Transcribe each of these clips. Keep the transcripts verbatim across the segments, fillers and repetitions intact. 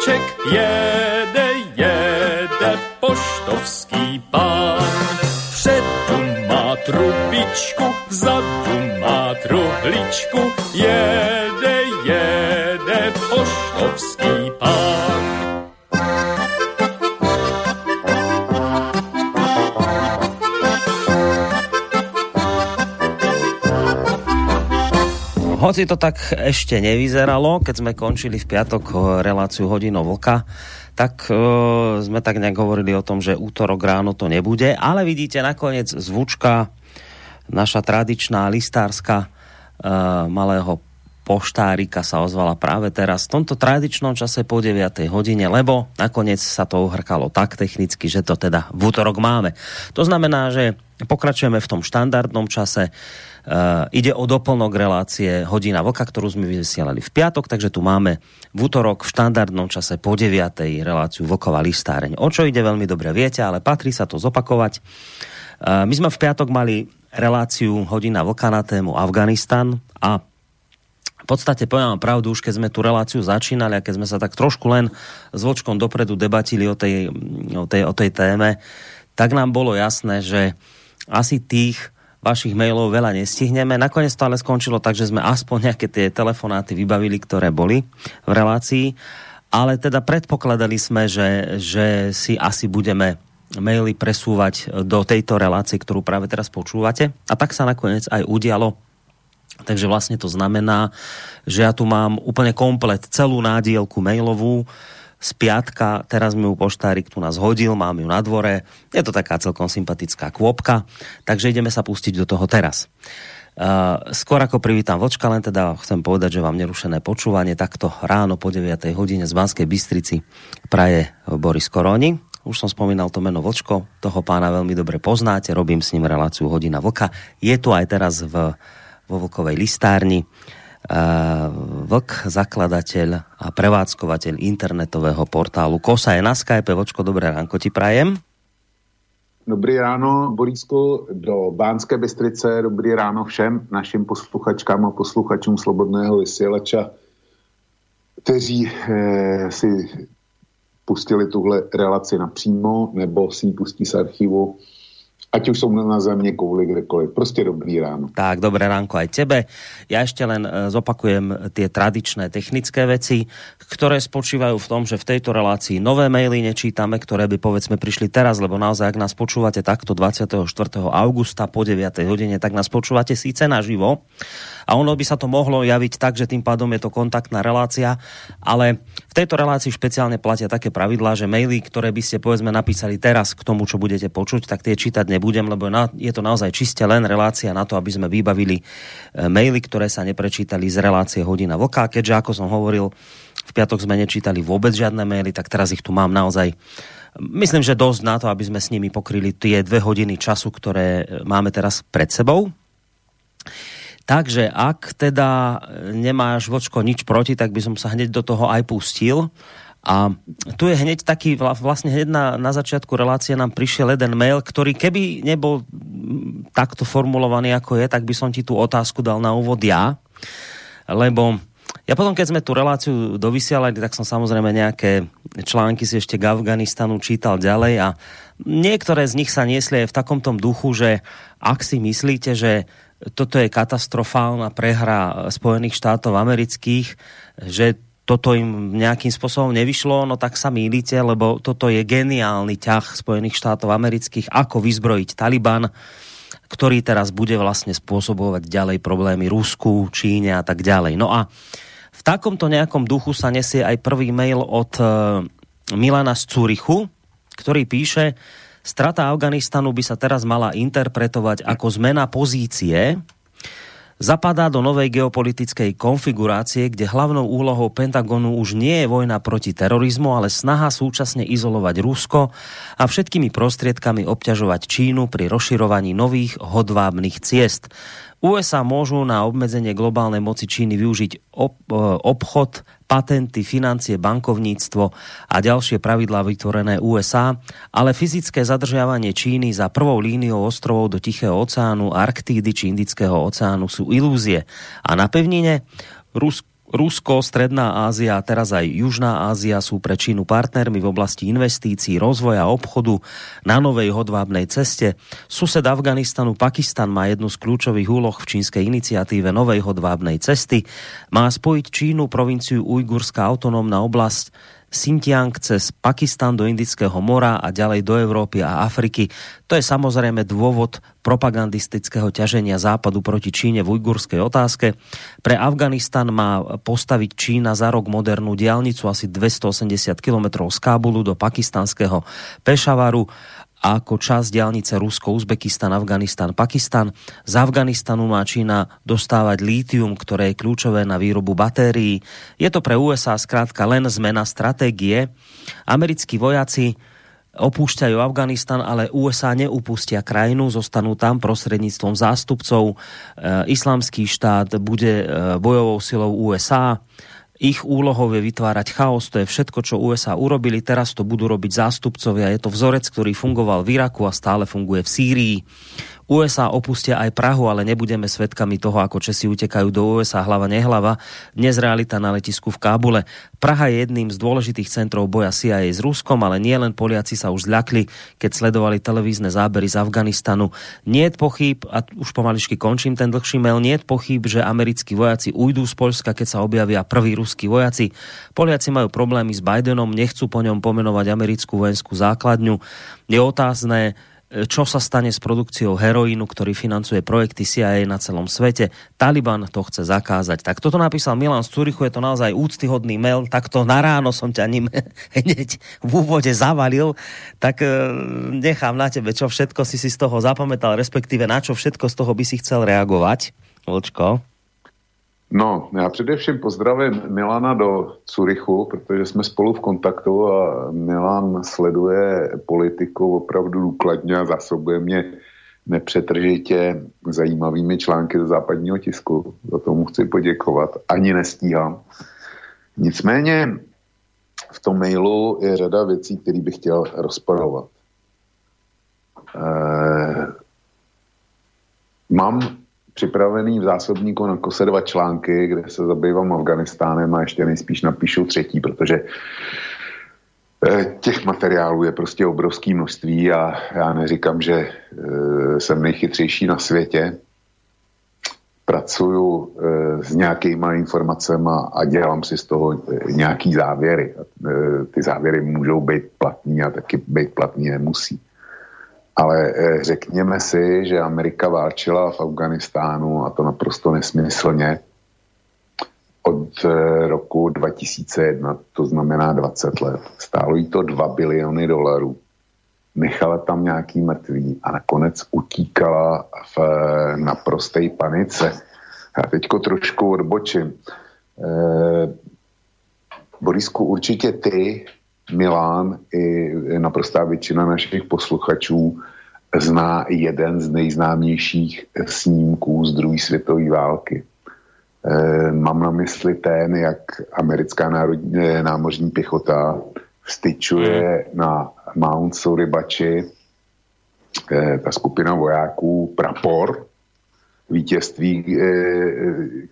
Koníček jede, jede poštovský pán. Vpředu má trubičku, vzadu má truhličku, jede, jede poštovský pán. Hoci to tak ešte nevyzeralo, keď sme končili v piatok reláciu Hodina vlka, tak e, sme tak nejak hovorili o tom, že útorok ráno to nebude, ale vidíte, nakoniec zvučka, naša tradičná listárska e, malého poštárika sa ozvala práve teraz v tomto tradičnom čase po deviatej hodine, lebo nakoniec sa to uhrkalo tak technicky, že to teda v útorok máme. To znamená, že pokračujeme v tom štandardnom čase. Uh, ide o doplnok relácie Hodina vlka, ktorú sme vysielali v piatok, takže tu máme v útorok v štandardnom čase po deviatej reláciu Vlková listáreň. O čo ide, veľmi dobre viete, ale patrí sa to zopakovať. Uh, my sme v piatok mali reláciu Hodina vlka na tému Afganistan a v podstate poviem vám pravdu, už keď sme tú reláciu začínali a keď sme sa tak trošku len s Vlčkom dopredu debatili o tej, o tej, o tej téme, tak nám bolo jasné, že asi tých vašich mailov veľa nestihneme. Nakoniec to ale skončilo tak, že sme aspoň nejaké tie telefonáty vybavili, ktoré boli v relácii. Ale teda predpokladali sme, že, že si asi budeme maily presúvať do tejto relácie, ktorú práve teraz počúvate. A tak sa nakoniec aj udialo. Takže vlastne to znamená, že ja tu mám úplne komplet celú nádielku mailovú z piatka, teraz mi ju poštárik tu nás hodil, mám ju na dvore, je to taká celkom sympatická kôpka, takže ideme sa pustiť do toho teraz. Uh, skôr ako privítam Vlčka, len teda chcem povedať, že vám nerušené počúvanie takto ráno po deviatej hodine z Banskej Bystrici praje Boris Koroni. Už som spomínal to meno Vlčko, toho pána veľmi dobre poznáte, robím s ním reláciu Hodina vlka, je tu aj teraz v, vo Vlkovej listárni. Vlk, zakladateľ a prevádzkovateľ internetového portálu Kosa je na Skype. Vlčko, dobré ránko ti prajem. Dobrý ráno, Borísku, do Banské Bystrice, dobrý ráno všem našim posluchačkám a posluchačům Slobodného vysielača, kteří eh, si pustili tuhle relaci napřímo, nebo si ji pustí z archívu. Ať už som na zemne kouli kdekoliv. Proste dobrý ráno. Tak, dobré ránko aj tebe. Ja ešte len zopakujem tie tradičné technické veci, ktoré spočívajú v tom, že v tejto relácii nové maily nečítame, ktoré by povedzme prišli teraz, lebo naozaj, ak nás počúvate takto dvadsiateho štvrtého augusta po deviatej hodine, tak nás počúvate síce naživo a ono by sa to mohlo javiť tak, že tým pádom je to kontaktná relácia, ale v tejto relácii špeciálne platia také pravidlá, že maily, ktoré by ste povedzme napísali teraz k tomu, čo budete počuť, tak tie čítať ne budem, lebo je to naozaj čiste len relácia na to, aby sme vybavili maily, ktoré sa neprečítali z relácie Hodina vlka. Keďže, ako som hovoril, v piatok sme nečítali vôbec žiadne maily, tak teraz ich tu mám naozaj, myslím, že dosť na to, aby sme s nimi pokryli tie dve hodiny času, ktoré máme teraz pred sebou. Takže ak teda nemáš, Vočko, nič proti, tak by som sa hneď do toho aj pustil. A tu je hneď taký, vlastne hneď na, na začiatku relácie nám prišiel jeden mail, ktorý keby nebol takto formulovaný, ako je, tak by som ti tú otázku dal na úvod ja, lebo ja potom, keď sme tú reláciu dovysielali, tak som samozrejme nejaké články si ešte k Afganistanu čítal ďalej a niektoré z nich sa niesli aj v takomto duchu, že ak si myslíte, že toto je katastrofálna prehra Spojených štátov amerických, že toto im nejakým spôsobom nevyšlo, no tak sa mýlite, lebo toto je geniálny ťah Spojených štátov amerických, ako vyzbrojiť Taliban, ktorý teraz bude vlastne spôsobovať ďalej problémy Rusku, Číne a tak ďalej. No a v takomto nejakom duchu sa nesie aj prvý mail od Milana z Cúrichu, ktorý píše: strata Afganistanu by sa teraz mala interpretovať ako zmena pozície, zapadá do novej geopolitickej konfigurácie, kde hlavnou úlohou Pentagonu už nie je vojna proti terorizmu, ale snaha súčasne izolovať Rusko a všetkými prostriedkami obťažovať Čínu pri rozširovaní nových hodvábnych ciest. ú es á môžu na obmedzenie globálnej moci Číny využiť ob- obchod, patenty, financie, bankovníctvo a ďalšie pravidlá vytvorené ú es á, ale fyzické zadržiavanie Číny za prvou líniou ostrovov do Tichého oceánu, Arktídy či Indického oceánu sú ilúzie. A na pevnine Rus- Rusko, Stredná Ázia a teraz aj Južná Ázia sú pre Čínu partnermi v oblasti investícií, rozvoja, obchodu na novej hodvábnej ceste. Sused Afganistanu, Pakistan, má jednu z kľúčových úloh v čínskej iniciatíve novej hodvábnej cesty. Má spojiť Čínu, provinciu Ujgurská autonómna oblasť Sintiang cez Pakistan do Indického mora a ďalej do Európy a Afriky. To je samozrejme dôvod propagandistického ťaženia Západu proti Číne v ujgurskej otázke. Pre Afganistan má postaviť Čína za rok modernú diaľnicu asi dvesto osemdesiat kilometrov z Kábulu do pakistanského Pešavaru a ako časť diaľnice Rusko, Uzbekistan, Afganistan, Pakistan. Z Afganistanu má Čína dostávať lítium, ktoré je kľúčové na výrobu batérií. Je to pre ú es á skrátka len zmena stratégie. Americkí vojaci opúšťajú Afganistan, ale ú es á neupustia krajinu, zostanú tam prostredníctvom zástupcov. Islamský štát bude bojovou silou ú es á. Ich úlohou je vytvárať chaos, to je všetko, čo ú es á urobili, teraz to budú robiť zástupcovia, je to vzorec, ktorý fungoval v Iraku a stále funguje v Sýrii. ú es á opustia aj Prahu, ale nebudeme svedkami toho, ako Česi utekajú do ú es á hlava nehlava. Dnes realita na letisku v Kábule. Praha je jedným z dôležitých centrov boja sí aj á s Ruskom, ale nie len Poliaci sa už zľakli, keď sledovali televízne zábery z Afganistanu. Niet pochýb, a už pomaličky končím ten dlhší mail, niet pochýb, že americkí vojaci ujdú z Poľska, keď sa objavia prví ruskí vojaci. Poliaci majú problémy s Bidenom, nechcú po ňom pomenovať americkú vojenskú základňu. Je otázne, čo sa stane s produkciou heroínu, ktorý financuje projekty sí aj á na celom svete. Taliban to chce zakázať. Tak toto napísal Milan z Cúrichu, je to naozaj úctyhodný mail, takto na ráno som ťa ním hneď v úvode zavalil, tak nechám na tebe, čo všetko si si z toho zapamätal, respektíve na čo všetko z toho by si chcel reagovať. Vlčko? No, já především pozdravím Milana do Curychu, protože jsme spolu v kontaktu a Milan sleduje politiku opravdu důkladně a zásobuje mě nepřetržitě zajímavými články do západního tisku. Za to mu chci poděkovat. Ani nestíhám. Nicméně v tom mailu je řada věcí, které bych chtěl rozparovat. Eh, mám připravený v zásobníku na kose dva články, kde se zabývám Afganistánem a ještě nejspíš napíšu třetí, protože těch materiálů je prostě obrovské množství a já neříkám, že jsem nejchytřejší na světě. Pracuju s nějakýma informacema a dělám si z toho nějaký závěry. Ty závěry můžou být platný a taky být platný nemusí. Ale řekněme si, že Amerika válčila v Afganistánu a to naprosto nesmyslně od roku dva tisíce jedna, to znamená dvacet let. Stálo jí to dva biliony dolarů. Nechala tam nějaký mrtvý a nakonec utíkala v naprosté panice. Já teďko trošku odbočím. Eh, Borisku, určitě ty, Milán i naprostá většina našich posluchačů zná jeden z nejznámějších snímků z druhé světové války. E, mám na mysli ten, jak americká národní, námořní pěchota vstyčuje na Mount Suribachi e, ta skupina vojáků prapor vítězství, e,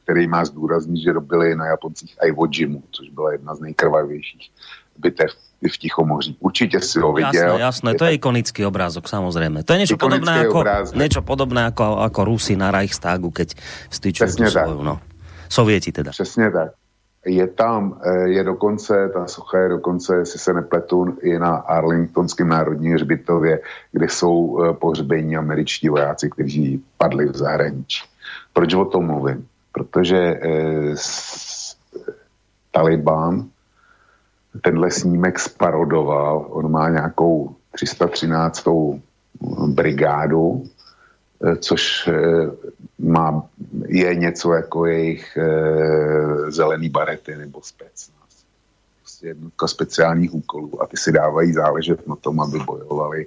který má zdůraznit, že robili na Japoncích Iwo Jimu, což byla jedna z nejkrvavějších bitev v Tichomoří. Určite si ho videl. Jasné, jasné, to je ikonický obrázok, samozrejme. To je niečo podobné ako, niečo podobné ako, ako Rusi na Reichstagu, keď vstyčujú tú svoju. No. Sovieti teda. Přesně tak. Je tam, je dokonce, ta socha je dokonce, jestli se nepletu, je na Arlingtonském národním hřbitově, kde jsou pohřbení američtí vojáci, kteří padli v zahraničí. Proč o tom mluvím? Protože eh, s, Taliban tenhle snímek sparodoval, on má nějakou tři sta třináctou brigádu, což má, je něco jako jejich zelený barety nebo Specnaz. Prostě jednotka speciálních úkolů a ty si dávají záležet na tom, aby bojovali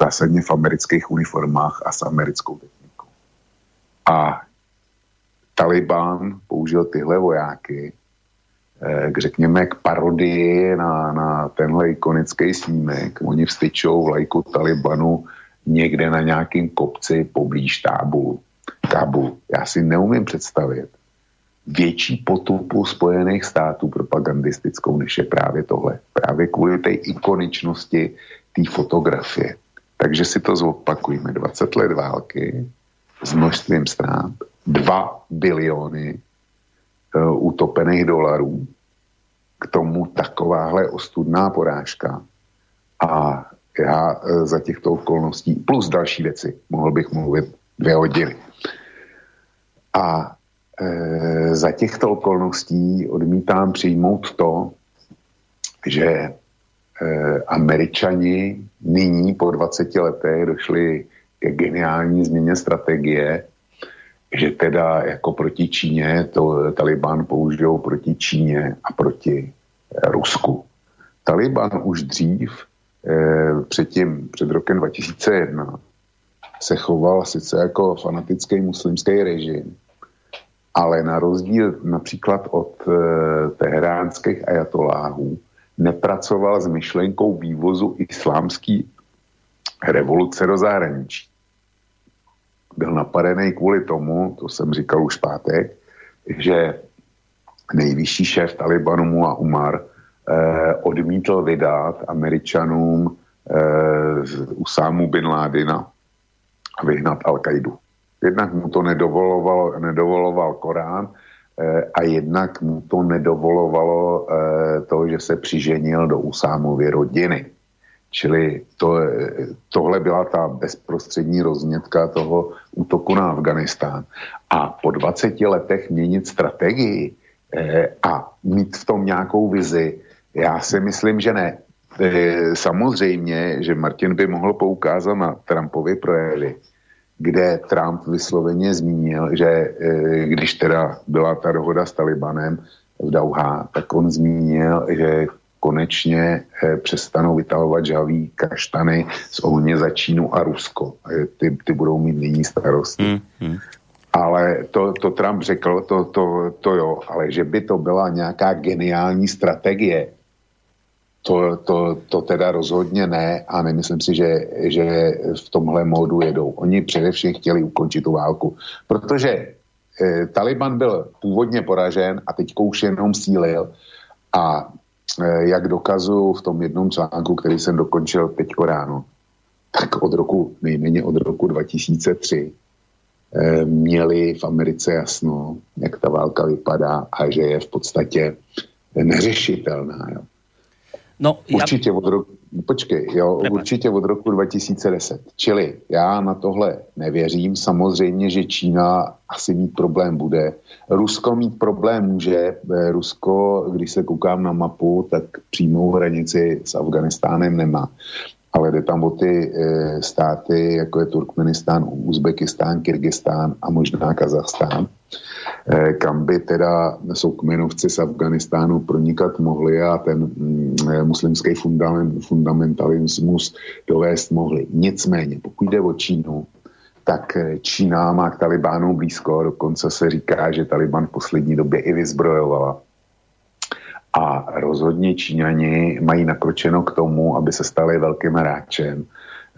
zásadně v amerických uniformách a s americkou technikou. A Taliban použil tyhle vojáky k, řekněme, k parodii na, na tenhle ikonický snímek. Oni vstyčou vlajku Talibanu někde na nějakém kopci poblíž Kábulu. Kábulu. Já si neumím představit, větší potupu Spojených států propagandistickou, než je právě tohle. Právě kvůli té ikoničnosti té fotografie. Takže si to zopakujeme. dvacet let války s množstvím ztrát, dva biliony e, utopených dolarů, k tomu takováhle ostudná porážka. A já e, za těchto okolností, plus další věci, mohl bych mluvit dvě hodiny. A e, za těchto okolností odmítám přijmout to, že e, Američani nyní po dvaceti letech došli ke geniální změně strategie, že teda jako proti Číně to Taliban použijou proti Číně a proti Rusku. Taliban už dřív, e, předtím, před rokem dva tisíce jedna, se choval sice jako fanatický muslimský režim, ale na rozdíl například od e, teheránských ajatoláhů nepracoval s myšlenkou vývozu islámský revoluce do zahraničí. Byl napadený kvůli tomu, to jsem říkal už pátek, že nejvyšší šéf Talibanu Mullah Umar eh, odmítl vydat Američanům eh, Usámu bin Ládina a vyhnat Al-Kaidu. Jednak mu to nedovoloval, nedovoloval Korán eh, a jednak mu to nedovolovalo eh, to, že se přiženil do Usámovy rodiny. Čili to, tohle byla ta bezprostřední rozmětka toho útoku na Afganistán. A po dvaceti letech měnit strategii e, a mít v tom nějakou vizi, já si myslím, že ne. E, samozřejmě, že Martin by mohl poukázat na Trumpovy projevy, kde Trump vysloveně zmínil, že e, když teda byla ta dohoda s Talibanem v Dauhá, tak on zmínil, že konečně eh, přestanou vytahovat žhavý kaštany z ohně za Čínu a Rusko. Eh, ty, ty budou mít nyní starosti. Mm, mm. Ale to, to Trump řekl, to, to, to jo, ale že by to byla nějaká geniální strategie, to, to, to teda rozhodně ne a nemyslím si, že, že v tomhle módu jedou. Oni především chtěli ukončit tu válku, protože eh, Taliban byl původně poražen a teďko už jenom sílil a jak dokazuju v tom jednom článku, který jsem dokončil teď ráno, tak od roku, nejméně od roku dva tisíce tři měli v Americe jasno, jak ta válka vypadá a že je v podstatě neřešitelná. Jo. No, určitě, já... od roku, počkej, jo, určitě od roku dva tisíce deset. Čili já na tohle nevěřím. Samozřejmě, že Čína asi mít problém bude. Rusko mít problém může. Rusko, když se koukám na mapu, tak přímou hranici s Afganistánem nemá. Ale jde tam o ty e, státy, jako je Turkmenistán, Uzbekistán, Kyrgyzstán a možná Kazachstán, e, kam by teda soukmenovci z Afganistánu pronikat mohli a ten mm, muslimský fundament, fundamentalismus dovést mohli. Nicméně, pokud jde o Čínu, tak Čína má k Talibánu blízko, dokonce se říká, že Taliban v poslední době i vyzbrojovala. A rozhodně Číňani mají nakročeno k tomu, aby se stali velkým hráčem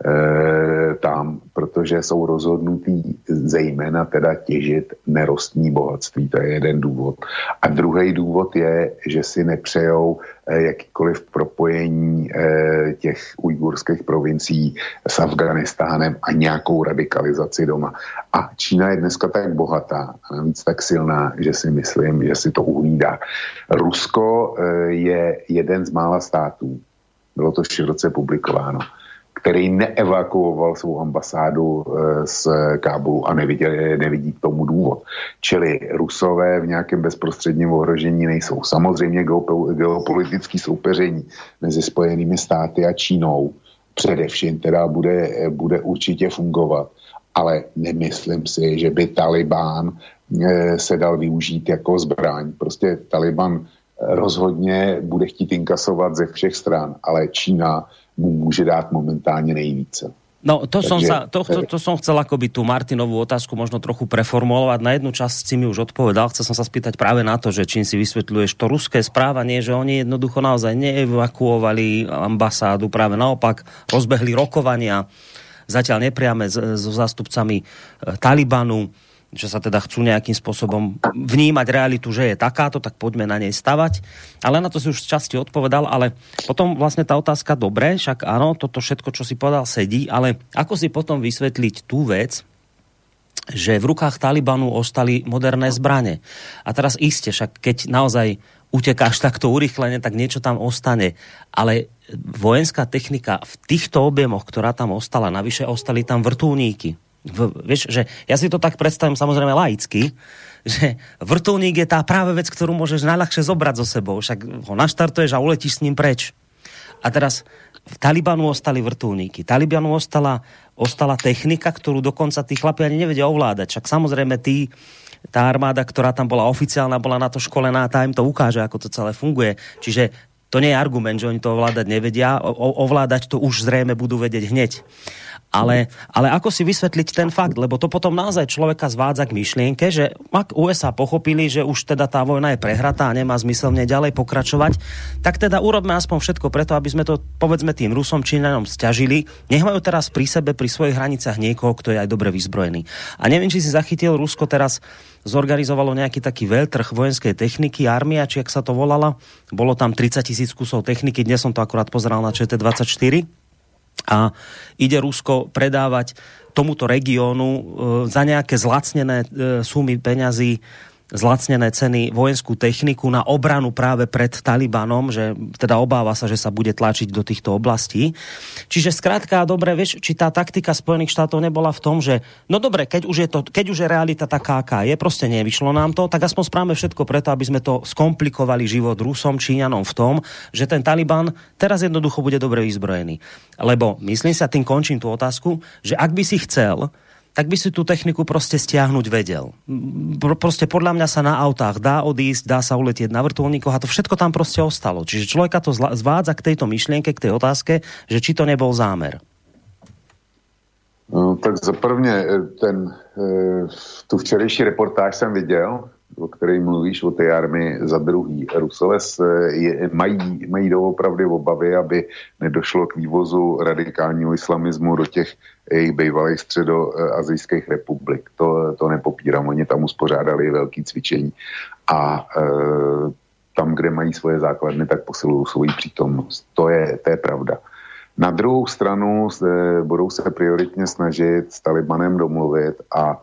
e, tam, protože jsou rozhodnutí zejména teda těžit nerostní bohatství. To je jeden důvod. A druhý důvod je, že si nepřejou e, jakýkoliv propojení e, těch ujgurských provincií s Afganistánem a nějakou radikalizaci doma. A Čína je dneska tak bohatá a navíc tak silná, že si myslím, že si to uhlídá. Rusko je jeden z mála států, bylo to široce publikováno, který neevakuoval svou ambasádu z Kábulu a neviděl, nevidí k tomu důvod. Čili Rusové v nějakém bezprostředním ohrožení nejsou. Samozřejmě geopolitické soupeření mezi Spojenými státy a Čínou především teda bude, bude určitě fungovat. Ale nemyslím si, že by Taliban se dal využít jako zbraň. Prostě Taliban rozhodně bude chtít inkasovat ze všech stran, ale Čína mu může dát momentálně nejvíce. No to, Takže, som sa, to, to, to som chcel akoby tú Martinovú otázku možno trochu preformulovať. Na jednu časť si mi už odpovedal. Chcel som sa spýtať práve na to, že čím si vysvetľuješ to ruské správanie, že oni jednoducho naozaj neevakuovali ambasádu, práve naopak rozbehli rokovania zatiaľ nepriame so zástupcami Talibanu. že sa teda chcú nejakým spôsobom vnímať realitu, že je takáto, tak poďme na nej stavať. Ale na to si už z časti odpovedal, ale potom vlastne tá otázka, dobre, však áno, toto všetko, čo si povedal, sedí, ale ako si potom vysvetliť tú vec, že v rukách Talibanu ostali moderné zbrane. A teraz iste, však keď naozaj utekáš takto urýchlene, tak niečo tam ostane. Ale vojenská technika v týchto objemoch, ktorá tam ostala, navyše ostali tam vrtuľníky. V, vieš, že ja si to tak predstavím samozrejme laicky, že vrtuľník je tá práve vec, ktorú môžeš najľahšie zobrať so sebou, však ho naštartuješ a uletíš s ním preč. A teraz v Talibanu ostali vrtuľníky, Talibanu ostala, ostala technika, ktorú dokonca tí chlapi ani nevedia ovládať, však samozrejme tí tá armáda, ktorá tam bola oficiálna, bola na to školená, tá im to ukáže, ako to celé funguje, čiže to nie je argument, že oni to ovládať nevedia, o, ovládať to už zrejme budú vedieť hneď. Ale, ale ako si vysvetliť ten fakt? Lebo to potom naozaj človeka zvádza k myšlienke, že ak ú es á pochopili, že už teda tá vojna je prehratá a nemá zmysel mne ďalej pokračovať, tak teda urobme aspoň všetko preto, aby sme to, povedzme, tým Rusom Číňanom sťažili. Nech majú teraz pri sebe, pri svojich hranicách niekoho, kto je aj dobre vyzbrojený. A neviem, či si zachytil, Rusko teraz zorganizovalo nejaký taký veľtrh vojenskej techniky, armia, či ak sa to volala. Bolo tam tridsať tisíc kusov techniky, dnes som to akurát pozeral na ČT dvadsaťštyri. A ide Rusko predávať tomuto regiónu e, za nejaké zlacnené e, sumy peňazí, zlacnené ceny, vojenskú techniku na obranu práve pred Talibanom, že teda obáva sa, že sa bude tlačiť do týchto oblastí. Čiže skrátka, dobre, vieš, či tá taktika Spojených štátov nebola v tom, že no dobre, keď už je, to, keď už je realita taká, aká je, proste nevyšlo nám to, tak aspoň správame všetko preto, aby sme to skomplikovali život Rusom, Číňanom v tom, že ten Taliban teraz jednoducho bude dobre vyzbrojený. Lebo, myslím sa, tým končím tú otázku, že ak by si chcel, tak by si tú techniku proste stiahnuť vedel. Proste podľa mňa sa na autách dá odísť, dá sa uletieť na vrtuľníkoch a to všetko tam proste ostalo. Čiže človeka to zvádza k tejto myšlienke, k tej otázke, že či to nebol zámer. No, tak za prvně ten, tu včerejší reportáž jsem viděl, o které mluvíš, o té armii, za druhý. Rusové mají, mají doopravdy obavy, aby nedošlo k vývozu radikálního islamismu do těch jejich bývalých středoazijských republik. To, to nepopírám, oni tam uspořádali velký cvičení a e, tam, kde mají svoje základny, tak posilují svoji přítomnost. To je, to je pravda. Na druhou stranu se, budou se prioritně snažit s Talibanem domluvit a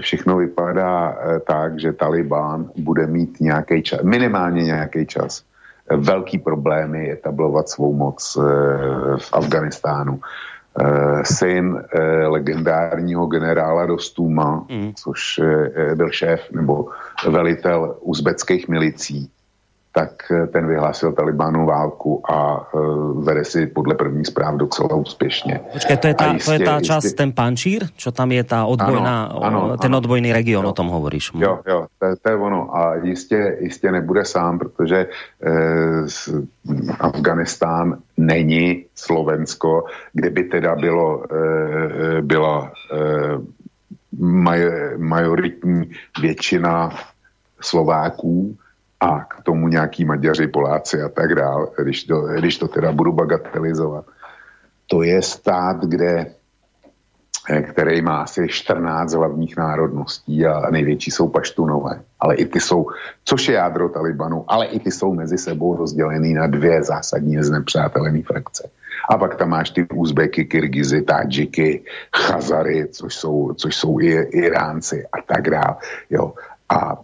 všechno vypadá tak, že Taliban bude mít nějaký čas, minimálně nějaký čas, velký problémy etablovat svou moc v Afganistánu. Syn legendárního generála Dostuma, mm. což byl šéf nebo velitel uzbeckých milicí, tak ten vyhlásil Talibánu válku a vede si podle prvních zpráv docela úspěšně. Počkej, to je ta, jistě, to je ta část, jistě... ten Pančír, čo tam je ta odbojná, ano, ano, ten ano, odbojný region, jo, o tom hovoríš. Jo, jo, to, to je ono. A jistě, jistě nebude sám, protože eh, Afganistán není Slovensko, kde by teda bylo, eh, byla eh, maj, majoritní většina Slováků, a k tomu nějaký Maďaři, Poláci a tak dál, když to, když to teda budu bagatelizovat. To je stát, kde, který má asi čtrnáct hlavních národností a největší jsou Paštunové, ale i ty jsou, což je jádro Talibanu, ale i ty jsou mezi sebou rozdělený na dvě zásadní znepřátelené frakce. A pak tam máš ty Uzbeky, Kyrgyzy, Tádžiky, Chazary, což jsou, což jsou i Iránci a tak dál. Jo. A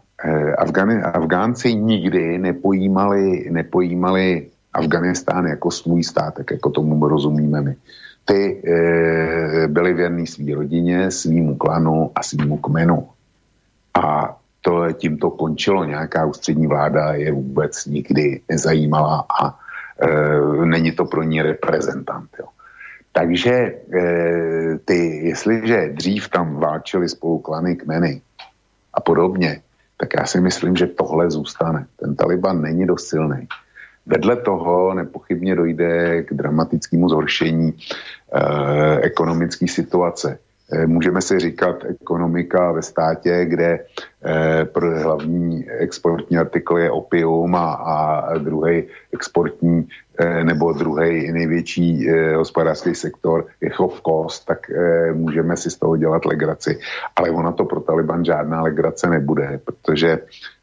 Afgani, Afgánci nikdy nepojímali, nepojímali Afganistán jako svůj stát, tak jako tomu rozumíme my. Ty e, byli věrní svý rodině, svýmu klanu a svýmu kmenu. A to, tím to končilo. Nějaká ústřední vláda je vůbec nikdy nezajímala a e, není to pro ní reprezentant. Jo. Takže e, ty, jestliže dřív tam válčili spolu klany, kmeny a podobně, tak já si myslím, že tohle zůstane. Ten Taliban není dost silný. Vedle toho nepochybně dojde k dramatickému zhoršení eh, ekonomické situace. Můžeme si říkat ekonomika ve státě, kde eh, pro hlavní exportní artikl je opium a, a druhý exportní eh, nebo druhý největší eh, hospodářský sektor je chov kost, tak eh, můžeme si z toho dělat legraci. Ale ona to pro Taliban žádná legrace nebude, protože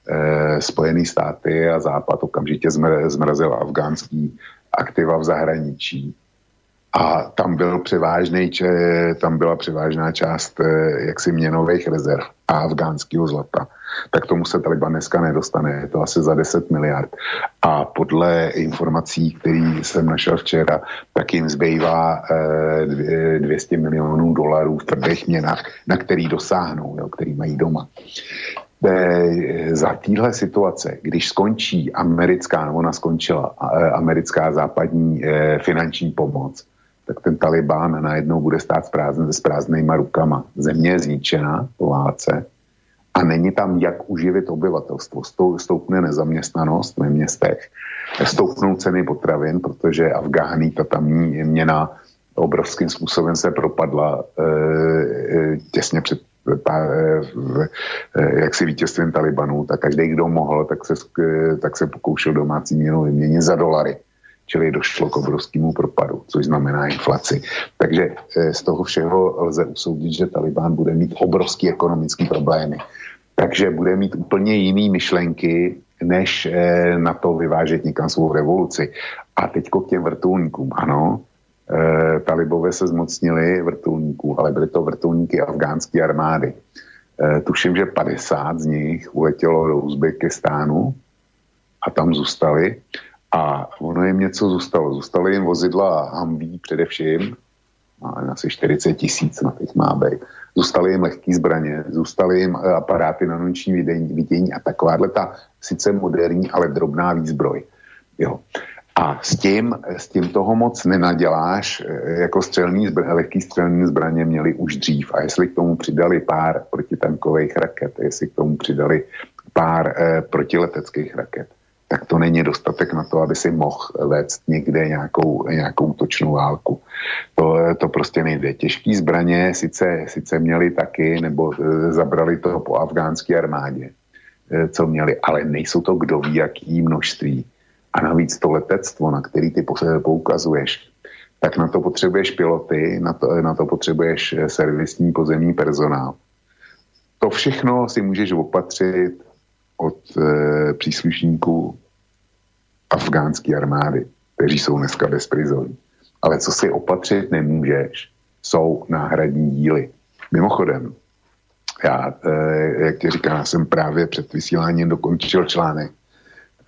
eh, Spojené státy a Západ okamžitě zmr- zmrazil afgánský aktiva v zahraničí. A tam, byl převážnej, tam byla převážná část jaksi měnových rezerv a afgánského zlata. Tak tomu se Taliban dneska nedostane, je to asi za deset miliard. A podle informací, které jsem našel včera, tak jim zbývá eh, dvě stě milionů dolarů v tvrdých měnách, na který dosáhnou, jo, který mají doma. E, za téhle situace, když skončí americká, ona skončila, e, americká západní e, finanční pomoc, tak ten Taliban najednou bude stát s, prázdn, s prázdnýma rukama. Země je zničená, vládce, a není tam, jak uživit obyvatelstvo. Stoupne nezaměstnanost ve městech, stoupnou ceny potravin, protože Afgání, ta tamní měna obrovským způsobem se propadla e, e, těsně před jak si vítězstvím Talibanu, tak každý, kdo mohl, tak se, tak se pokoušel domácí měnu vyměnit za dolary. Čili došlo k obrovskému propadu, což znamená inflaci. Takže z toho všeho lze usoudit, že Taliban bude mít obrovský ekonomický problémy. Takže bude mít úplně jiný myšlenky, než na to vyvážet někam svou revoluci. A teďko k těm vrtulníkům, ano, E, talibové se zmocnili vrtulníků, ale byly to vrtulníky afgánské armády. E, tuším, že padesát z nich uletělo do Uzbekistánu a tam zůstali. A ono jim něco zůstalo. Zůstaly jim vozidla Humvee především, asi čtyřicet tisíc na těch má být. Zůstaly jim lehký zbraně, zůstaly jim aparáty na noční vidění a takováhle ta sice moderní, ale drobná výzbroj. Jo. A s tím, s tím toho moc nenaděláš, jako střelní zbraně, lehký střelní zbraně měli už dřív. A jestli k tomu přidali pár protitankových raket, jestli k tomu přidali pár eh, protileteckých raket, tak to není dostatek na to, aby si mohl vést někde nějakou, nějakou útočnou válku. To, to prostě nejde. Těžké zbraně sice, sice měli taky, nebo eh, zabrali to po afgánské armádě, eh, co měli, ale nejsou to kdo ví, jaký množství. A navíc to letectvo, na který ty poukazuješ, tak na to potřebuješ piloty, na to, na to potřebuješ servisní pozemní personál. To všechno si můžeš opatřit od e, příslušníků afgánské armády, kteří jsou dneska bezprizorní. Ale co si opatřit nemůžeš, jsou náhradní díly. Mimochodem, já, e, jak ti říkám, jsem právě před vysíláním dokončil článek,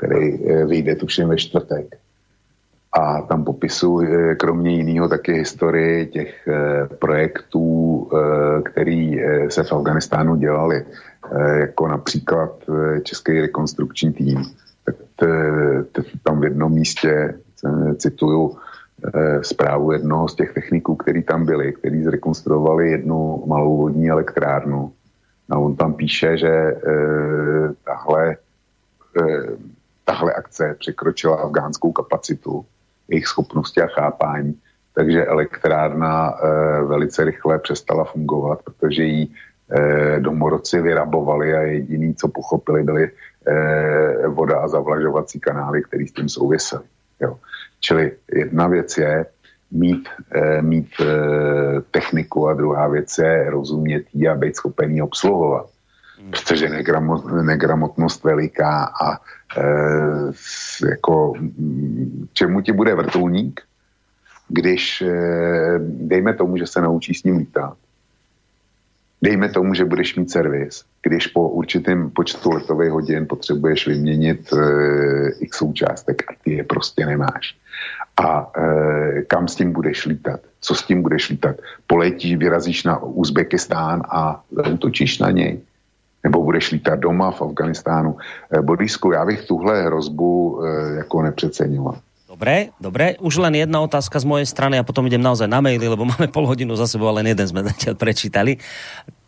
který vyjde tuším ve čtvrtek. A tam popisuji kromě jiného taky historii těch projektů, který se v Afganistánu dělali, jako například Český rekonstrukční tým. Tam v jednom místě cituju zprávu jednoho z těch techniků, který tam byli, který zrekonstruovali jednu malou vodní elektrárnu. A on tam píše, že tahle tahle akce překročila afgánskou kapacitu, jejich schopnosti a chápání, takže elektrárna e, velice rychle přestala fungovat, protože ji e, domorodci vyrabovali a jediný, co pochopili, byly e, voda a zavlažovací kanály, které s tím souvisely. Jo. Čili jedna věc je mít, e, mít e, techniku a druhá věc je rozumět ji a být schopený obsluhovat. Protože negramot, negramotnost veliká a e, jako čemu ti bude vrtulník, když e, dejme tomu, že se naučí s ním lítat, dejme tomu, že budeš mít servis, když po určitém počtu letových hodin potřebuješ vyměnit e, x součástek a ty je prostě nemáš. A e, kam s tím budeš lítat? Co s tím budeš lítat? Poletíš, vyrazíš na Uzbekistán a útočíš na něj? Nebo budeš lítat doma v Afganistánu. Borisku, já bych tuhle hrozbu jako nepřeceňoval. Dobre, dobre. Už len jedna otázka z mojej strany a potom idem naozaj na maily, lebo máme pol hodinu za sebou, ale len jeden sme zatiaľ prečítali.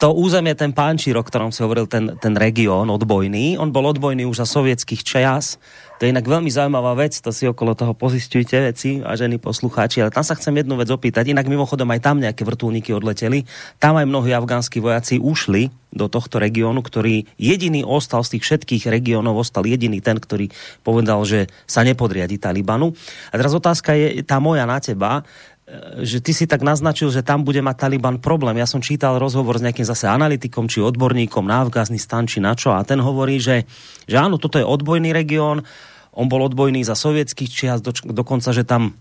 To územie, ten Pančír, o ktorom si hovoril, ten, ten región odbojný, on bol odbojný už za sovietských čias. To je inak veľmi zaujímavá vec, to si okolo toho pozisťujte veci, vážení poslucháči, ale tam sa chcem jednu vec opýtať, inak mimochodom aj tam nejaké vrtuľníky odleteli, tam aj mnohí afgánsky vojaci ušli do tohto regiónu, ktorý jediný ostal z tých všetkých regiónov, ostal jediný ten, ktorý povedal, že sa nepodriadi Talibanu. A teraz otázka je tá moja na teba, že ty si tak naznačil, že tam bude mať Taliban problém. Ja som čítal rozhovor s nejakým zase analytikom či odborníkom na Afganistan či na čo a ten hovorí, že, že áno, toto je odbojný región, on bol odbojný za sovietských čias, do, dokonca, že tam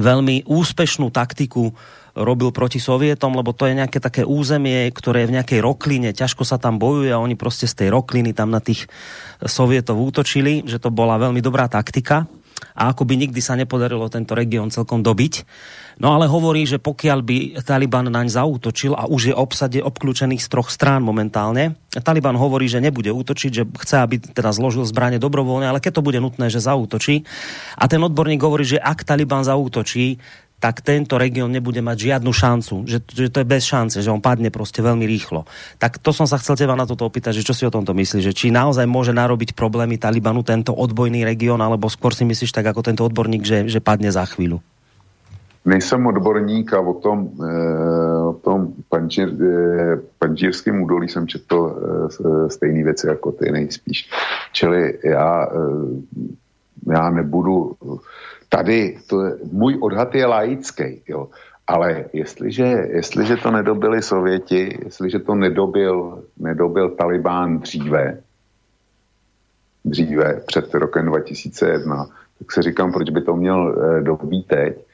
veľmi úspešnú taktiku robil proti Sovietom, lebo to je nejaké také územie, ktoré je v nejakej rokline, ťažko sa tam bojuje a oni proste z tej rokliny tam na tých Sovietov útočili, že to bola veľmi dobrá taktika. A akoby nikdy sa nepodarilo tento región celkom dobiť. No ale hovorí, že pokiaľ by Taliban naň zaútočil a už je obsade obklúčených z troch strán momentálne, Taliban hovorí, že nebude útočiť, že chce, aby teda zložil zbrane dobrovoľne, ale keď to bude nutné, že zaútočí. A ten odborník hovorí, že ak Taliban zaútočí, tak tento región nebude mať žiadnu šancu. Že, že to je bez šance, že on padne proste veľmi rýchlo. Tak to som sa chcel teba na toto opýtať, že čo si o tomto myslíš? Že či naozaj môže narobiť problémy Talibanu tento odbojný región, alebo skôr si myslíš tak ako tento odborník, že, že padne za chvíľu? Nejsem odborník a o tom, o tom pančír, pančírském údolí jsem četl stejné věci jako ty nejspíš. Čili já, já nebudu... Tady, to je, můj odhad je laický, jo. Ale jestliže, jestliže to nedobili Sověti, jestliže to nedobil, nedobil Talibán dříve, dříve, před rokem dva tisíce jedna, tak si říkám, proč by to měl e, dobít teď. E,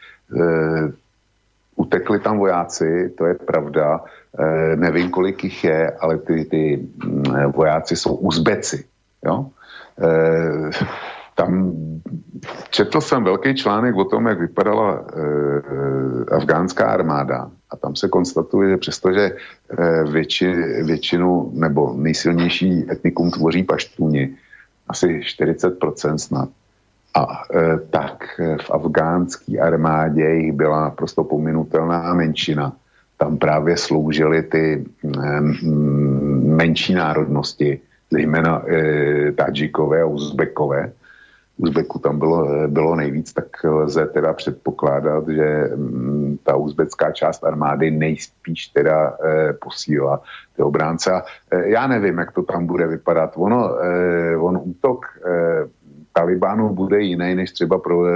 utekli tam vojáci, to je pravda, e, nevím, kolik jich je, ale ty, ty mh, vojáci jsou Uzbeci, jo. E, Tam četl jsem velký článek o tom, jak vypadala e, afgánská armáda a tam se konstatuje, že přestože e, větši, většinu nebo nejsilnější etnikum tvoří paštúni, asi čtyřicet procent snad. A e, tak v afgánské armádě jich byla naprosto pominutelná menšina. Tam právě sloužily ty e, menší národnosti, zejména e, Tadžikové a Uzbekové. Uzbeku tam bylo, bylo nejvíc, tak lze teda předpokládat, že ta uzbecká část armády nejspíš teda e, posílá ty obránce. A e, já nevím, jak to tam bude vypadat. Ono, e, on útok e, Talibánu bude jiný, než třeba pro, e,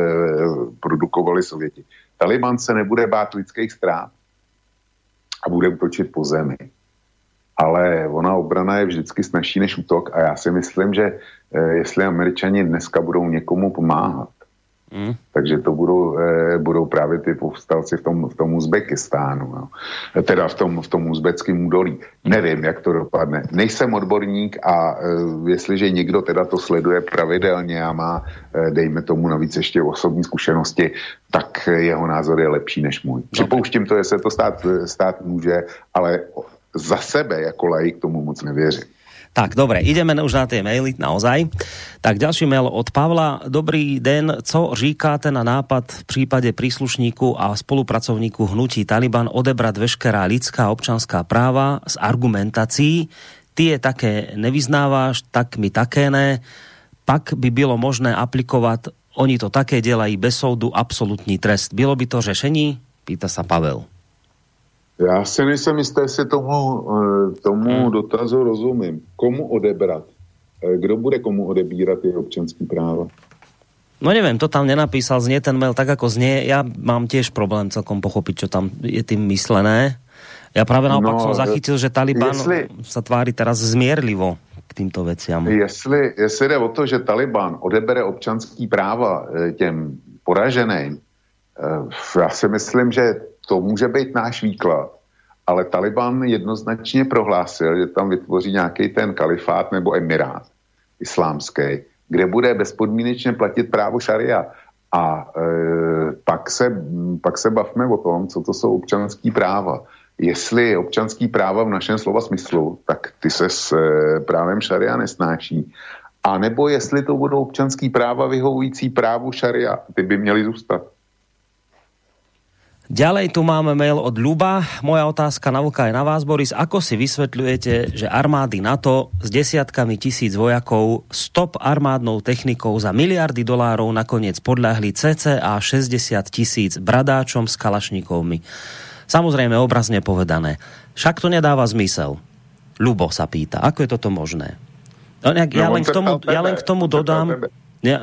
produkovali Sověti. Taliban se nebude bát lidských ztrát a bude útočit po zemi. Ale ona obrana je vždycky snažší než útok a já si myslím, že eh, jestli Američani dneska budou někomu pomáhat, mm. takže to budou, eh, budou právě ty povstalci v tom, v tom Uzbekistánu, no. teda v tom, v tom uzbeckém údolí. Nevím, jak to dopadne. Nejsem odborník a eh, jestliže někdo teda to sleduje pravidelně a má, eh, dejme tomu navíc ještě osobní zkušenosti, tak jeho názor je lepší než můj. Připouštím to, že se to stát, stát může, ale... Za sebe ako laik tomu moc nevierim. Tak, dobre, ideme už na tie maily, naozaj. Tak, ďalší mail od Pavla. Dobrý den, co říkáte na nápad v prípade príslušníku a spolupracovníku hnutí Taliban odebrať veškerá lidská občanská práva z argumentácií? Ty je také nevyznávaš, tak mi také ne. Pak by bylo možné aplikovať, oni to také delají bez soudu, absolútny trest. Bylo by to řešení? Pýta sa Pavel. Já si nejsem jistý, jestli tomu, tomu dotazu rozumím. Komu odebrat? Kdo bude komu odebírat jeho občanské práva? No neviem, to tam nenapísal, znie ten mail tak, ako znie. Ja mám tiež problém celkom pochopiť, čo tam je tým myslené. Ja práve naopak no, som zachytil, že Taliban jestli, sa tvári teraz zmierlivo k týmto veciam. Jestli, jestli jde o to, že Taliban odebere občanské práva těm poraženým, já si myslím, že to může být náš výklad, ale Taliban jednoznačně prohlásil, že tam vytvoří nějaký ten kalifát nebo emirát islámský, kde bude bezpodmínečně platit právo šaria. A e, pak, se, pak se bavme o tom, co to jsou občanský práva. Jestli občanský práva v našem slova smyslu, tak ty se s e, právem šaria nesnáší. A nebo jestli to budou občanský práva vyhovující právu šaria, ty by měly zůstat. Ďalej tu máme mail od Ľuba. Moja otázka na Vlka je na vás, Boris. Ako si vysvetľujete, že armády NATO s desiatkami tisíc vojakov s top armádnou technikou za miliardy dolárov nakoniec podľahli cca šesťdesiat tisíc bradáčom s kalašníkovmi? Samozrejme, obrazne povedané. Však to nedáva zmysel. Ľubo sa pýta, ako je toto možné? No, nejak, ja, len k tomu, ja len k tomu dodám...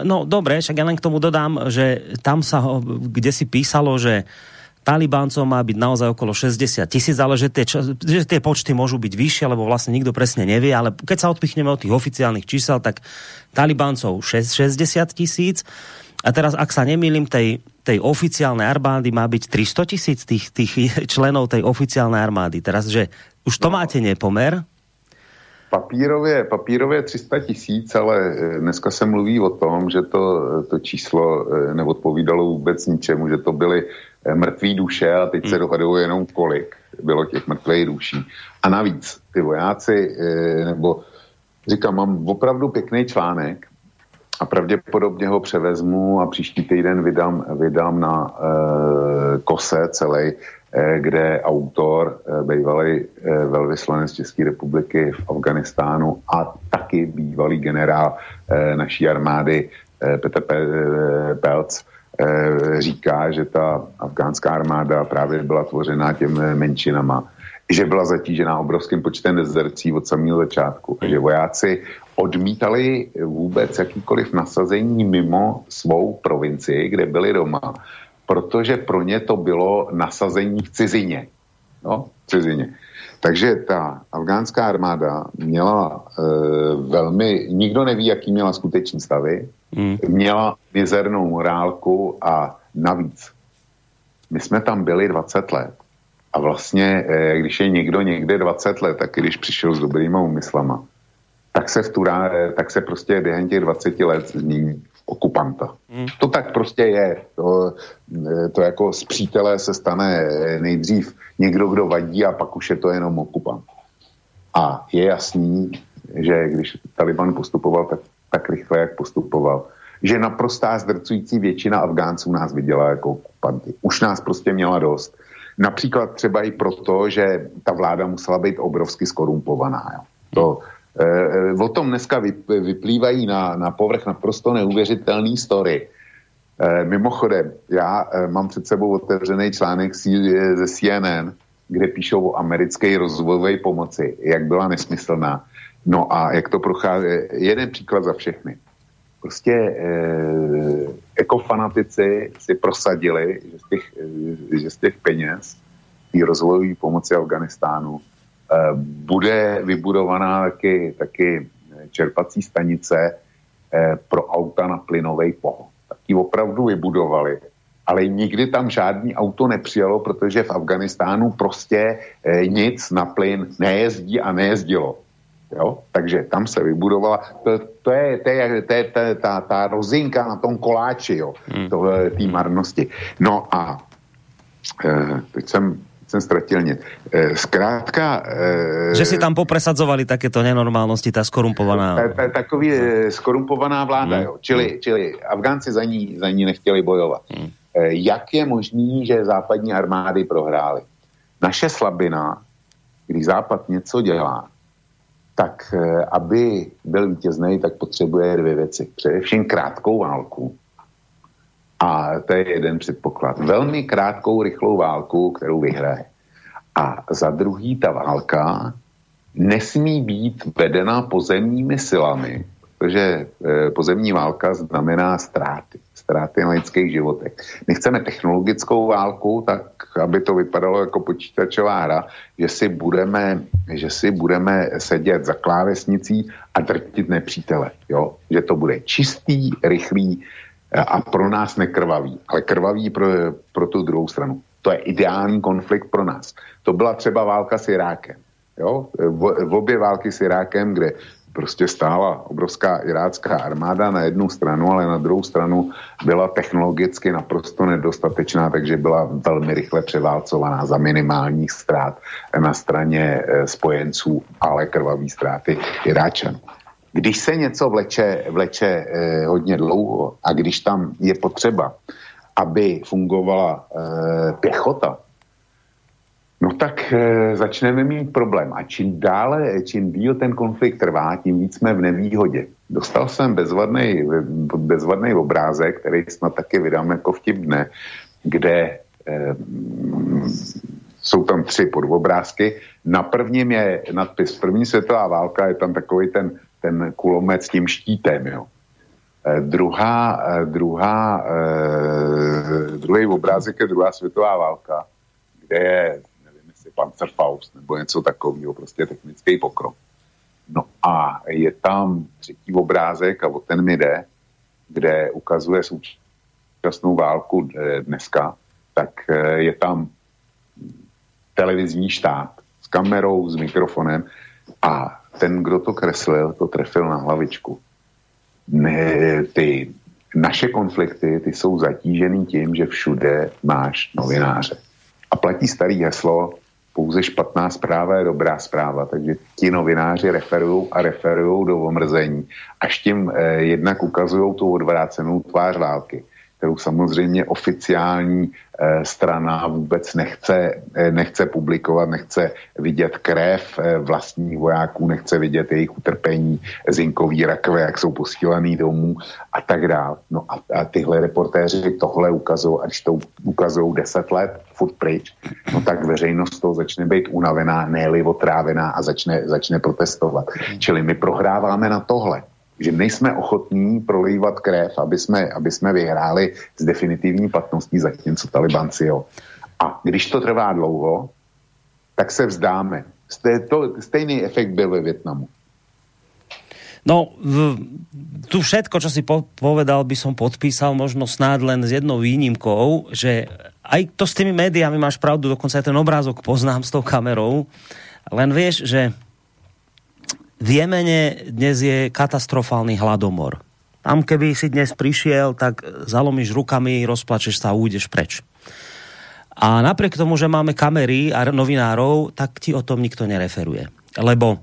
No dobre, však ja len k tomu dodám, že tam sa, kde si písalo, že Talibáncov má byť naozaj okolo šesťdesiat tisíc, ale že tie, že tie počty môžu byť vyššie, lebo vlastne nikto presne nevie, ale keď sa odpichneme od tých oficiálnych čísel, tak Talibáncov šesťdesiat tisíc a teraz, ak sa nemýlim, tej, tej oficiálnej armády má byť tristo tisíc tých, tých členov tej oficiálnej armády. Teraz, že už to no. máte nepomer. Papírově, papírově tři sta tisíc, ale dneska se mluví o tom, že to, to číslo neodpovídalo vůbec ničemu, že to byly mrtví duše a teď se dohaduje jenom kolik bylo těch mrtvých duší. A navíc ty vojáci, nebo říkám, mám opravdu pěkný článek a pravděpodobně ho převezmu a příští týden vydám, vydám na eh, kose celý, kde autor, bývalý velvyslanec České republiky v Afganistánu a taky bývalý generál naší armády Petr Pelc říká, že ta afgánská armáda právě byla tvořená těm menšinama, že byla zatížená obrovským počtem dezercí od samého začátku, že vojáci odmítali vůbec jakýkoliv nasazení mimo svou provincii, kde byli doma, protože pro ně to bylo nasazení v cizině. No, v cizině. Takže ta afgánská armáda měla e, velmi, nikdo neví, jaký měla skutečný stavy, mm. měla mizernou morálku a navíc. My jsme tam byli dvacet let. A vlastně, e, když je někdo někde dvacet let, tak když přišel s dobrýma úmyslama, tak se, v turá, tak se prostě během těch dvaceti let změní okupanta. Hmm. To tak prostě je. To, to jako z přítele se stane nejdřív někdo, kdo vadí a pak už je to jenom okupant. A je jasný, že když Taliban postupoval tak, tak rychle, jak postupoval, že naprostá zdrcující většina Afgánců nás viděla jako okupanty. Už nás prostě měla dost. Například třeba i proto, že ta vláda musela být obrovsky skorumpovaná. Jo. To O tom dneska vyplývají na, na povrch naprosto neuvěřitelný story. Mimochodem, já mám před sebou otevřený článek ze C N N, kde píšou o americké rozvojové pomoci, jak byla nesmyslná. No a jak to prochází, jeden příklad za všechny. Prostě eh, ekofanatici si prosadili, že z těch, že z těch peněz tý rozvojové pomoci Afganistánu bude vybudovaná taky, taky čerpací stanice pro auta na plynovej pohon. Tak ji opravdu vybudovali, ale nikdy tam žádný auto nepřijelo, protože v Afganistánu prostě nic na plyn nejezdí a nejezdilo. Jo? Takže tam se vybudovala, to, to je, to je, to je, to je ta, ta rozinka na tom koláči, jo? Hmm. To, tý marnosti. No a teď jsem Jsem ztratil net. Zkrátka... Že si tam popresadzovali takéto nenormálnosti, ta skorumpovaná... Ta, ta, takový skorumpovaná vláda, hmm. jo. Čili, čili Afgánci za ní, za ní nechtěli bojovat. Hmm. Jak je možný, že západní armády prohrály? Naše slabina, když Západ něco dělá, tak aby byl vítěznej, tak potřebuje dvě věci. Především krátkou válku. A to je jeden předpoklad. Velmi krátkou, rychlou válku, kterou vyhraje. A za druhý ta válka nesmí být vedena pozemními silami, protože e, pozemní válka znamená ztráty. Ztráty na lidských životech. My chceme technologickou válku, tak aby to vypadalo jako počítačová hra, že si budeme, že si budeme sedět za klávesnicí a drtit nepřítele. Jo? Že to bude čistý, rychlý, a pro nás nekrvavý, ale krvavý pro, pro tu druhou stranu. To je ideální konflikt pro nás. To byla třeba válka s Irákem. Jo? V, v obě války s Irákem, kde prostě stála obrovská irácká armáda na jednu stranu, ale na druhou stranu byla technologicky naprosto nedostatečná, takže byla velmi rychle převálcovaná za minimálních ztrát na straně spojenců, ale krvavý ztráty Iráčanů. Když se něco vleče, vleče eh, hodně dlouho a když tam je potřeba aby fungovala e, pěchota, no tak e, začneme mít problém. A čím dále, čím díl ten konflikt trvá, tím víc jsme v nevýhodě. Dostal jsem bezvadný, bezvadný obrázek, který snad taky vydám jako vtip dne, kde e, jsou tam tři podobrázky. Na prvním je nadpis První světová válka, je tam takový ten, ten kulomet s tím štítem, jo. Eh, druhá, eh, druhá, eh, druhý obrázek je Druhá světová válka, kde je, nevím, jestli Panzerfaust nebo něco takového, prostě technický pokrok. No a je tam třetí obrázek a o ten mi jde, kde ukazuje současnou válku eh, dneska, tak eh, je tam televizní štáb s kamerou, s mikrofonem a ten, kdo to kreslil, to trefil na hlavičku. Ne, ty naše konflikty, ty jsou zatížený tím, že všude máš novináře. A platí starý heslo, pouze špatná zpráva je dobrá zpráva, takže ti novináři referují a referují do omrzení. Až tím eh, jednak ukazují tu odvrácenou tvář války, kterou samozřejmě oficiální eh, strana vůbec nechce, eh, nechce publikovat, nechce vidět krev eh, vlastních vojáků, nechce vidět jejich utrpení, zinkový rakve, jak jsou posílaný domů a tak dále. No a, a tyhle reportéři tohle ukazují, až to ukazují deset let, furt pryč, no tak veřejnost toho začne být unavená, ne-li otrávená a začne, začne protestovat. Čili my prohráváme na tohle, že nejsme ochotní prolejvat krev, aby jsme, aby jsme vyhráli s definitivní platností, zatímco talibanci, jo. A když to trvá dlouho, tak se vzdáme. Stejný efekt byl ve Vietnamu. No, v, tu všetko, čo si po, povedal, by som podpísal možno snáď len s jednou výnimkou, že aj to s tými médiami máš pravdu, dokonca aj ten obrázok poznám s tou kamerou, len vieš, že v Jemene dnes je katastrofálny hladomor. Tam, keby si dnes prišiel, tak zalomíš rukami, rozplačeš sa a ujdeš preč. A napriek tomu, že máme kamery a novinárov, tak ti o tom nikto nereferuje. Lebo,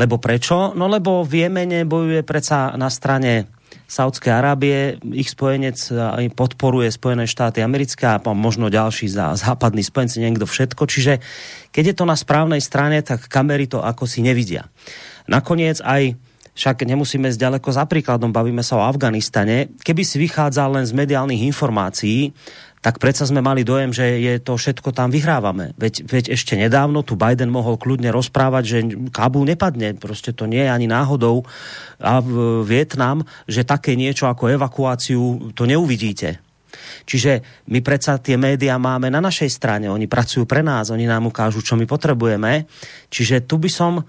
lebo prečo? No lebo v Jemene bojuje predsa na strane Saúdskej Arábie, ich spojenec podporuje Spojené štáty americké a možno ďalší za západní spojenci, niekto všetko. Čiže keď je to na správnej strane, tak kamery to ako si nevidia. Nakoniec aj, však nemusíme ísť ďaleko za príkladom, bavíme sa o Afganistane, keby si vychádzal len z mediálnych informácií, tak predsa sme mali dojem, že je to všetko tam vyhrávame. Veď, veď ešte nedávno tu Biden mohol kľudne rozprávať, že Kábul nepadne, proste to nie je ani náhodou. A v Vietnam, že také niečo ako evakuáciu to neuvidíte. Čiže my predsa tie médiá máme na našej strane, oni pracujú pre nás, oni nám ukážu, čo my potrebujeme. Čiže tu by som,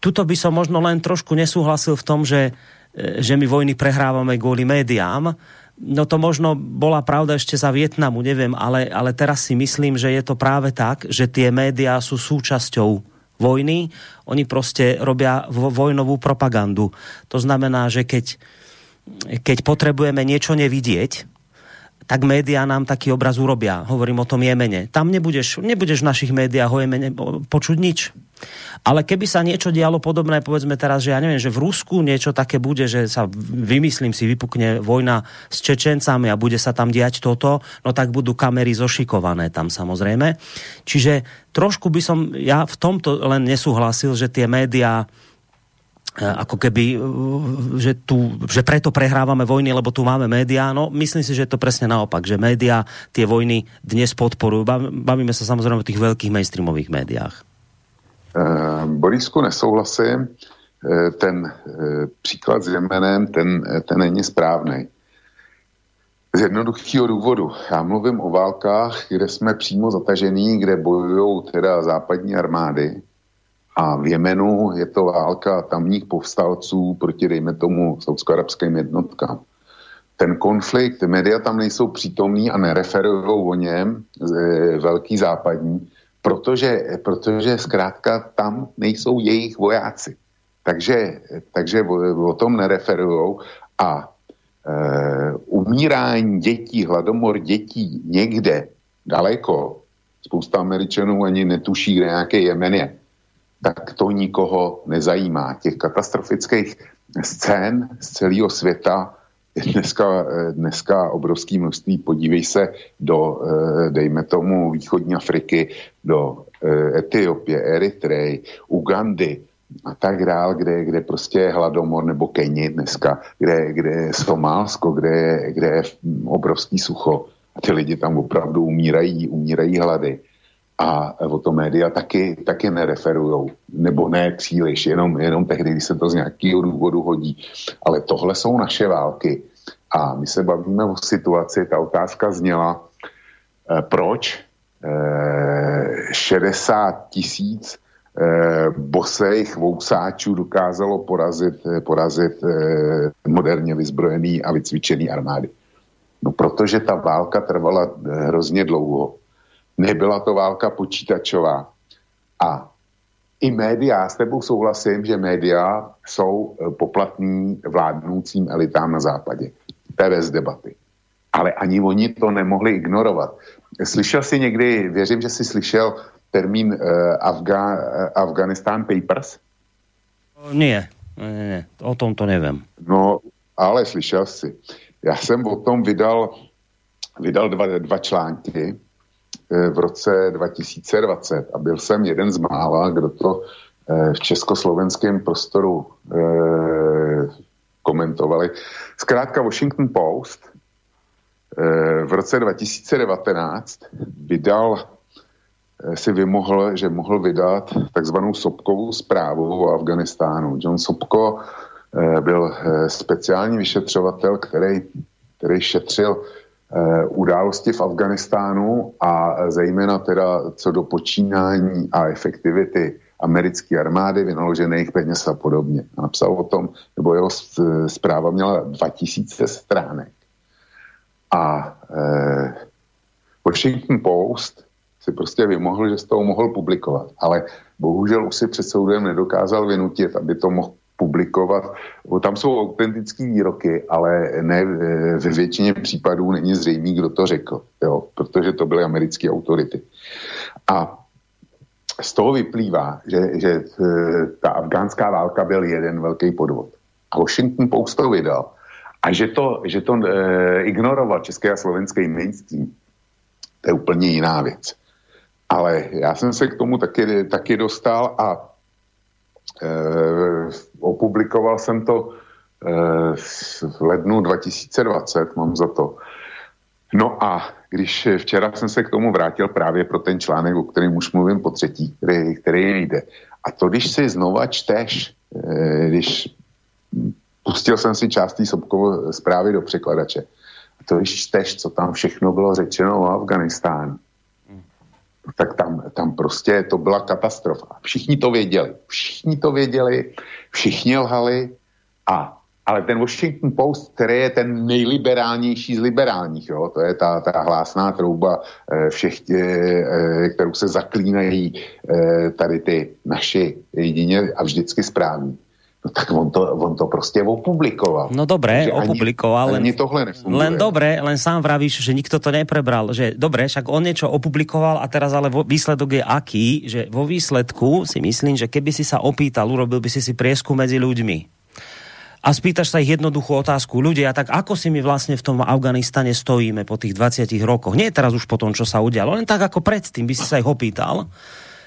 tuto by som možno len trošku nesúhlasil v tom, že, že my vojny prehrávame kvôli médiám. No to možno bola pravda ešte za Vietnamu, neviem, ale, ale teraz si myslím, že je to práve tak, že tie médiá sú súčasťou vojny, oni proste robia vojnovú propagandu. To znamená, že keď, keď potrebujeme niečo nevidieť, tak médiá nám taký obraz urobia. Hovorím o tom Jemene. Tam nebudeš, nebudeš v našich médiách o Jemene počuť nič. Ale keby sa niečo dialo podobné, povedzme teraz, že ja neviem, že v Rusku niečo také bude, že sa vymyslím si, vypukne vojna s Čečencami a bude sa tam diať toto, no tak budú kamery zošikované tam samozrejme. Čiže trošku by som ja v tomto len nesúhlasil, že tie médiá ako keby, že, tu, že preto prehrávame vojny, lebo tu máme médiá. No, myslím si, že je to presne naopak, že médiá tie vojny dnes podporujú. Bavíme sa samozrejme o tých veľkých mainstreamových médiách. Uh, Borisku, nesouhlasím. Uh, ten uh, příklad s Jemenem, ten, uh, ten není správnej. Z jednoduchého důvodu. Já mluvím o válkách, kde jsme přímo zatažení, kde bojují teda západní armády. A v Jemenu je to válka tamních povstalců proti, dejme tomu, saúdsko-arabským jednotkám. Ten konflikt, média tam nejsou přítomný a nereferují o něm e, velký západní, protože, protože zkrátka tam nejsou jejich vojáci. Takže, takže o, o tom nereferují a e, umírání dětí, hladomor dětí někde daleko, spousta Američanů ani netuší, kde nějaký Jemen je, tak to nikoho nezajímá. Těch katastrofických scén z celého světa dneska, dneska obrovské množství, podívej se do, dejme tomu, východní Afriky, do Etiopie, Eritreji, Ugandy a tak dál, kde, kde prostě je hladomor, nebo Keni dneska, kde, kde je Somálsko, kde, kde je obrovský sucho. A ty lidi tam opravdu umírají, umírají hlady. A o to média taky, taky nereferujou, nebo ne příliš, jenom, jenom tehdy, když se to z nějakého důvodu hodí. Ale tohle jsou naše války. A my se bavíme o situaci, ta otázka zněla, eh, proč eh, šedesát tisíc eh, bosejch vousáčů dokázalo porazit, porazit eh, moderně vyzbrojený a vycvičený armády. No protože ta válka trvala hrozně dlouho. Nebyla to válka počítačová. A i média, s tebou souhlasím, že média jsou poplatní vládnoucím elitám na západě. To je bez debaty. Ale ani oni to nemohli ignorovat. Slyšel jsi někdy, věřím, že jsi slyšel termín uh, Afga, Afghanistan Papers? Nie, nie, nie. O tom to nevím. No, ale slyšel jsi. Já jsem o tom vydal, vydal dva, dva články v roce dva tisíce dvacet a byl jsem jeden z mála, kdo to v československém prostoru komentovali. Zkrátka Washington Post v roce dva tisíce devatenáct vydal, si vymohl, že mohl vydat takzvanou Sopkovou zprávu o Afganistánu. John Sopko byl speciální vyšetřovatel, který, který šetřil události v Afganistánu a zejména teda co do počínání a efektivity americké armády, vynaložených peněz a podobně. A napsal o tom, nebo jeho zpráva měla dva tisíce stránek. A eh, Washington Post si prostě vymohl, že z toho mohl publikovat, ale bohužel už si před soudem nedokázal vynutit, aby to mohl publikovat. Tam jsou autentické výroky, ale ne, ve většině případů není zřejmý, kdo to řekl, jo? Protože to byly americké autority. A z toho vyplývá, že, že ta afgánská válka byl jeden velký podvod. A Washington Post to vydal. A že to, že to ignoroval český a slovenský mainstream, to je úplně jiná věc. Ale já jsem se k tomu taky, taky dostal a Uh, opublikoval jsem to uh, v lednu dva tisíce dvacet, mám za to. No a když včera jsem se k tomu vrátil právě pro ten článek, o kterém už mluvím po třetí, který, který nejde. A to, když si znova čteš, uh, když pustil jsem si část té Sobkové zprávy do překladače, a to, když čteš, co tam všechno bylo řečeno o Afganistánu, tak tam, tam prostě to byla katastrofa. Všichni to věděli. Všichni to věděli, všichni lhali. A, ale ten Washington Post, který je ten nejliberálnější z liberálních, jo, to je ta, ta hlásná trouba všech, kterou se zaklínají tady ty naši jedině a vždycky správní. No tak on to, on to prostě opublikoval. No dobre, takže opublikoval, ani, len, ani tohle nefunguje. Len dobre, len sám vravíš, že nikto to neprebral, že dobre, však on niečo opublikoval a teraz ale vo, výsledok je aký, že vo výsledku si myslím, že keby si sa opýtal, urobil by si si prieskum medzi ľuďmi a spýtaš sa ich jednoduchú otázku, ľudia, tak ako si my vlastne v tom Afganistane stojíme po tých dvadsiatich rokoch, nie teraz už po tom, čo sa udialo, len tak ako predtým by si sa ich opýtal,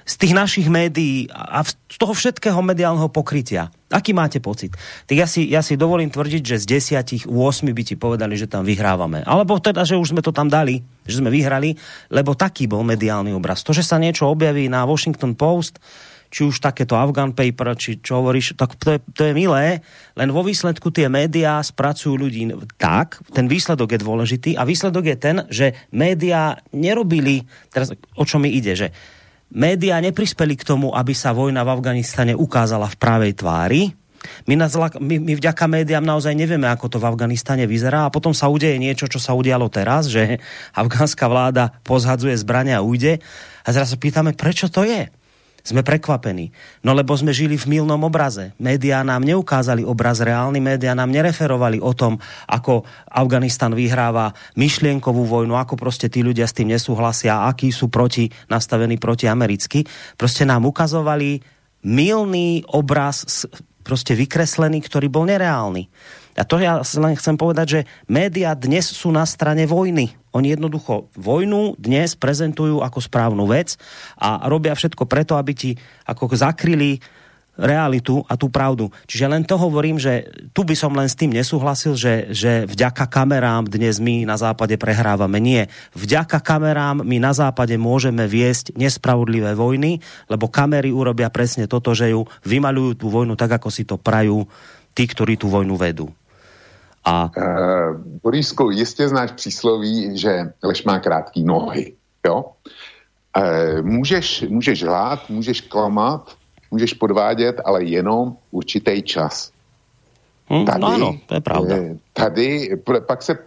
z tých našich médií a z toho všetkého mediálneho pokrytia. Aký máte pocit? Tak ja si, ja si dovolím tvrdiť, že z desiatich, u osmi by ti povedali, že tam vyhrávame. Alebo teda, že už sme to tam dali, že sme vyhrali, lebo taký bol mediálny obraz. To, že sa niečo objaví na Washington Post, či už takéto Afghan Paper, či čo hovoríš, tak to je, to je milé, len vo výsledku tie médiá spracujú ľudí tak, ten výsledok je dôležitý a výsledok je ten, že médiá nerobili, teraz o čo mi ide, že média neprispeli k tomu, aby sa vojna v Afganistane ukázala v pravej tvári. My, na zla, my, my vďaka médiám naozaj nevieme, ako to v Afganistane vyzerá a potom sa udeje niečo, čo sa udialo teraz, že afgánska vláda pozhadzuje zbrane a ujde a zrazu sa pýtame, prečo to je? Sme prekvapení. No lebo sme žili v mylnom obraze. Médiá nám neukázali obraz reálny, médiá nám nereferovali o tom, ako Afganistan vyhráva myšlienkovú vojnu, ako proste tí ľudia s tým nesúhlasia, akí sú proti, nastavení proti americky. Proste nám ukazovali mylný obraz, proste vykreslený, ktorý bol nereálny. A to ja len chcem povedať, že médiá dnes sú na strane vojny. Oni jednoducho vojnu dnes prezentujú ako správnu vec a robia všetko preto, aby ti ako zakryli realitu a tú pravdu. Čiže len to hovorím, že tu by som len s tým nesúhlasil, že, že vďaka kamerám dnes my na západe prehrávame. Nie. Vďaka kamerám my na západe môžeme viesť nespravodlivé vojny, lebo kamery urobia presne toto, že ju vymaľujú tú vojnu tak, ako si to prajú tí, ktorí tú vojnu vedú. A... Uh, Borisku, jistě znáš přísloví, že lež má krátký nohy. Jo? Uh, můžeš, můžeš lhát, můžeš klamat, můžeš podvádět, ale jenom určitý čas. Hmm, tady, no ano, to je pravda. Tady, pak se,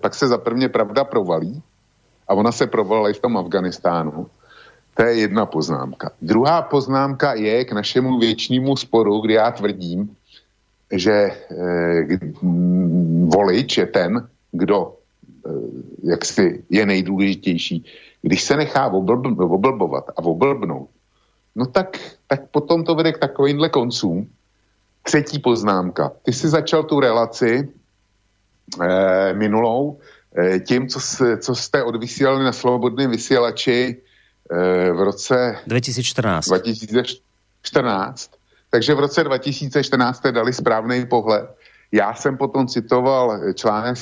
pak se zaprvně pravda provalí a ona se provalila i v tom Afganistánu. To je jedna poznámka. Druhá poznámka je k našemu věčnímu sporu, kdy já tvrdím, že eh, volič je ten, kdo eh, jaksi je nejdůležitější. Když se nechá oblb, oblbovat a oblbnout, no tak, tak potom to vede k takovýmhle koncům. Třetí poznámka. Ty jsi začal tu relaci eh, minulou eh, tím, co, co jste odvysílali na Slobodném vysílači eh, v roce... dvetisícštrnásť. dvetisícštrnásť. Takže v roce dva tisíce čtrnáct jste dali správný pohled. Já jsem potom citoval článek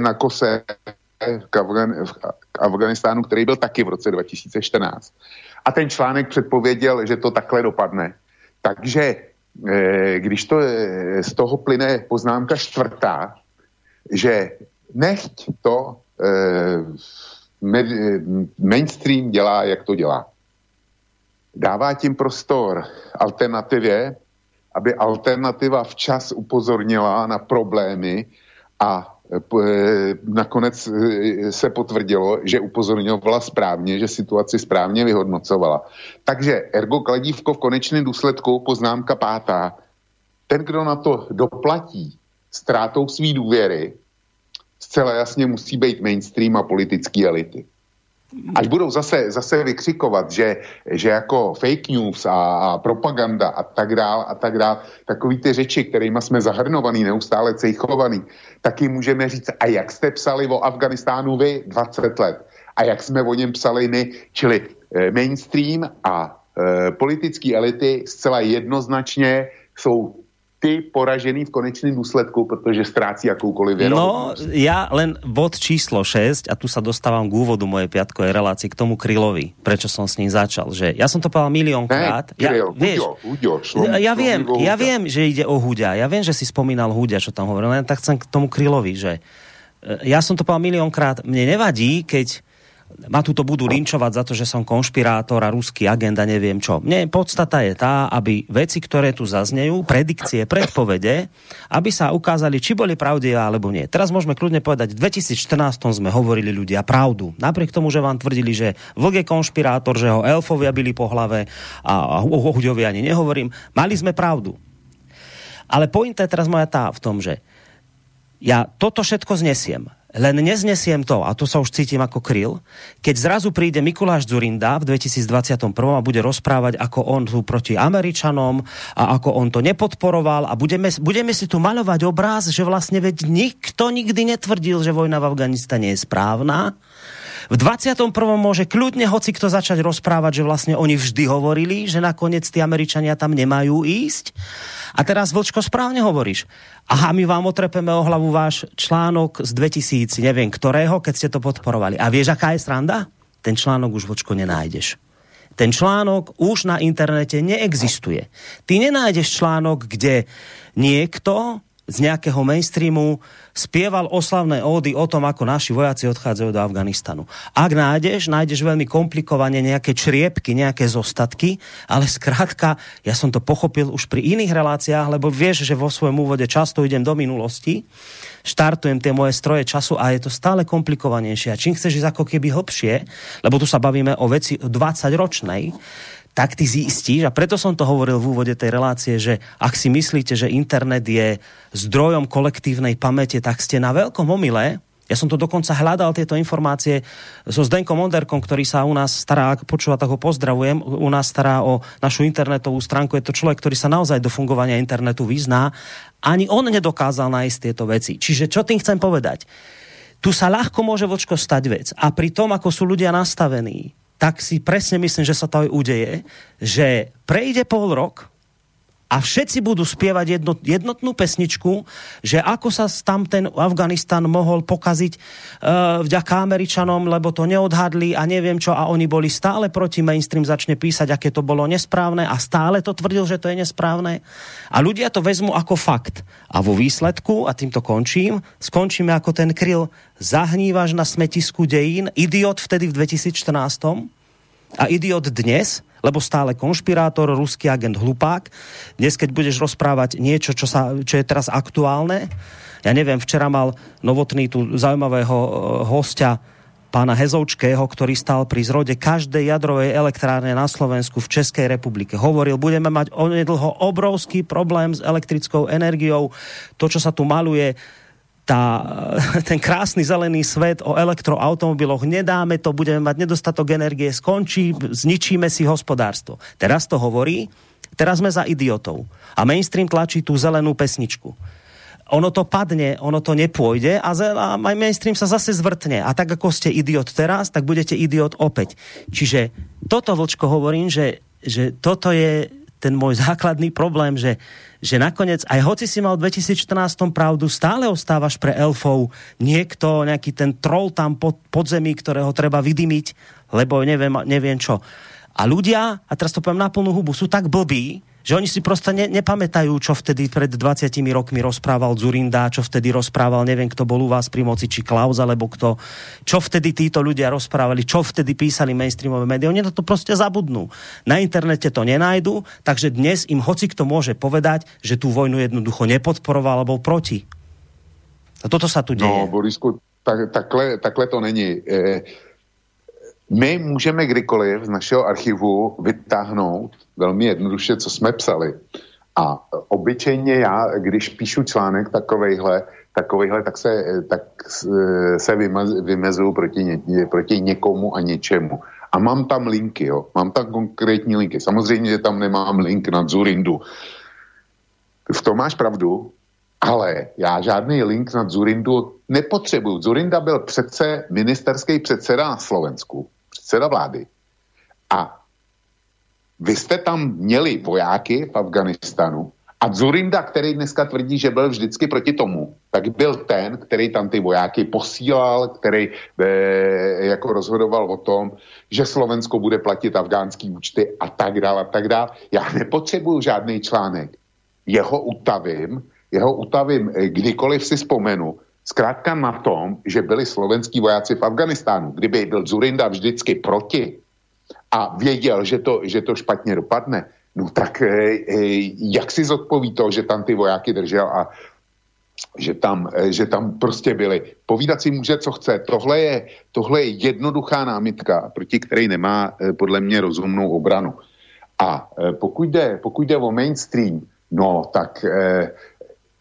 na Kose k, Afgan- k Afganistánu, který byl taky v roce dva tisíce čtrnáct. A ten článek předpověděl, že to takhle dopadne. Takže když to z toho plyne poznámka čtvrtá, že nechť to mainstream dělá, jak to dělá. Dává tím prostor alternativě, aby alternativa včas upozornila na problémy a e, nakonec e, se potvrdilo, že upozorňovala správně, že situaci správně vyhodnocovala. Takže ergo kladívko v konečném důsledku poznámka pátá. Ten, kdo na to doplatí ztrátou své důvěry, zcela jasně musí být mainstream a politické elity. Až budou zase, zase vykřikovat, že, že jako fake news a, a propaganda a tak dál a tak dál, takový ty řeči, kterýma jsme zahrnovaný, neustále cejchovaný, taky můžeme říct, a jak jste psali o Afganistánu vy dvacet let a jak jsme o něm psali my, čili mainstream a e, politické elity zcela jednoznačně jsou ty poražený v konečným dôsledku, pretože stráci akúkoliv vierohodnosť. No, ja len bod číslo šesť, a tu sa dostávam k úvodu mojej piatkovej relácii, k tomu Krylovi, prečo som s ním začal. Že ja som to povedal miliónkrát. Ne, Kryl, ja, vieš, Huďo, Huďo, šlo, ja, viem, ja viem, že ide o Huďa. Ja viem, že si spomínal Huďa, čo tam hovoril. Len tak chcem k tomu Krylovi, že ja som to povedal miliónkrát. Mne nevadí, keď ma túto budú linčovať za to, že som konšpirátor a ruský agent a neviem čo. Mne podstata je tá, aby veci, ktoré tu zaznejú, predikcie, predpovede, aby sa ukázali, či boli pravdivé alebo nie. Teraz môžeme kľudne povedať, v dvetisícštrnásť sme hovorili ľudia pravdu. Napriek tomu, že vám tvrdili, že vlk je konšpirátor, že ho elfovia bili po hlave a o Huďovi ani nehovorím. Mali sme pravdu. Ale pointa je teraz moja tá v tom, že ja toto všetko znesiem. Len neznesiem to, a to sa už cítim ako Kryl, keď zrazu príde Mikuláš Dzurinda v dvetisícdvadsaťjeden a bude rozprávať, ako on tu proti Američanom a ako on to nepodporoval a budeme, budeme si tu maľovať obraz, že vlastne veď nikto nikdy netvrdil, že vojna v Afganistane je správna. V dvadsiatom prvom môže kľudne hocikto začať rozprávať, že vlastne oni vždy hovorili, že nakoniec tí Američania tam nemajú ísť. A teraz, Vlčko, správne hovoríš. Aha, my vám otrepeme o hlavu váš článok z dvetisíc, neviem ktorého, keď ste to podporovali. A vieš, aká je sranda? Ten článok už, Vlčko, nenájdeš. Ten článok už na internete neexistuje. Ty nenájdeš článok, kde niekto z nejakého mainstreamu spieval oslavné ódy o tom, ako naši vojaci odchádzajú do Afganistanu. Ak nájdeš, nájdeš veľmi komplikovane nejaké čriepky, nejaké zostatky, ale skrátka, ja som to pochopil už pri iných reláciách, lebo vieš, že vo svojom úvode často idem do minulosti, štartujem tie moje stroje času a je to stále komplikovanejšie. A čím chceš ísť ako keby hlbšie, lebo tu sa bavíme o veci dvadsaťročnej, tak ty zistíš, a preto som to hovoril v úvode tej relácie, že ak si myslíte, že internet je zdrojom kolektívnej pamäte, tak ste na veľkom omyle, Ja som to dokonca hľadal, tieto informácie, so Zdenkom Onderkom, ktorý sa u nás stará, ak počúva, tak ho pozdravujem, u nás stará o našu internetovú stránku. Je to človek, ktorý sa naozaj do fungovania internetu vyzná. Ani on nedokázal nájsť tieto veci. Čiže čo tým chcem povedať? Tu sa ľahko môže, vočko, stať vec. A pri tom, ako sú ľudia nastavení, tak si presne myslím, že sa to aj udeje, že prejde pol rok a všetci budú spievať jedno, jednotnú pesničku, že ako sa tam ten Afganistan mohol pokaziť e, vďaka Američanom, lebo to neodhadli a neviem čo, a oni boli stále proti, mainstream začne písať, aké to bolo nesprávne, a stále to tvrdil, že to je nesprávne. A ľudia to vezmú ako fakt. A vo výsledku, a týmto končím, skončíme ako ten Kryl, zahnívaš na smetisku dejín, idiot vtedy v dvetisícštrnástom a idiot dnes, lebo stále konšpirátor, ruský agent, hlupák. Dnes, keď budeš rozprávať niečo, čo, sa, čo je teraz aktuálne, ja neviem, včera mal Novotný tu zaujímavého hostia, pána Hezovčkého, ktorý stal pri zrode každej jadrovej elektrárne na Slovensku, v Českej republike. Hovoril, budeme mať onedlho obrovský problém s elektrickou energiou. To, čo sa tu maluje, Tá, ten krásny zelený svet o elektroautomobiloch, nedáme to, budeme mať nedostatok energie, skončí, zničíme si hospodárstvo. Teraz to hovorí, teraz sme za idiotov. A mainstream tlačí tú zelenú pesničku. Ono to padne, ono to nepôjde a, zel, a mainstream sa zase zvrtne. A tak, ako ste idiot teraz, tak budete idiot opäť. Čiže toto, Vlčko, hovorím, že, že toto je ten môj základný problém, že že nakoniec, aj hoci si mal v dvetisícštrnástom pravdu, stále ostávaš pre elfov niekto, nejaký ten troll tam pod, pod zemi, ktorého treba vydymiť, lebo neviem, neviem čo. A ľudia, a teraz to poviem na plnú hubu, sú tak blbí, že oni si proste ne, nepamätajú, čo vtedy pred dvadsiatimi rokmi rozprával Dzurinda, čo vtedy rozprával, neviem, kto bol u vás pri moci, či Klaus, alebo kto, čo vtedy títo ľudia rozprávali, čo vtedy písali mainstreamové médiá. Oni to proste zabudnú. Na internete to nenájdu, takže dnes im hocikto môže povedať, že tú vojnu jednoducho nepodporoval alebo proti. A toto sa tu deje. No, Borisku, tak, takhle, takhle to není. E, my můžeme kdykoliv z našeho archivu vytáhnout velmi jednoduše, co jsme psali. A obyčejně já, když píšu článek takovejhle, takovejhle tak se, tak se vymezuju proti, ně, proti někomu a něčemu. A mám tam linky, jo. Mám tam konkrétní linky. Samozřejmě, že tam nemám link na Dzurindu. V tom máš pravdu, ale já žádný link na Dzurindu nepotřebuju. Dzurinda byl přece ministerský předseda na Slovensku, předseda vlády. A vy jste tam měli vojáky v Afganistanu a Dzurinda, který dneska tvrdí, že byl vždycky proti tomu, tak byl ten, který tam ty vojáky posílal, který e, jako rozhodoval o tom, že Slovensko bude platit afgánský účty a tak dále a tak dále. Já nepotřebuju žádný článek. Jeho utavím, jeho utavím kdykoliv si vzpomenu. Zkrátka na tom, že byli slovenský vojáci v Afganistánu. Kdyby byl Dzurinda vždycky proti a věděl, že to, že to špatně dopadne, no tak e, e, jak si zodpoví to, že tam ty vojáky držel a že tam, e, že tam prostě byli. Povídat si může, co chce. Tohle je, tohle je jednoduchá námitka, proti které nemá e, podle mě rozumnou obranu. A e, pokud jde, pokud jde o mainstream, no tak e,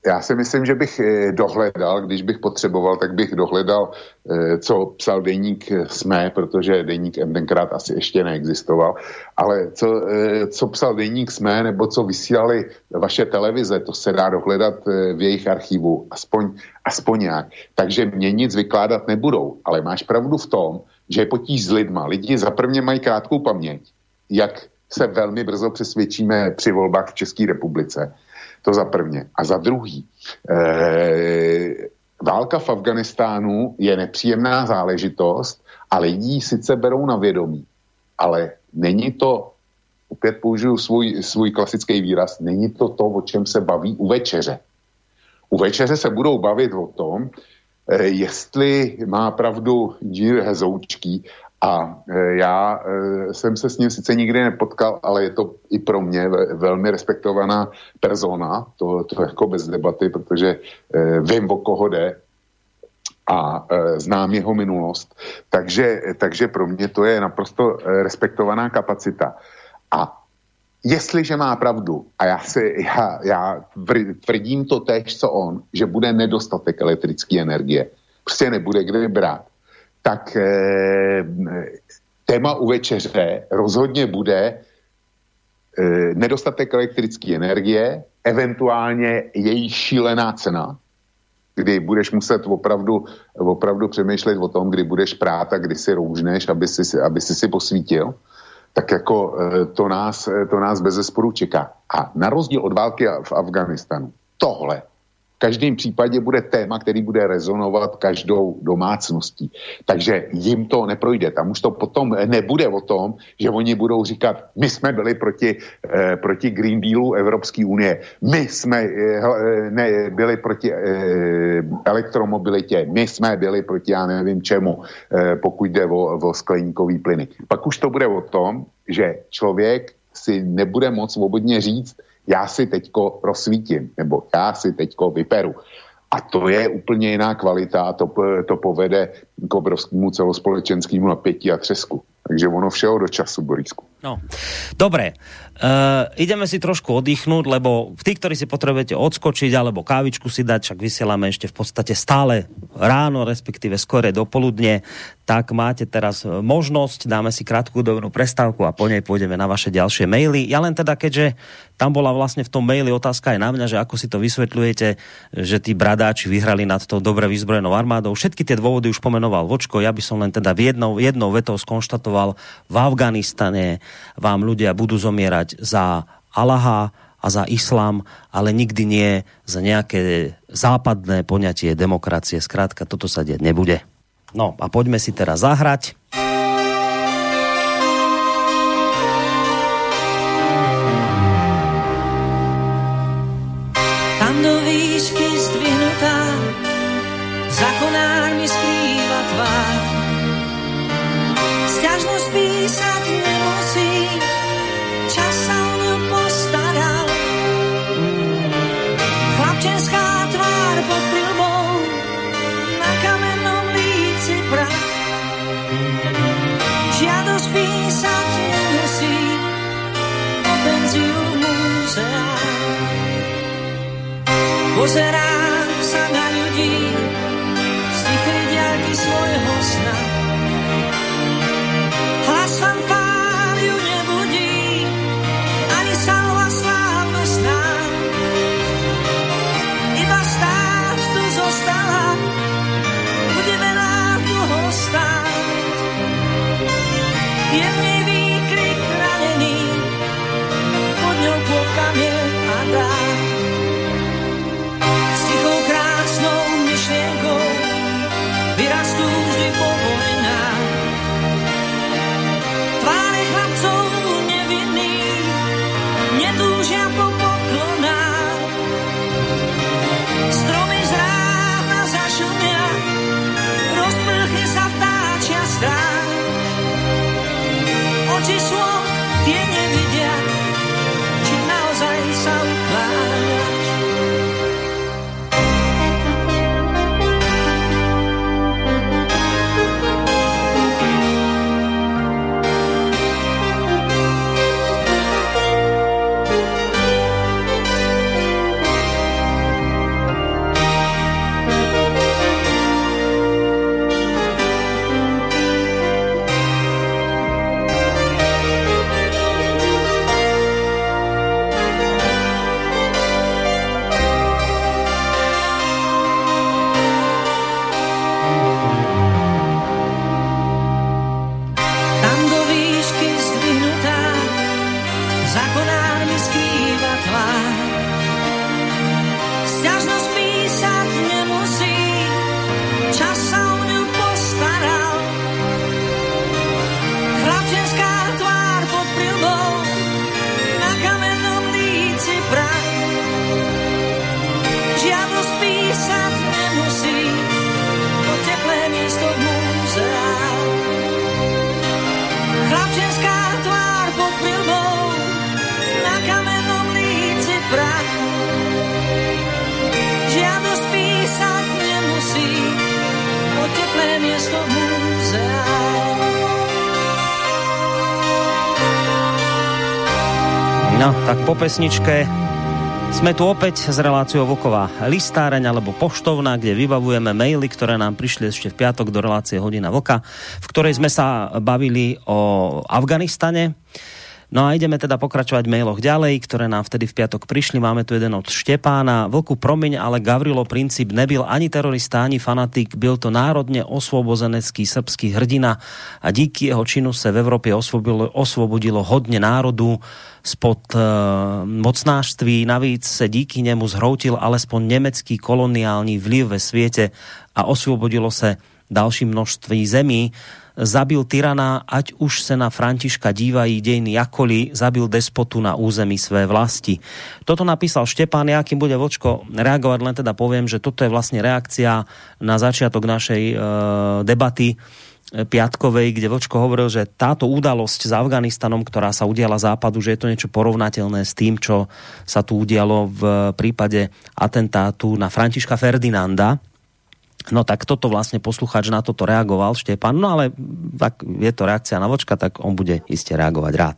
já si myslím, že bych e, dohledal, když bych potřeboval, tak bych dohledal, e, co psal deník SME, protože deník M tenkrát asi ještě neexistoval, ale co, e, co psal deník SME, nebo co vysílali vaše televize, to se dá dohledat e, v jejich archivu, aspoň, aspoň nějak. Takže mě nic vykládat nebudou, ale máš pravdu v tom, že je potíž s lidma. Lidi zaprvně mají krátkou paměť, jak se velmi brzo přesvědčíme při volbách v České republice. To za prvně. A za druhý, e, válka v Afganistánu je nepříjemná záležitost a lidi sice berou na vědomí, ale není to, opět použiju svůj, svůj klasický výraz, není to to, o čem se baví u večeře. U večeře se budou bavit o tom, e, jestli má pravdu Jiří Hezoučký. A já jsem se s ním sice nikdy nepotkal, ale je to i pro mě velmi respektovaná persona, to, to jako bez debaty, protože vím, o koho jde a znám jeho minulost. Takže, takže pro mě to je naprosto respektovaná kapacita. A jestliže má pravdu, a já, si, já, já tvrdím to též, co on, že bude nedostatek elektrické energie, prostě nebude kde brát. Tak e, téma u večeře rozhodně bude e, nedostatek elektrické energie, eventuálně její šílená cena, kdy budeš muset opravdu, opravdu přemýšlet o tom, kdy budeš prát a kdy si roužneš, aby si, aby si, si posvítil, tak jako to nás, to nás bezesporu čeká. A na rozdíl od války v Afganistanu, tohle v každém případě bude téma, který bude rezonovat každou domácností. Takže jim to neprojde. Tam už to potom nebude o tom, že oni budou říkat, my jsme byli proti, eh, proti Green Dealu Evropské unie, my jsme eh, ne, byli proti eh, elektromobilitě, my jsme byli proti já nevím čemu, eh, pokud jde o, o skleníkový plyny. Pak už to bude o tom, že člověk si nebude moc svobodně říct, já si teďko rozsvítím, nebo já si teďko vyperu. A to je úplně jiná kvalita a to, to povede k obrovskému celospolečenskému napětí a třesku. Takže ono všeho do času, Borisku. No, dobre. Uh, ideme si trošku oddychnúť, lebo tí, ktorí si potrebujete odskočiť alebo kávičku si dať, však vysielame ešte v podstate stále ráno, respektíve skore dopoludne, tak máte teraz možnosť, dáme si krátku dobrú prestávku a po nej pôjdeme na vaše ďalšie maily. Ja len teda, keďže tam bola vlastne v tom maili otázka aj na mňa, že ako si to vysvetľujete, že tí bradáči vyhrali nad tou dobre vyzbrojenou armádou. Všetky tie dôvody už pomenoval Vočko, ja by som len teda v jednou, jednou vetou skonštatoval, v Afganistane vám ľudia budú zomierať za Allaha a za islám, ale nikdy nie za nejaké západné poňatie demokracie. Skrátka, toto sa deť nebude. No a poďme si teraz zahrať. Tam do výšky zdvihnutá za konármi skrýva tvár. Sťažnosť písať nemusí, čas sa ono postaral. Chlapčenská tvár pod prilbou, na kamennom líci prach. Žiadosť písať nemusí, o penziu múzea. Pozerám sa na ľudí z tichej diaľky svojho sna. Hlas fanfár ju nebudí, ani salva slávnostná. Iba stáť tu zostala, budeme na dlho stáť. Je v nej výkrik ranený, pod ňou plokam je a dá. Oči slov tie nevidia, či naozaj sa ukláňaš. No, tak po pesničke Sme tu opäť s reláciou Vlková listáreň alebo poštovná, kde vybavujeme maily, ktoré nám prišli ešte v piatok do relácie Hodina Vlka, v ktorej sme sa bavili o Afganistane. No a ideme teda pokračovať v mailoch ďalej, ktoré nám vtedy v piatok prišli. Máme tu jeden od Štepána. Vlku, promiň, ale Gavrilo Princip nebyl ani terorista, ani fanatik. Byl to národne osvobozenecký srbský hrdina a díky jeho činu sa v Európe osvobodilo, osvobodilo hodne národu spod e, mocnáštví. Navíc sa díky nemu zhroutil alespoň nemecký koloniálny vliv ve svete a osvobodilo sa ďalšie množství zemí. Zabil tyrana, ať už sa na Františka dívají dejiny jakoli, zabil despotu na území své vlasti. Toto napísal Štepán, ja kým bude Vočko reagovať, len teda poviem, že toto je vlastne reakcia na začiatok našej e, debaty piatkovej, kde Vočko hovoril, že táto udalosť s Afganistanom, ktorá sa udiala západu, že je to niečo porovnateľné s tým, čo sa tu udialo v prípade atentátu na Františka Ferdinanda. No tak toto vlastne poslucháč na toto reagoval, Štepán, no ale tak je to reakcia na Vočka, tak on bude jistě reagovat rád.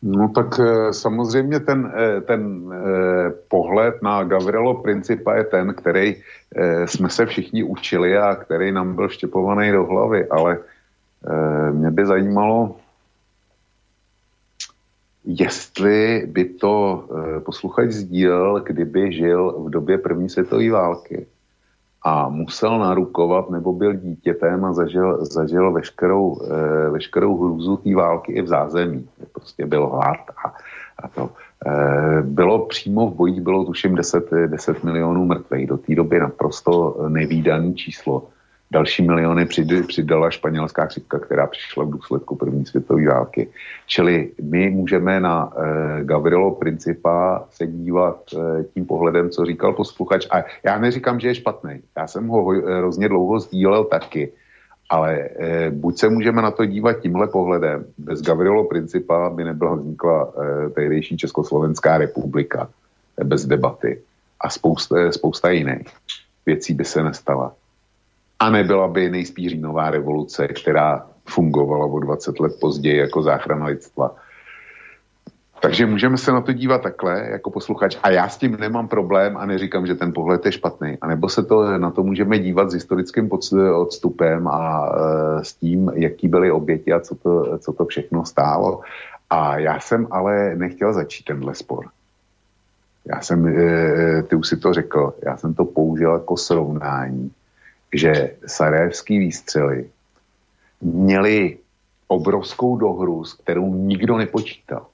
No tak samozřejmě ten, ten pohled na Gavrilo Principa je ten, který jsme se všichni učili a který nám byl štěpovaný do hlavy, ale mě by zajímalo, jestli by to posluchač sdílel, kdyby žil v době první světové války a musel narukovat, nebo byl dítětem a zažil, zažil veškerou, e, veškerou hrůzu té války i v zázemí. Prostě byl hlad a, a to. E, bylo přímo v bojích, bylo tuším deset milionů mrtvých. Do té doby naprosto nevídané číslo. Další miliony přidala španělská chřipka, která přišla v důsledku první světové války. Čili my můžeme na eh, Gavrilo Principa se dívat eh, tím pohledem, co říkal posluchač. A já neříkám, že je špatný. Já jsem ho hrozně dlouho sdílel taky. Ale eh, buď se můžeme na to dívat tímhle pohledem. Bez Gavrilo Principa by nebyla vznikla eh, tehdejší Československá republika eh, bez debaty. A spousta, spousta jiných věcí by se nestala. A nebyla by nejspíš nová revoluce, která fungovala o dvacet let později jako záchrana lidstva. Takže můžeme se na to dívat takhle, jako posluchač. A já s tím nemám problém a neříkám, že ten pohled je špatný. A nebo se to, na to můžeme dívat s historickým odstupem a e, s tím, jaký byly oběti a co to, co to všechno stálo. A já jsem ale nechtěl začít tenhle spor. Já jsem, e, ty už si to řekl, já jsem to použil jako srovnání, že sarajevský výstřely měly obrovskou dohru, s kterou nikdo nepočítal.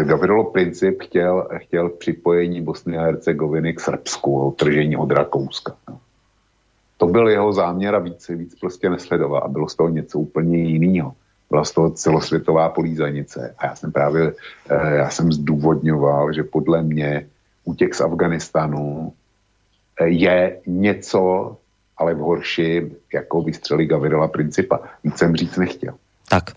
E, Gavrilo Princip chtěl, chtěl připojení Bosny a Hercegoviny k Srbsku, odtržení od Rakouska. To byl jeho záměr a víc, víc prostě nesledoval a bylo z toho něco úplně jiného. Byla z toho celosvětová polízanice a já jsem právě, e, já jsem zdůvodňoval, že podle mě útěk z Afganistanu je něco, ale v horším, jako vystřely Gavrila Principa. Víc jsem říct nechtěl. Tak.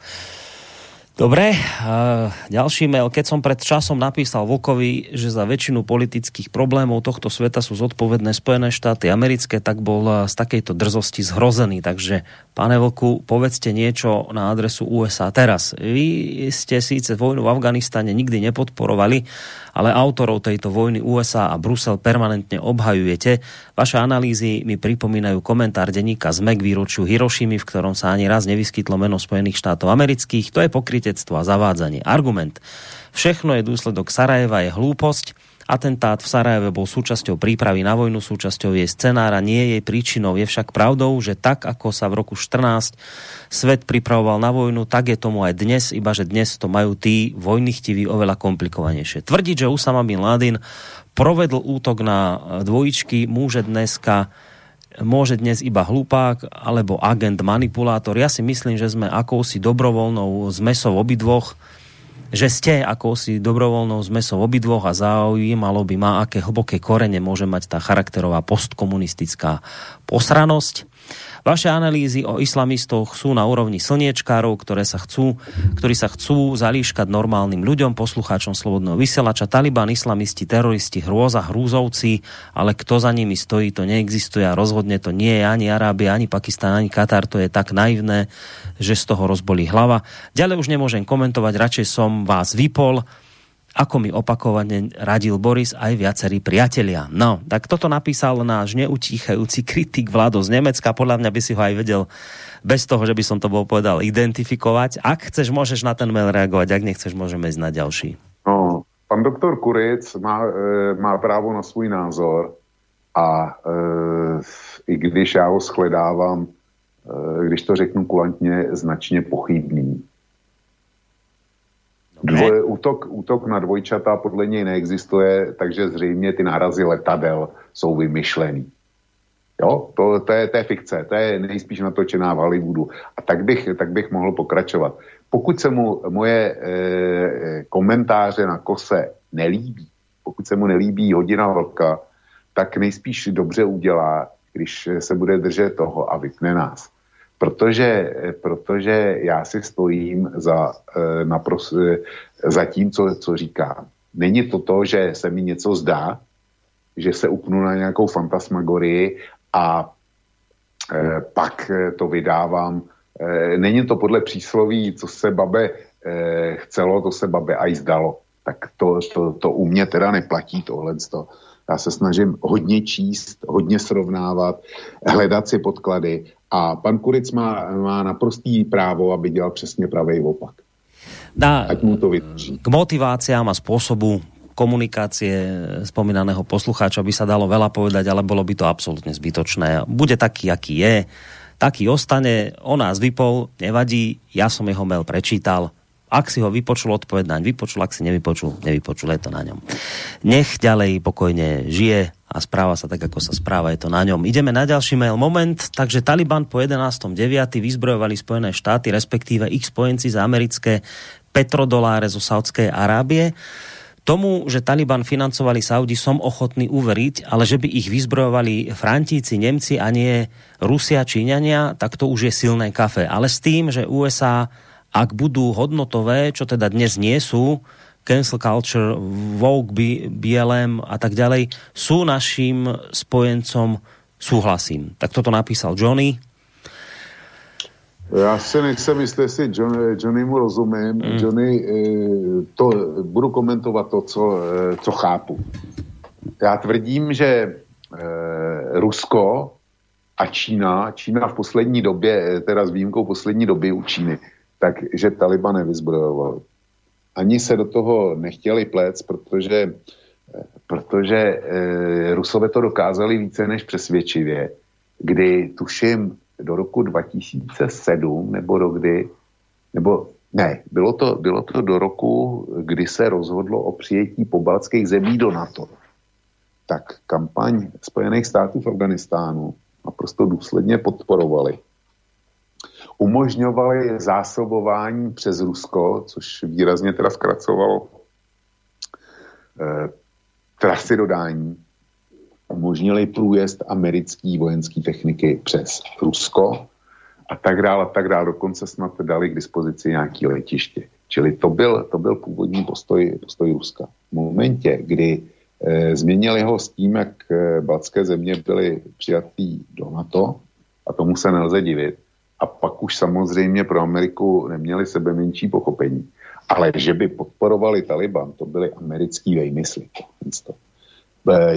Dobre, uh, ďalší mail. Keď som pred časom napísal Vlkovi, že za väčšinu politických problémov tohto sveta sú zodpovedné Spojené štáty americké, tak bol z takejto drzosti zhrozený. Takže, pane Vlku, povedzte niečo na adresu ú es á teraz. Vy ste síce vojnu v Afganistane nikdy nepodporovali, ale autorov tejto vojny ú es á a Brusel permanentne obhajujete. Vaše analýzy mi pripomínajú komentár denníka zet em é k výročiu Hirošimy, v ktorom sa ani raz nevyskytlo meno Spojených štátov amerických. To je pokrytectvo a zavádzanie. Argument. Všechno je dôsledok Sarajeva, je hlúposť. Atentát v Sarajeve bol súčasťou prípravy na vojnu, súčasťou jej scenára, nie jej príčinou. Je však pravdou, že tak, ako sa v roku štrnásť svet pripravoval na vojnu, tak je tomu aj dnes, iba že dnes to majú tí vojnichtiví oveľa komplikovanejšie. Tvrdiť, že Usama bin Laden provedl útok na dvojičky, môže dneska môže dnes iba hlupák alebo agent manipulátor. Ja si myslím, že sme akousi dobrovoľnou zmesou obidvoch, že ste akousi dobrovoľnou zmesou obidvoch a zaujímalo by ma, aké hlboké korene môže mať tá charakterová postkomunistická posranosť. Vaše analýzy o islamistoch sú na úrovni slniečkárov, ktoré sa chcú, ktorí sa chcú zalíškať normálnym ľuďom, poslucháčom Slobodného vysielača. Taliban, islamisti, teroristi, hrôza, hrúzovci, ale kto za nimi stojí, to neexistuje a rozhodne to nie je ani Arábia, ani Pakistan, ani Katar. To je tak naivné, že z toho rozbolí hlava. Ďalej už nemôžem komentovať, radšej som vás vypol. A ako mi opakovane radil Boris aj viacerí priatelia. No, tak toto napísal náš neutíchajúci kritik Vlado z Nemecka. Podľa mňa by si ho aj vedel bez toho, že by som to bol povedal, identifikovať. Ak chceš, môžeš na ten mail reagovať. Ak nechceš, môžeme ísť na ďalší. No, pán doktor Kuric má, e, má právo na svůj názor a e, i když já ho shledávám, e, když to řeknu kulantně, značně pochybný. Dvoje, útok, útok na dvojčata podle něj neexistuje, takže zřejmě ty nárazy letadel jsou vymyšlený. Jo, to, to, je, to je fikce, to je nejspíš natočená v Hollywoodu. A tak bych, tak bych mohl pokračovat. Pokud se mu moje e, komentáře na Kose nelíbí, pokud se mu nelíbí Hodina vlka, tak nejspíš dobře udělá, když se bude držet toho a vypne nás. Protože, protože já si stojím za, napros, za tím, co, co říkám. Není to to, že se mi něco zdá, že se upnu na nějakou fantasmagorii a e, pak to vydávám. E, není to podle přísloví, co se babe e, chcelo, to se babe aj zdalo. Tak to, to, to u mě teda neplatí tohle. Já se snažím hodně číst, hodně srovnávat, hledat si podklady. A pan Kuric má, má naprostý právo, aby dělal přesně pravý opak. Dá, ať mu to vydrží. K motiváciám a spôsobu komunikácie spomínaného poslucháča by sa dalo veľa povedať, ale bolo by to absolútne zbytočné. Bude taký, aký je, taký ostane, o nás vypol, nevadí, ja som jeho mail prečítal. Ak si ho vypočul, odpoveď naň vypočul, ak si nevypočul, nevypočul, je to na ňom. Nech ďalej pokojne žije a správa sa tak, ako sa správa, je to na ňom. Ideme na ďalší mail. Moment, takže Taliban po jedenásteho deviateho vyzbrojovali Spojené štáty, respektíve ich spojenci za americké petrodoláre zo Saudskej Arábie. Tomu, že Taliban financovali Saudi, som ochotný uveriť, ale že by ich vyzbrojovali Francúzi, Nemci a nie Rusia, Číňania, tak to už je silné kafe. Ale s tým, že ú es á, ak budú hodnotové, čo teda dnes nie sú, cancel culture, woke, bé el em a tak ďalej, sú našim spojencom, súhlasím. Tak toto napísal Johnny. Já si nechcem, jestli si John, Johnnymu rozumím. Mm. Johnny, to, budu komentovat to, co, co chápu. Já tvrdím, že Rusko a Čína, Čína v poslední době, teda s výjimkou poslední doby u Číny, takže Taliban nevyzbrojovali. Ani se do toho nechtěli plec, protože, protože Rusové to dokázali více než přesvědčivě, kdy tuším do roku dva tisíce sedm, nebo do kdy, nebo ne, bylo to, bylo to do roku, kdy se rozhodlo o přijetí pobaltských zemí do NATO. Tak kampaň Spojených států v Afganistánu naprosto důsledně podporovali. Umožňovali zásobování přes Rusko, což výrazně teda zkracovalo eh, trasy dodání. Umožnili průjezd americké vojenské techniky přes Rusko a tak dále, a tak dále. Dokonce snad dali k dispozici nějaké letiště. Čili to byl, to byl původní postoj, postoj Ruska. V momentě, kdy e, změnili ho s tím, jak e, baltské země byly přijatý do NATO, a tomu se nelze divit, a pak už samozřejmě pro Ameriku neměli sebe menší pochopení. Ale že by podporovali Taliban, to byly americký vejmysly.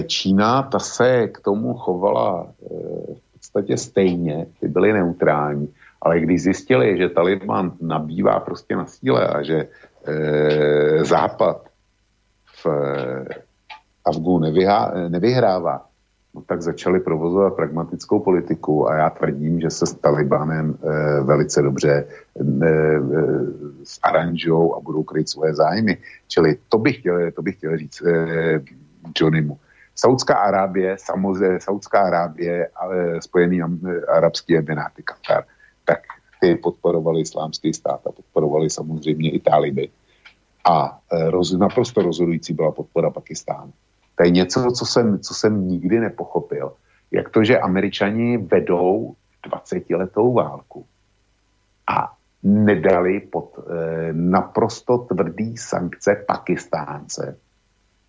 Čína, ta se k tomu chovala v podstatě stejně, ty byly neutrální, ale když zjistili, že Taliban nabývá prostě na síle a že Západ v Afghánu nevyhrává, no tak začali provozovat pragmatickou politiku a já tvrdím, že se s Talibanem velice dobře zaranžujou a budou kryt svoje zájmy. Čili to bych chtěl, to bych chtěl říct Johnnymu. Saudská Arábie, samozřejmě Saudská Arábie, ale Spojený arabský emiráty, Katar, tak ty podporovali islámský stát a podporovali samozřejmě i Taliby. A roz, naprosto rozhodující byla podpora Pakistánu. To je něco, co jsem, co jsem nikdy nepochopil. Jak to, že Američani vedou dvacetiletou válku a nedali pod eh, naprosto tvrdý sankce Pakistánce,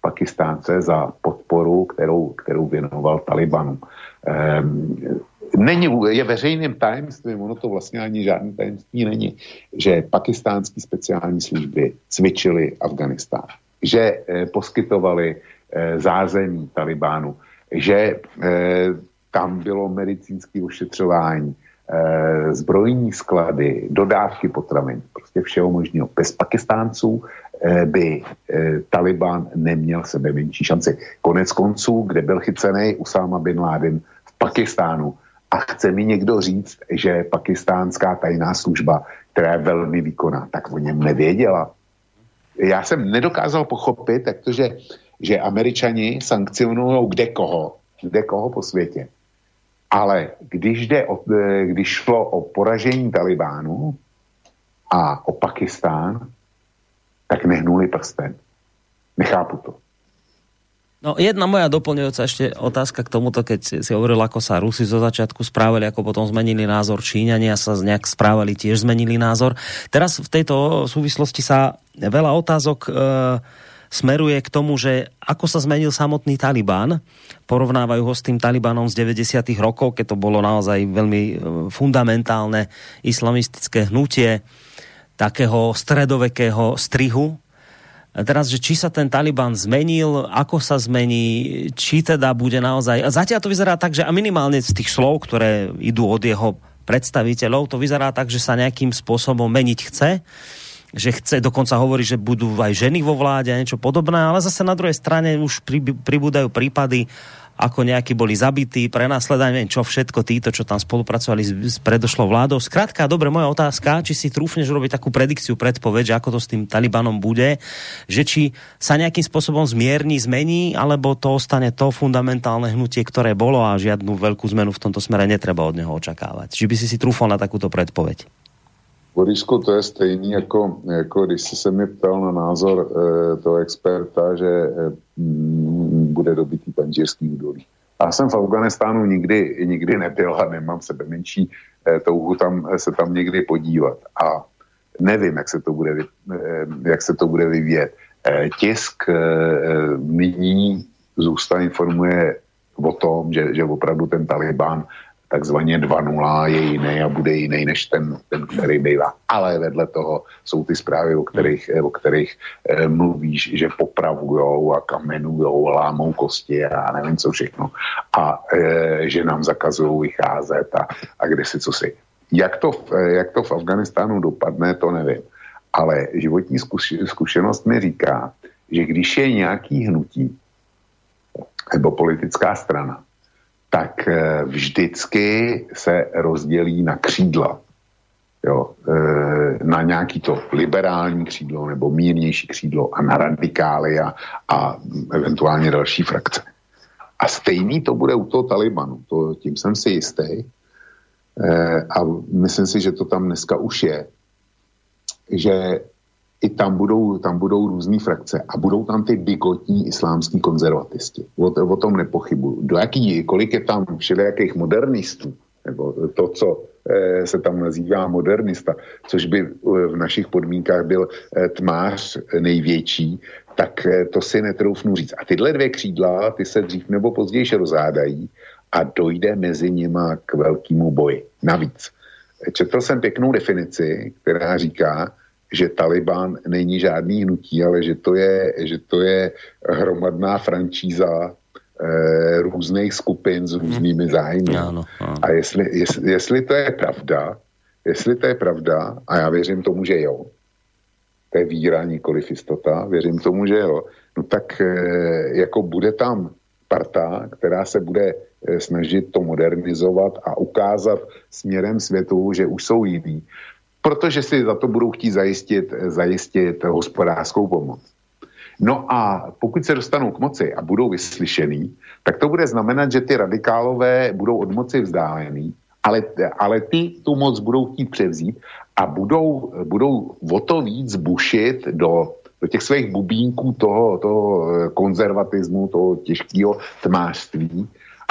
Pakistánce za podporu, kterou, kterou věnoval Talibanu. Ehm, není, je veřejným tajemstvím, ono to vlastně ani žádný tajemství není, že pakistánský speciální služby cvičily Afganistán. že poskytovali zázemí Talibánu, že tam bylo medicínské ošetřování, zbrojní sklady, dodávky potravin, prostě všeho možného. Bez Pakistánců by Taliban neměl sebe menší šanci. Konec konců, kde byl chycený Usáma bin Laden v Pakistánu. A chce mi někdo říct, že pakistánská tajná služba, která je velmi výkonná, tak o něm nevěděla. Já jsem nedokázal pochopit, takže, že Američani sankcionují kde koho, kde koho po světě. Ale když, jde o, když šlo o poražení Talibánu a o Pakistán, tak nehnuli prstem. Nechápu to. No jedna moja doplňujúca ešte otázka k tomuto, keď si hovoril, ako sa Rusi zo začiatku správali, ako potom zmenili názor, Číňania sa nejak správali, tiež zmenili názor. Teraz v tejto súvislosti sa veľa otázok e, smeruje k tomu, že ako sa zmenil samotný Talibán. Porovnávajú ho s tým Talibanom z deväťdesiatych rokov, keď to bolo naozaj veľmi fundamentálne islamistické hnutie takého stredovekého strihu. Teraz, že či sa ten Taliban zmenil, ako sa zmení, či teda bude naozaj... A zatiaľ to vyzerá tak, že a minimálne z tých slov, ktoré idú od jeho predstaviteľov, to vyzerá tak, že sa nejakým spôsobom meniť chce, že chce, dokonca hovorí, že budú aj ženy vo vláde a niečo podobné, ale zase na druhej strane už pribúdajú prípady, ako nejakí boli zabití, prenasledanie, čo všetko títo, čo tam spolupracovali s, s predošlou vládou. Skrátka, dobre, moja otázka, či si trúfneš robiť takú predikciu, predpoveď, že ako to s tým Talibanom bude, že či sa nejakým spôsobom zmierni, zmení, alebo to ostane to fundamentálne hnutie, ktoré bolo a žiadnu veľkú zmenu v tomto smere netreba od neho očakávať. Či by si si trúfal na takúto predpoveď? Borisku, to je stejný, jako, jako když jsi se mi ptal na názor e, toho experta, že e, m, bude dobitý Panžírský údolí. Já jsem v Afganistánu nikdy, nikdy nebyl a nemám sebe menší e, touhu tam, se tam někdy podívat. A nevím, jak se to bude, e, jak se to bude vyvíjet. E, tisk e, nyní zůstal informuje o tom, že, že opravdu ten Taliban takzvaně dva nula je jiný a bude jiný než ten, ten který bývá. Ale vedle toho jsou ty zprávy, o kterých, o kterých eh, mluvíš, že popravujou a kamenujou, lámou kosti a nevím co všechno. A eh, že nám zakazují vycházet a, a kdesi cosi. Jak to, jak to v Afganistánu dopadne, to nevím. Ale životní zkušenost mi říká, že když je nějaký hnutí nebo politická strana, tak vždycky se rozdělí na křídla. Jo, na nějaký to liberální křídlo nebo mírnější křídlo a na radikály a, a eventuálně další frakce. A stejný to bude u toho Talibanu, to, tím jsem si jistý. A myslím si, že to tam dneska už je, že i tam budou, tam budou různý frakce a budou tam ty bigotní islámský konzervatisti. O, o tom nepochybuju. Do jaký, kolik je tam všelijakých modernistů, nebo to, co eh, se tam nazývá modernista, což by eh, v našich podmínkách byl eh, tmář největší, tak eh, to si netroufnu říct. A tyhle dvě křídla, ty se dřív nebo později rozádají a dojde mezi nima k velkému boji. Navíc. Četl jsem pěknou definici, která říká, že Taliban není žádný hnutí, ale že to je, že to je hromadná frančíza e, různých skupin s různými zájmy. Ano, ano. A jestli, jestli, jestli to je pravda, jestli to je pravda, a já věřím tomu, že jo, to je víra, nikoliv jistota, věřím tomu, že jo, no tak e, jako bude tam parta, která se bude e, snažit to modernizovat a ukázat směrem světu, že už jsou jiný. Protože si za to budou chtít zajistit, zajistit hospodářskou pomoc. No a pokud se dostanou k moci a budou vyslyšený, tak to bude znamenat, že ty radikálové budou od moci vzdálený, ale, ale ty tu moc budou chtít převzít a budou, budou o to víc bušit do, do těch svých bubínků toho, toho konzervatismu, toho těžkého tmářství.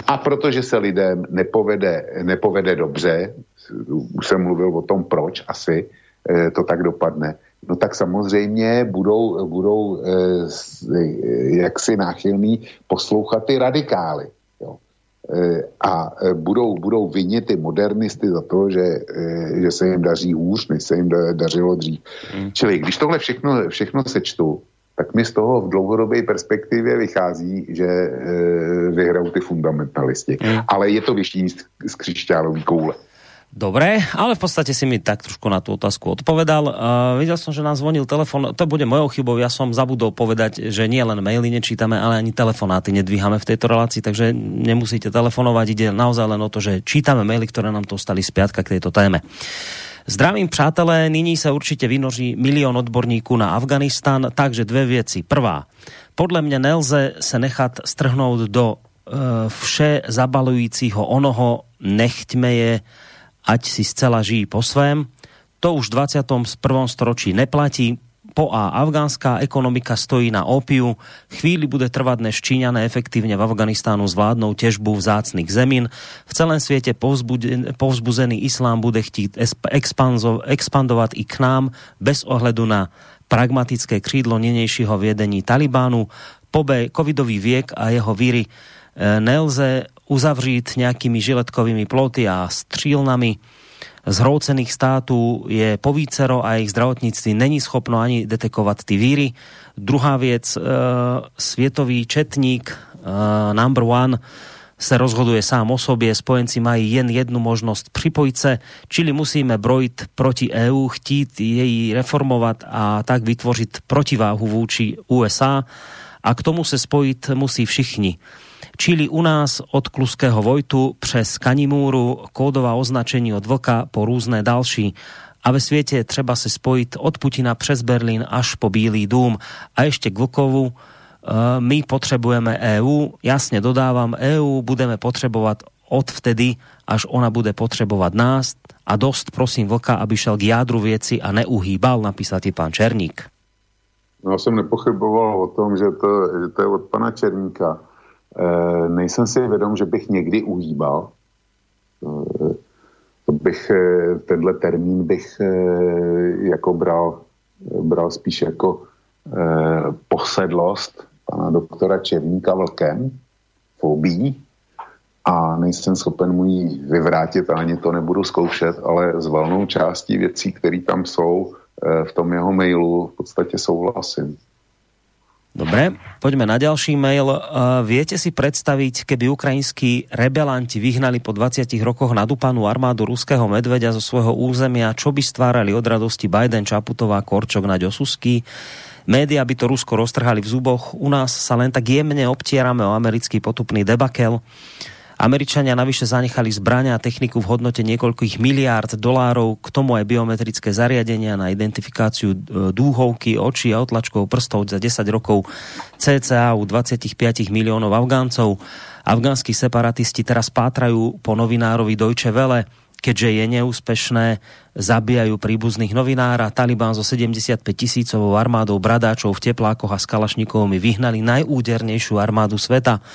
A protože se lidem nepovede, nepovede dobře, už jsem mluvil o tom, proč asi to tak dopadne, no tak samozřejmě budou, budou jaksi náchylní poslouchat ty radikály. Jo. A budou, budou vinit ty modernisty za to, že, že se jim daří hůř, než se jim dařilo dřív. Hmm. Čili když tohle všechno, všechno sečtu, tak mi z toho v dlouhodobé perspektivě vychází, že e, vyhrajou ty fundamentalisti. Mm. Ale je to vyšší z křišťálový koule. Dobre, ale v podstate si mi tak trošku na tú otázku odpovedal. Uh, videl som, že nám zvonil telefon. To bude mojou chybou, ja som zabudol povedať, že nie len maily nečítame, ale ani telefonáty nedvíhame v tejto relácii, takže nemusíte telefonovať, ide naozaj len o to, že čítame maily, ktoré nám to ostali z piatka k tejto téme. Zdravím, přátelé, nyní sa určite vynoží milión odborníků na Afganistan, takže dve veci. Prvá, podľa mňa nelze sa nechať strhnúť do uh, vše zabalujúcího onoho, nechťme je ať si zcela žijí po svém. To už v dvadsiatom prvom storočí neplatí. Po A afgánska ekonomika stojí na opiu. Chvíli bude trvať, než Číňané efektívne v Afganistánu zvládnou ťažbu vzácnych zemín. V celém svete povzbuzený islám bude chtít expandovať i k nám bez ohľadu na pragmatické krídlo nenejšieho viedení Talibánu. Po B covidový viek a jeho víry nelze uzavřít nejakými žiletkovými ploty a střílnami. Zhroucených států je povícero a ich zdravotníctví není schopno ani detekovať ty víry. Druhá vec, e, svietový četník e, number one se rozhoduje sám o sobě, spojenci mají jen jednu možnost připojit se, čili musíme brojit proti E U, chtít jej reformovat a tak vytvořit protiváhu vůči U S A a k tomu se spojit musí všichni. Čili u nás od Kluského Vojtu přes Kanimúru, kódová označení od Vlka po různé další. A ve světě je třeba se spojit od Putina přes Berlín až po Bílý dům. A ještě k Vlkovu, e, my potřebujeme E U, jasně dodávám, E U budeme potřebovat od vtedy, až ona bude potřebovat nás. A dost prosím Vlka, aby šel k jádru věci a neuhýbal, napísal ti pán Černík. No, jsem nepochyboval o tom, že to, že to je od pana Černíka. E, nejsem si vědom, že bych někdy uhýbal. E, to bych, e, tenhle termín bych e, jako bral, bral spíš jako e, posedlost pana doktora Černíka Vlkem, fobii, a nejsem schopen mu ji vyvrátit, ani to nebudu zkoušet, ale s valnou částí věcí, které tam jsou e, v tom jeho mailu, v podstatě souhlasím. Dobre, poďme na ďalší mail. Uh, viete si predstaviť, keby ukrajinskí rebelanti vyhnali po dvadsiatich rokoch nadupanú armádu ruského medveďa zo svojho územia, čo by stvárali od radosti Biden, Čaputová, Korčok, Naď Osusky? Média by to Rusko roztrhali v zuboch. U nás sa len tak jemne obtierame o americký potupný debakel. Američania navyše zanechali zbrania a techniku v hodnote niekoľkých miliárd dolárov, k tomu aj biometrické zariadenia na identifikáciu dúhovky, očí a otlačkov prstov za desať rokov cca u dvadsaťpäť miliónov Afgáncov. Afgánsky separatisti teraz pátrajú po novinárovi Deutsche Welle, keďže je neúspešné, zabíjajú príbuzných novinára. Talibán so sedemdesiatpäť tisícovou armádou bradáčov v teplákoch a s kalašníkovmi vyhnali najúdernejšiu armádu sveta.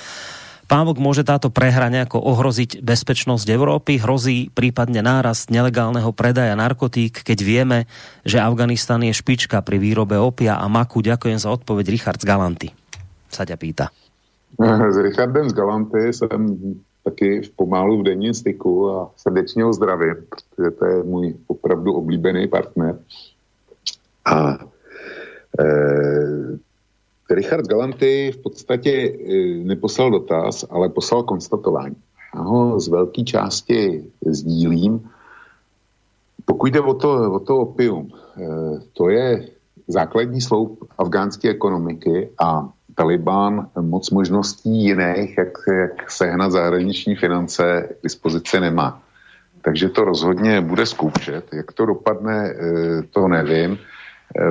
Pán Vlk, môže táto prehra nejako ohroziť bezpečnosť Európy? Hrozí prípadne nárast nelegálneho predaja narkotík, keď vieme, že Afganistan je špička pri výrobe opia a maku? Ďakujem za odpoveď. Richard z Galanty sa ťa pýta. S Richardem z Galanty som taky pomálu v denním styku a srdečne ho zdravím, pretože to je môj opravdu oblíbený partner. A e... Richard Galanty v podstatě neposlal dotaz, ale poslal konstatování. Já ho z velké části sdílím. Pokud jde o to, o to opium, to je základní sloup afgánské ekonomiky a Taliban moc možností jiných, jak, jak sehnat zahraniční finance, k dispozici nemá. Takže to rozhodně bude zkoušet. Jak to dopadne, to nevím.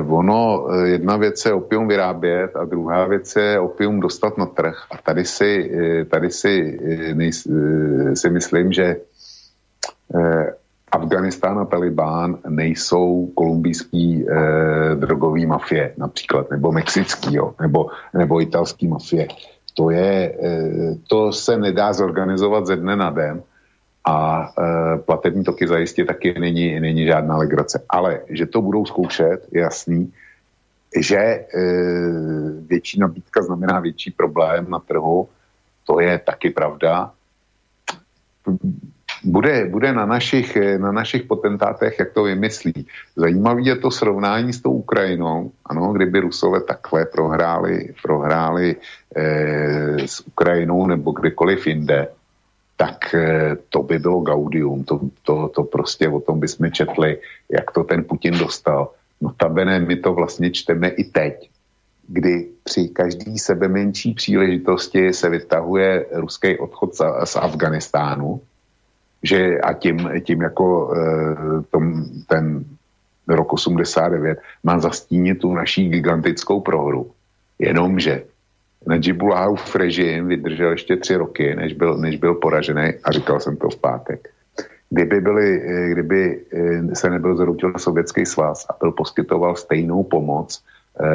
Ono, jedna věc je opium vyrábět a druhá věc je opium dostat na trh. A tady si, tady si, nejs, si myslím, že Afganistán a Talibán nejsou kolumbijský eh, drogový mafie například, nebo mexický, jo, nebo, nebo italský mafie. To, je, eh, to se nedá zorganizovat ze dne na den. A e, platební toky zajistě taky není, není žádná legrace. Ale že to budou zkoušet, je jasný, že e, větší nabídka znamená větší problém na trhu, to je taky pravda. bude, bude na, našich, na našich potentátech, jak to vymyslí. Zajímavé je to srovnání s tou Ukrajinou. Ano, kdyby Rusové takhle prohráli, prohráli eh, s Ukrajinou nebo kdekoliv jinde, tak eh, to by bylo gaudium. To, to, to prostě o tom bychom četli, jak to ten Putin dostal. No tabene, my to vlastně čteme i teď, kdy při každý sebe menší příležitosti se vytahuje ruský odchod z Afganistánu, že a tím, tím jako tom, ten rok osmdesát devět má zastínit tu naší gigantickou prohru. Jenomže Nadžibuláhův režim vydržel ještě tři roky, než byl, než byl poražený, a říkal jsem to v pátek. Kdyby, byli, kdyby se nebyl zrutil Sovětský svaz a byl poskytoval stejnou pomoc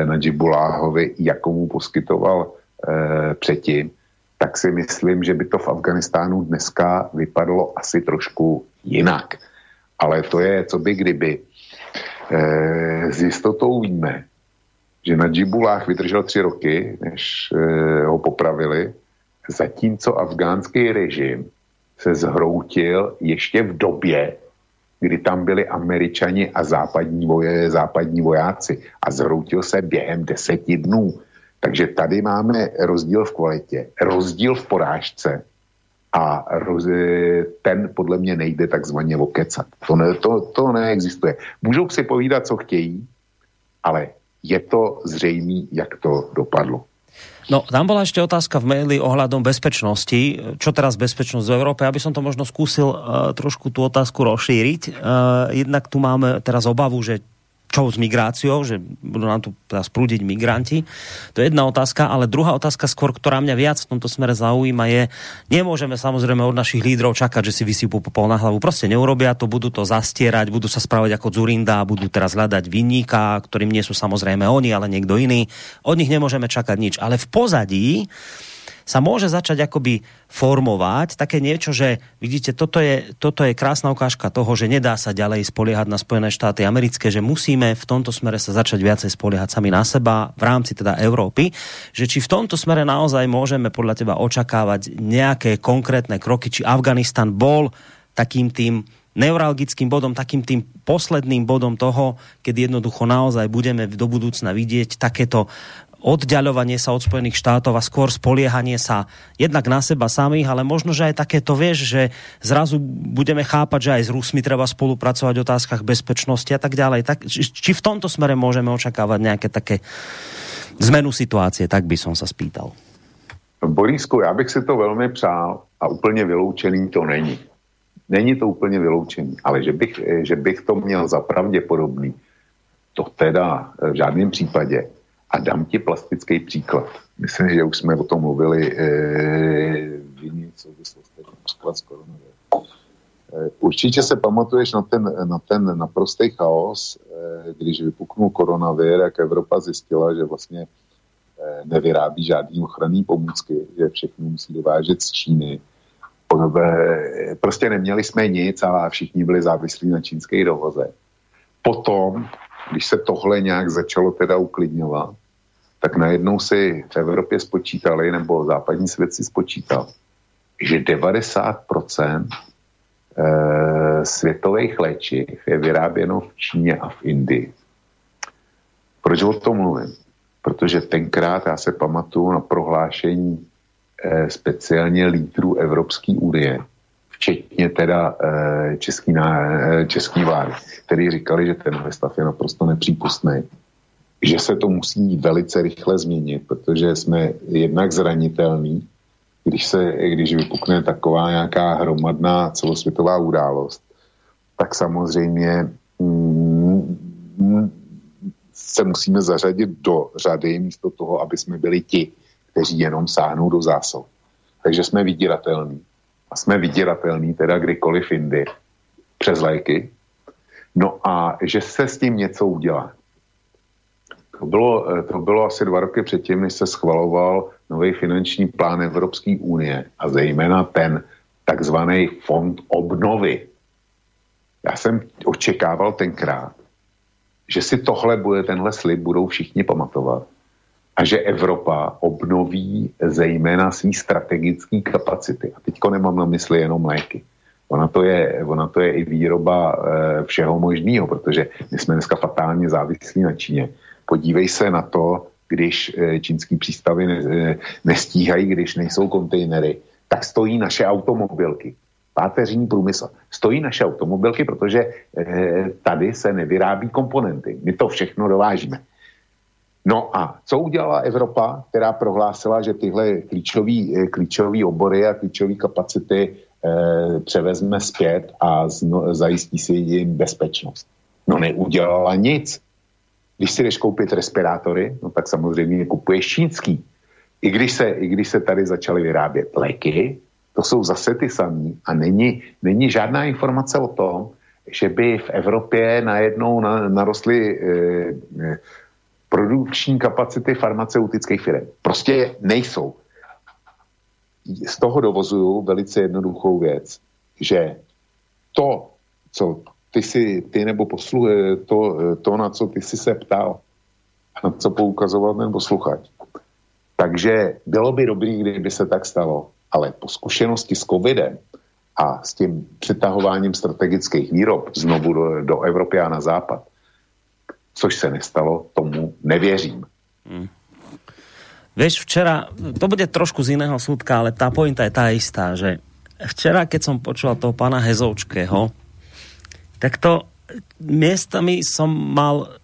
Nadžibuláhovi, jakou mu poskytoval eh, předtím, tak si myslím, že by to v Afganistánu dneska vypadalo asi trošku jinak. Ale to je, co by kdyby. Eh, s jistotou víme, že Nadžibulláh vydržel tři roky, než eh, ho popravili, zatímco afgánský režim se zhroutil ještě v době, kdy tam byli Američani a západní, voje, západní vojáci, a zhroutil se během deseti dnů. Takže tady máme rozdíl v kvalitě, rozdíl v porážce, a roz, ten podle mě nejde takzvaně okecat. To, ne, to, to neexistuje. Můžou si povídat, co chtějí, ale je to zřejmé, jak to dopadlo. No, tam bola ešte otázka v maili ohľadom bezpečnosti. Čo teraz bezpečnosť v Európe? Ja by som to možno skúsil uh, trošku tú otázku rozšíriť. Uh, jednak tu máme teraz obavu, že čo s migráciou, že budú nám tu teda sprúdiť migranti. To je jedna otázka, ale druhá otázka skôr, ktorá mňa viac v tomto smere zaujíma, je, nemôžeme samozrejme od našich lídrov čakať, že si vysypú popol na hlavu. Proste neurobia to, budú to zastierať, budú sa správať ako Dzurinda, budú teraz hľadať vinníka, ktorým nie sú samozrejme oni, ale niekto iný. Od nich nemôžeme čakať nič. Ale v pozadí sa môže začať akoby formovať také niečo, že vidíte, toto je, toto je krásna ukážka toho, že nedá sa ďalej spoliehať na Spojené štáty americké, že musíme v tomto smere sa začať viacej spoliehať sami na seba v rámci teda Európy, že či v tomto smere naozaj môžeme podľa teba očakávať nejaké konkrétne kroky, či Afganistan bol takým tým neuralgickým bodom, takým tým posledným bodom toho, keď jednoducho naozaj budeme do budúcna vidieť takéto oddaľovanie sa od Spojených štátov a skôr spoliehanie sa jednak na seba samých, ale možno, že aj takéto, vieš, že zrazu budeme chápať, že aj s Rusmi treba spolupracovať v otázkach bezpečnosti a tak ďalej. Tak, či v tomto smere môžeme očakávať nejaké také zmenu situácie, tak by som sa spýtal. Borisku, ja bych si to veľmi přál a úplne vyloučený to není. Není to úplne vyloučený, ale že bych, že bych to měl za pravděpodobný, to teda v žádném případě. A dám ti plastický příklad. Myslím, že už jsme o tom mluvili v jiných souvislostech, například s koronavirem. Určitě se pamatuješ na ten, na ten naprostý chaos, když vypuknul koronavir, jak Evropa zjistila, že vlastně nevyrábí žádný ochranný pomůcky, že všechno musí dovážet z Číny. Prostě neměli jsme nic a všichni byli závislí na čínské dovoze. Potom, když se tohle nějak začalo teda uklidňovat, tak najednou si v Evropě spočítali, nebo západní svět si spočítal, že devadesát procent světových léčiv je vyráběno v Číně a v Indii. Proč o tom mluvím? Protože tenkrát já se pamatuju na prohlášení speciálně lídrů Evropské unie, včetně teda český, český vlády, který říkali, že tenhle stav je naprosto nepřípustný, že se to musí velice rychle změnit, protože jsme jednak zranitelní, když, se, když vypukne taková nějaká hromadná celosvětová událost, tak samozřejmě mm, se musíme zařadit do řady místo toho, aby jsme byli ti, kteří jenom sáhnou do zásob. Takže jsme vydíratelní. A jsme vydíratelní teda kdykoliv jindy přes léky. No a že se s tím něco udělá. To bylo, to bylo asi dva roky předtím, než se schvaloval nový finanční plán Evropské unie a zejména ten takzvaný fond obnovy. Já jsem očekával tenkrát, že si tohle bude, tenhle slib budou všichni pamatovat a že Evropa obnoví zejména svý strategický kapacity. A teďko nemám na mysli jenom léky. Ona to je, ona to je i výroba všeho možného, protože my jsme dneska fatálně závislí na Číně. Podívej se na to, když čínský přístavy nestíhají, když nejsou kontejnery, tak stojí naše automobilky. Páteřní průmysl. Stojí naše automobilky, protože tady se nevyrábí komponenty. My to všechno dovážíme. No a co udělala Evropa, která prohlásila, že tyhle klíčové klíčové obory a klíčové kapacity eh, převezme zpět a zno, zajistí si jim bezpečnost? No neudělala nic. Když si jdeš koupit respirátory, no tak samozřejmě kupuješ čínský. I když se, i když se tady začaly vyrábět léky, to jsou zase ty samý a není, není žádná informace o tom, že by v Evropě najednou na, narostly eh, eh, produkční kapacity farmaceutických firm. Prostě nejsou. Z toho dovozuju velice jednoduchou věc, že to, co ty si, ty nebo posluchač, to, to, na co ty si se ptal, na co poukazoval ten posluchač. Takže bylo by dobrý, kdyby se tak stalo, ale po zkušenosti s covidem a s tím přitahováním strategických výrob znovu do, do Evropy a na západ, což se nestalo, tomu nevěřím. Hmm. Vieš, včera, to bude trošku z iného súdka, ale tá pointa je tá istá, že včera, keď som počúval toho pána Hezovčkého, tak to miestami som mal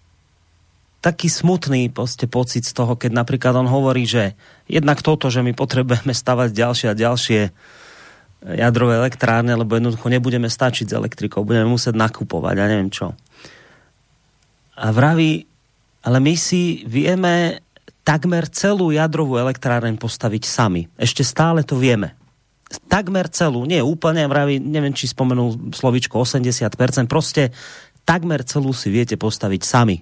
taký smutný proste pocit z toho, keď napríklad on hovorí, že jednak toto, že my potrebujeme stavať ďalšie a ďalšie jadrové elektrárne, lebo jednoducho nebudeme stačiť s elektrikou, budeme musieť nakupovať a neviem čo. A vraví, ale my si vieme takmer celú jadrovú elektráreň postaviť sami. Ešte stále to vieme. Takmer celú, nie úplne, vraví, neviem, či spomenul slovíčko osemdesiat percent, proste takmer celú si viete postaviť sami.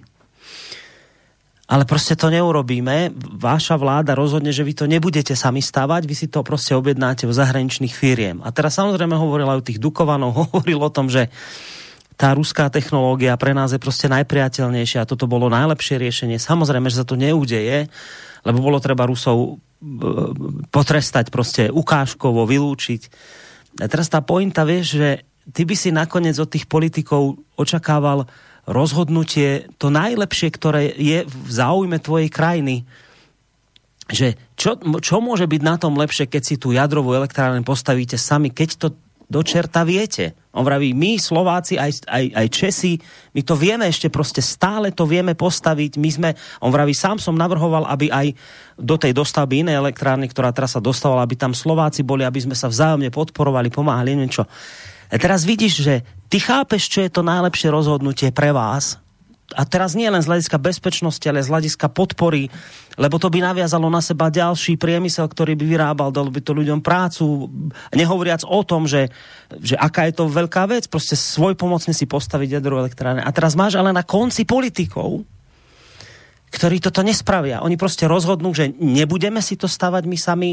Ale proste to neurobíme. Vaša vláda rozhodne, že vy to nebudete sami stavať, vy si to proste objednáte u zahraničných firiem. A teraz samozrejme hovoril aj o tých Dukovanov, hovoril o tom, že tá ruská technológia pre nás je proste najpriateľnejšia a toto bolo najlepšie riešenie. Samozrejme, že sa to neudeje, lebo bolo treba Rusov potrestať proste ukážkovo, vylúčiť. A teraz tá pointa, vieš, že ty by si nakoniec od tých politikov očakával rozhodnutie to najlepšie, ktoré je v záujme tvojej krajiny. Že čo, čo môže byť na tom lepšie, keď si tú jadrovú elektrárne postavíte sami, keď to do čerta viete. On vraví, my Slováci, aj, aj, aj Česi, my to vieme ešte proste, stále to vieme postaviť. My sme, on vraví, sám som navrhoval, aby aj do tej dostavby inej elektrárny, ktorá teraz sa dostávala, aby tam Slováci boli, aby sme sa vzájomne podporovali, pomáhali, niečo. A teraz vidíš, že ty chápeš, čo je to najlepšie rozhodnutie pre vás. A teraz nie len z hľadiska bezpečnosti, ale z hľadiska podpory, lebo to by naviazalo na seba ďalší priemysel, ktorý by vyrábal, dal by to ľuďom prácu, nehovoriac o tom, že, že aká je to veľká vec, proste svojpomocne si postaviť jadrovú elektrárne. A teraz máš ale na konci politikov, ktorí toto nespravia. Oni proste rozhodnú, že nebudeme si to stavať my sami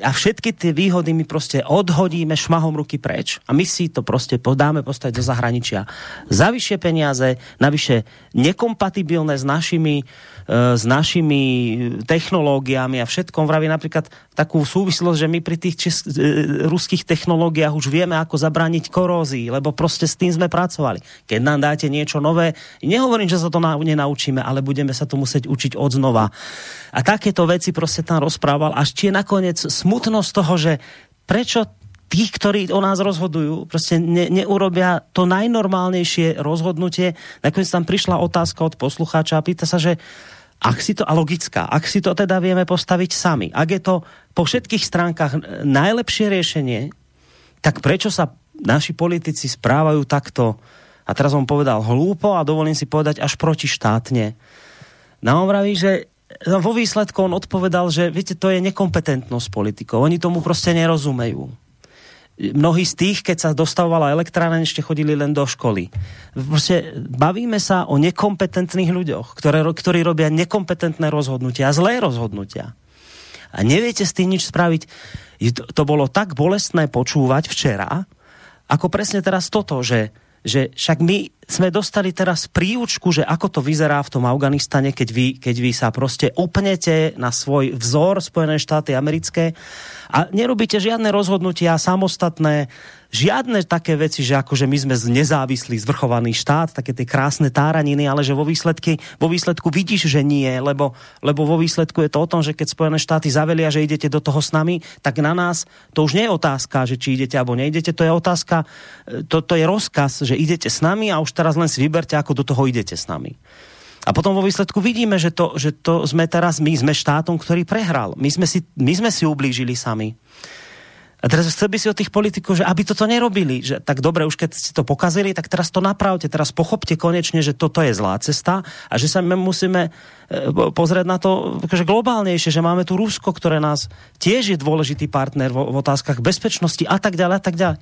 a všetky tie výhody my proste odhodíme šmahom ruky preč a my si to proste podáme postaviť do zahraničia za vyššie peniaze, navyše nekompatibilné s našimi, e, s našimi technológiami a všetkom. Vraví napríklad takú súvislosť, že my pri tých čes- e, ruských technológiách už vieme, ako zabrániť korózii, lebo proste s tým sme pracovali. Keď nám dáte niečo nové, nehovorím, že sa to na- nenaučíme, ale budeme sa to musieť učiť odznova. A takéto veci proste tam rozprával, až či je nakoniec smutno z toho, že prečo tí, ktorí o nás rozhodujú, proste ne, neurobia to najnormálnejšie rozhodnutie. Nakoniec tam prišla otázka od poslucháča a pýta sa, že ak si to, a logická, ak si to teda vieme postaviť sami, ak je to po všetkých stránkach najlepšie riešenie, tak prečo sa naši politici správajú takto? A teraz on povedal hlúpo a dovolím si povedať až protištátne. No on vraví, že vo výsledku on odpovedal, že viete, to je nekompetentnosť politikov. Oni tomu proste nerozumejú. Mnohí z tých, keď sa dostavovala elektrárne, ešte chodili len do školy. Proste bavíme sa o nekompetentných ľuďoch, ktoré, ktorí robia nekompetentné rozhodnutia a zlé rozhodnutia. A neviete s tým nič spraviť. To bolo tak bolestné počúvať včera, ako presne teraz toto, že že však my sme dostali teraz príučku, že ako to vyzerá v tom Afganistane, keď vy, keď vy sa proste upnete na svoj vzor Spojené štáty americké a nerobíte žiadne rozhodnutia samostatné, žiadne také veci, že akože my sme nezávislí, zvrchovaný štát, také tie krásne táraniny, ale že vo, výsledky, vo výsledku vidíš, že nie, lebo, lebo vo výsledku je to o tom, že keď Spojené štáty zavelia, že idete do toho s nami, tak na nás to už nie je otázka, že či idete alebo neidete, to je otázka, to, to je rozkaz, že idete s nami a už teraz len si vyberte, ako do toho idete s nami. A potom vo výsledku vidíme, že to, že to sme teraz, my sme štátom, ktorý prehral. My sme si, my sme si ublížili sami. A teraz chcel by si od tých politikov, že aby toto nerobili. Že, tak dobre, už keď ste to pokazili, tak teraz to napravte, teraz pochopte konečne, že toto je zlá cesta a že sa my musíme pozrieť na to že globálnejšie, že máme tu Rusko, ktoré nás tiež je dôležitý partner v, v otázkach bezpečnosti a tak ďalej a tak ďalej.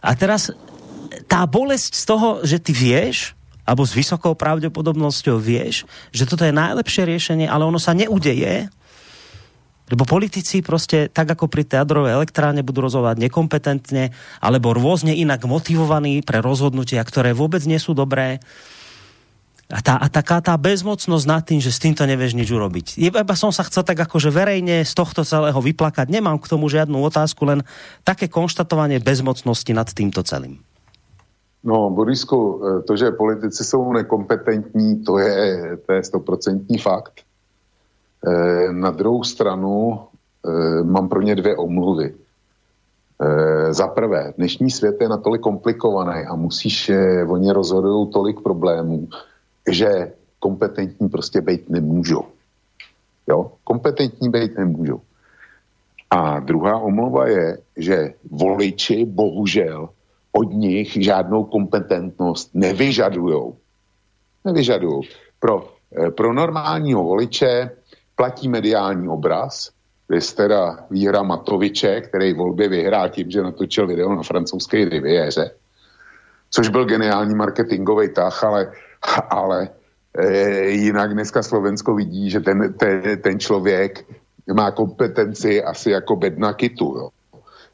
A teraz tá bolesť z toho, že ty vieš, alebo s vysokou pravdepodobnosťou vieš, že toto je najlepšie riešenie, ale ono sa neudeje, lebo politici proste, tak ako pri jadrovej elektrárne, budú rozhodovať nekompetentne, alebo rôzne inak motivovaní pre rozhodnutia, ktoré vôbec nie sú dobré. A, tá, a taká tá bezmocnosť nad tým, že s týmto nevieš nič urobiť. Iba som sa chcel tak akože verejne z tohto celého vyplakať. Nemám k tomu žiadnu otázku, len také konštatovanie bezmocnosti nad týmto celým. No, Borisku, to, že politici jsou nekompetentní, to je, to je stoprocentní fakt. E, na druhou stranu e, mám pro ně dvě omluvy. E, za prvé, dnešní svět je natolik komplikovaný a musíš, e, oni rozhodují tolik problémů, že kompetentní prostě být nemůžou. Jo? Kompetentní být nemůžou. A druhá omluva je, že voliči, bohužel, od nich žádnou kompetentnost nevyžadujou. Nevyžadujou. Pro, pro normálního voliče platí mediální obraz, kde teda výhra Matoviče, který volby vyhrá tím, že natočil video na francouzské riviéře, což byl geniální marketingový tah, ale, ale e, jinak dneska Slovensko vidí, že ten, ten, ten člověk má kompetenci asi jako bedna kytu, jo,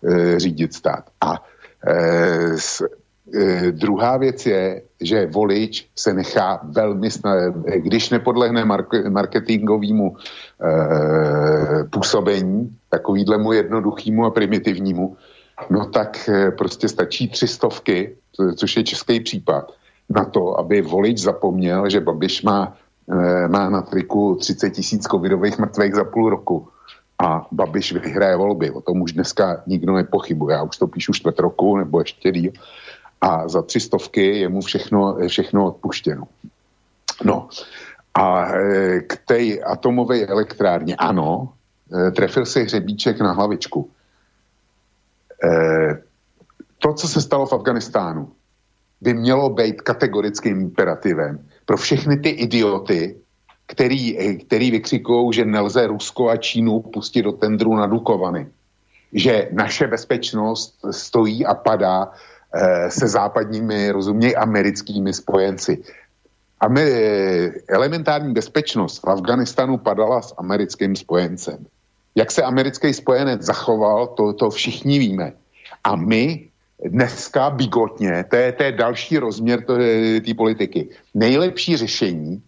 e, řídit stát. A Eh, s, eh, druhá věc je, že volič se nechá velmi snad, když nepodlehne mark- marketingovému eh, působení, takovýhlemu jednoduchýmu a primitivnímu, no tak eh, prostě stačí tři stovky, což je český případ, na to, aby volič zapomněl, že Babiš má, eh, má na triku třicet tisíc covidových mrtvých za půl roku. A Babiš vyhraje volby. O tom už dneska nikdo nepochybuje. Já už to píšu čtvrt roku, nebo ještě díl. A za tři stovky je mu všechno, všechno odpuštěno. No. A k té atomové elektrárně, ano, trefil se hřebíček na hlavičku. To, co se stalo v Afganistánu, by mělo být kategorickým imperativem pro všechny ty idioty, který, který vykřikují, že nelze Rusko a Čínu pustit do tendru na Dukovany. Že naše bezpečnost stojí a padá eh, se západními, rozuměj, americkými spojenci. A my, eh, elementární bezpečnost v Afghánistánu padala s americkým spojencem. Jak se americký spojenec zachoval, to, to všichni víme. A my dneska bigotně, to je, to je další rozměr té politiky, nejlepší řešení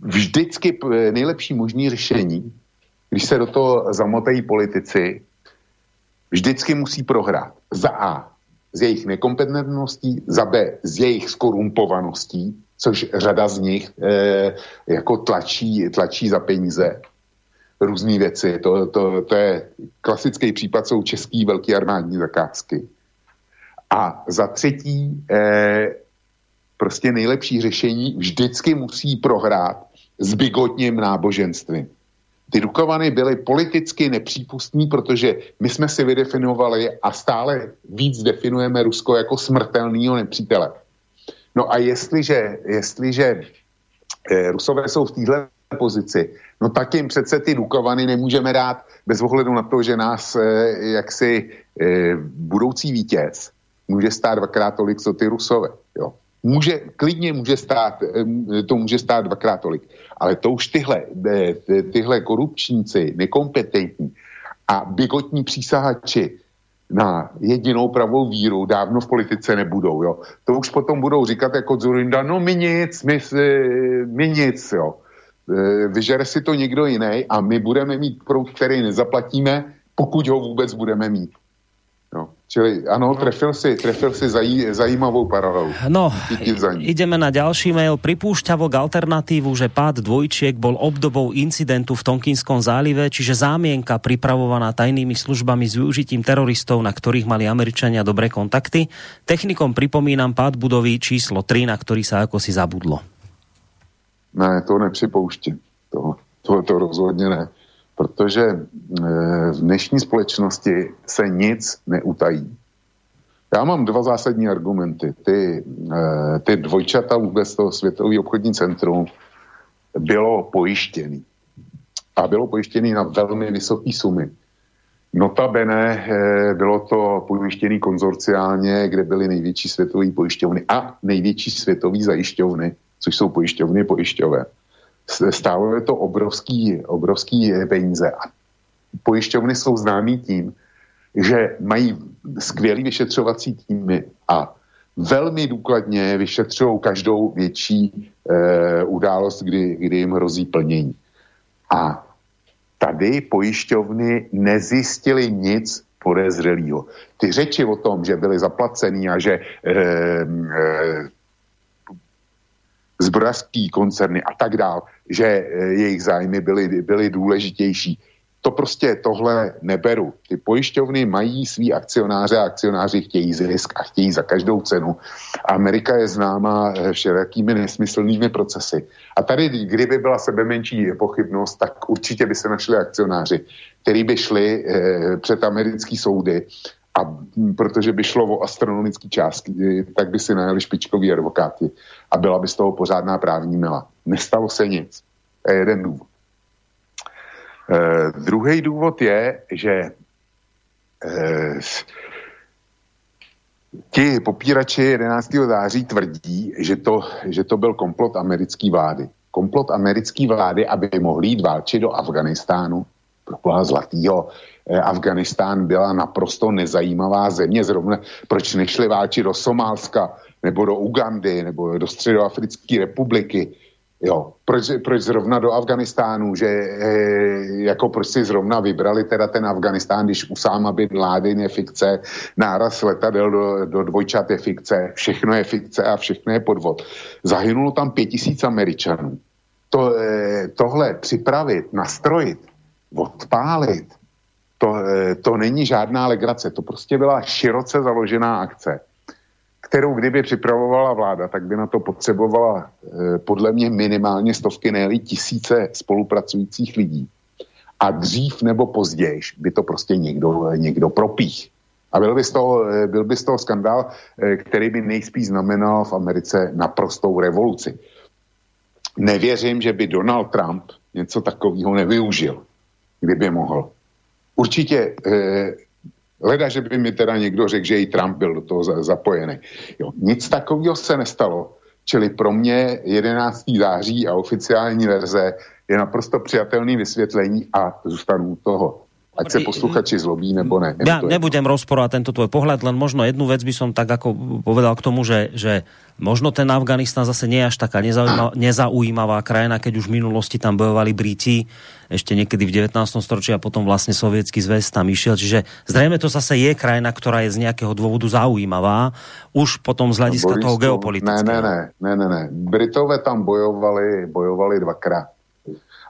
vždycky nejlepší možný řešení, když se do toho zamotají politici, vždycky musí prohrát. Za A z jejich nekompetentností, za B z jejich skorumpovaností, což řada z nich eh, jako tlačí, tlačí za peníze různý věci. To, to, to je klasický případ, jsou český velký armádní zakázky. A za třetí eh, prostě nejlepší řešení vždycky musí prohrát s bigotním náboženstvím. Ty Dukovany byly politicky nepřípustní, protože my jsme si vydefinovali a stále víc definujeme Rusko jako smrtelného nepřítele. No a jestliže, jestliže Rusové jsou v téhle pozici, no tak jim přece ty Dukovany nemůžeme dát bez ohledu na to, že nás jaksi budoucí vítěz může stát dvakrát tolik, co ty Rusové, jo. Může, klidně může stát, to může stát dvakrát tolik. Ale to už tyhle, tyhle korupčníci, nekompetentní a bigotní přísahači na jedinou pravou víru dávno v politice nebudou. Jo. To už potom budou říkat jako Dzurinda, no my nic, my, my nic. Jo. Vyžere si to někdo jiný a my budeme mít proud, který nezaplatíme, pokud ho vůbec budeme mít. No. Čili áno, trefil si, trefil si zají, zajímavou paralelu. No, ideme na ďalší mail. Pripúšťavok alternatívu, že pád dvojčiek bol obdobou incidentu v Tonkinskom zálive, čiže zámienka pripravovaná tajnými službami s využitím teroristov, na ktorých mali Američania dobré kontakty. Technikom pripomínam pád budovy číslo tri, na ktorý sa ako si zabudlo. Ne, to nepřipouštím. To, to, to rozhodně ne. Protože v dnešní společnosti se nic neutají. Já mám dva zásadní argumenty. Ty, ty dvojčata vůbec toho Světového obchodní centrum bylo pojištěný. A bylo pojištěný na velmi vysoké sumy. Notabene bylo to pojištěný konzorciálně, kde byly největší světové pojišťovny a největší světové zajišťovny, což jsou pojišťovny pojišťové. Stálo je to obrovský, obrovský peníze. A pojišťovny jsou známí tím, že mají skvělý vyšetřovací týmy a velmi důkladně vyšetřují každou větší e, událost, kdy, kdy jim hrozí plnění. A tady pojišťovny nezjistily nic podezřelého. Ty řeči o tom, že byly zaplacený a že e, e, zbrojařské koncerny a tak dál, že jejich zájmy byly, byly důležitější. To prostě tohle neberu. Ty pojišťovny mají svý akcionáře a akcionáři chtějí zisk a chtějí za každou cenu. Amerika je známá všelakými nesmyslnými procesy. A tady, kdyby byla sebemenší pochybnost, tak určitě by se našli akcionáři, který by šli eh, před americký soudy, a protože by šlo o astronomické částky, tak by si najeli špičkoví advokáti a byla by z toho pořádná právní mela. Nestalo se nic. To je jeden důvod. E, druhý důvod je, že e, ti popírači jedenáctého září tvrdí, že to, že to byl komplot americké vlády. Komplot americké vlády, aby mohli jít válčit do Afganistánu, pro boha zlatýho, Afganistán byla naprosto nezajímavá země. Zrovna proč nešli válčit do Somálska, nebo do Ugandy, nebo do Středoafrické republiky. Jo. Proč, proč zrovna do Afganistánu? Že, e, jako proč si zrovna vybrali teda ten Afganistán, když Usáma bin Laden je fikce, náraz letadel do, do dvojčat je fikce, všechno je fikce a všechno je podvod. Zahynulo tam pět tisíc Američanů. To, e, tohle připravit, nastrojit, odpálit, To, to není žádná legrace, to prostě byla široce založená akce, kterou kdyby připravovala vláda, tak by na to potřebovala podle mě minimálně stovky, ne-li tisíce spolupracujících lidí. A dřív nebo později by to prostě někdo, někdo propích. A byl by z toho, byl by z toho skandál, který by nejspíš znamenal v Americe naprostou revoluci. Nevěřím, že by Donald Trump něco takového nevyužil, kdyby mohl. Určitě, eh, leda, že by mi teda někdo řekl, že i Trump byl do toho za, zapojený. Jo, nic takového se nestalo, čili pro mě jedenáctého září a oficiální verze je naprosto přijatelný vysvětlení a zůstanu u toho. Ať sa posluchači zlobí, nebo ne. Ja nebudem rozporovať tento tvoj pohľad, len možno jednu vec by som tak ako povedal k tomu, že, že možno ten Afganistan zase nie je až taká nezaujímavá, nezaujímavá krajina, keď už v minulosti tam bojovali Briti, ešte niekedy v devätnástom storočí a potom vlastne Sovietsky zväz tam išiel. Čiže zrejme to zase je krajina, ktorá je z nejakého dôvodu zaujímavá, už potom z hľadiska toho geopolitického. Ne, ne, ne, ne, ne. Britové tam bojovali, bojovali dvakrát.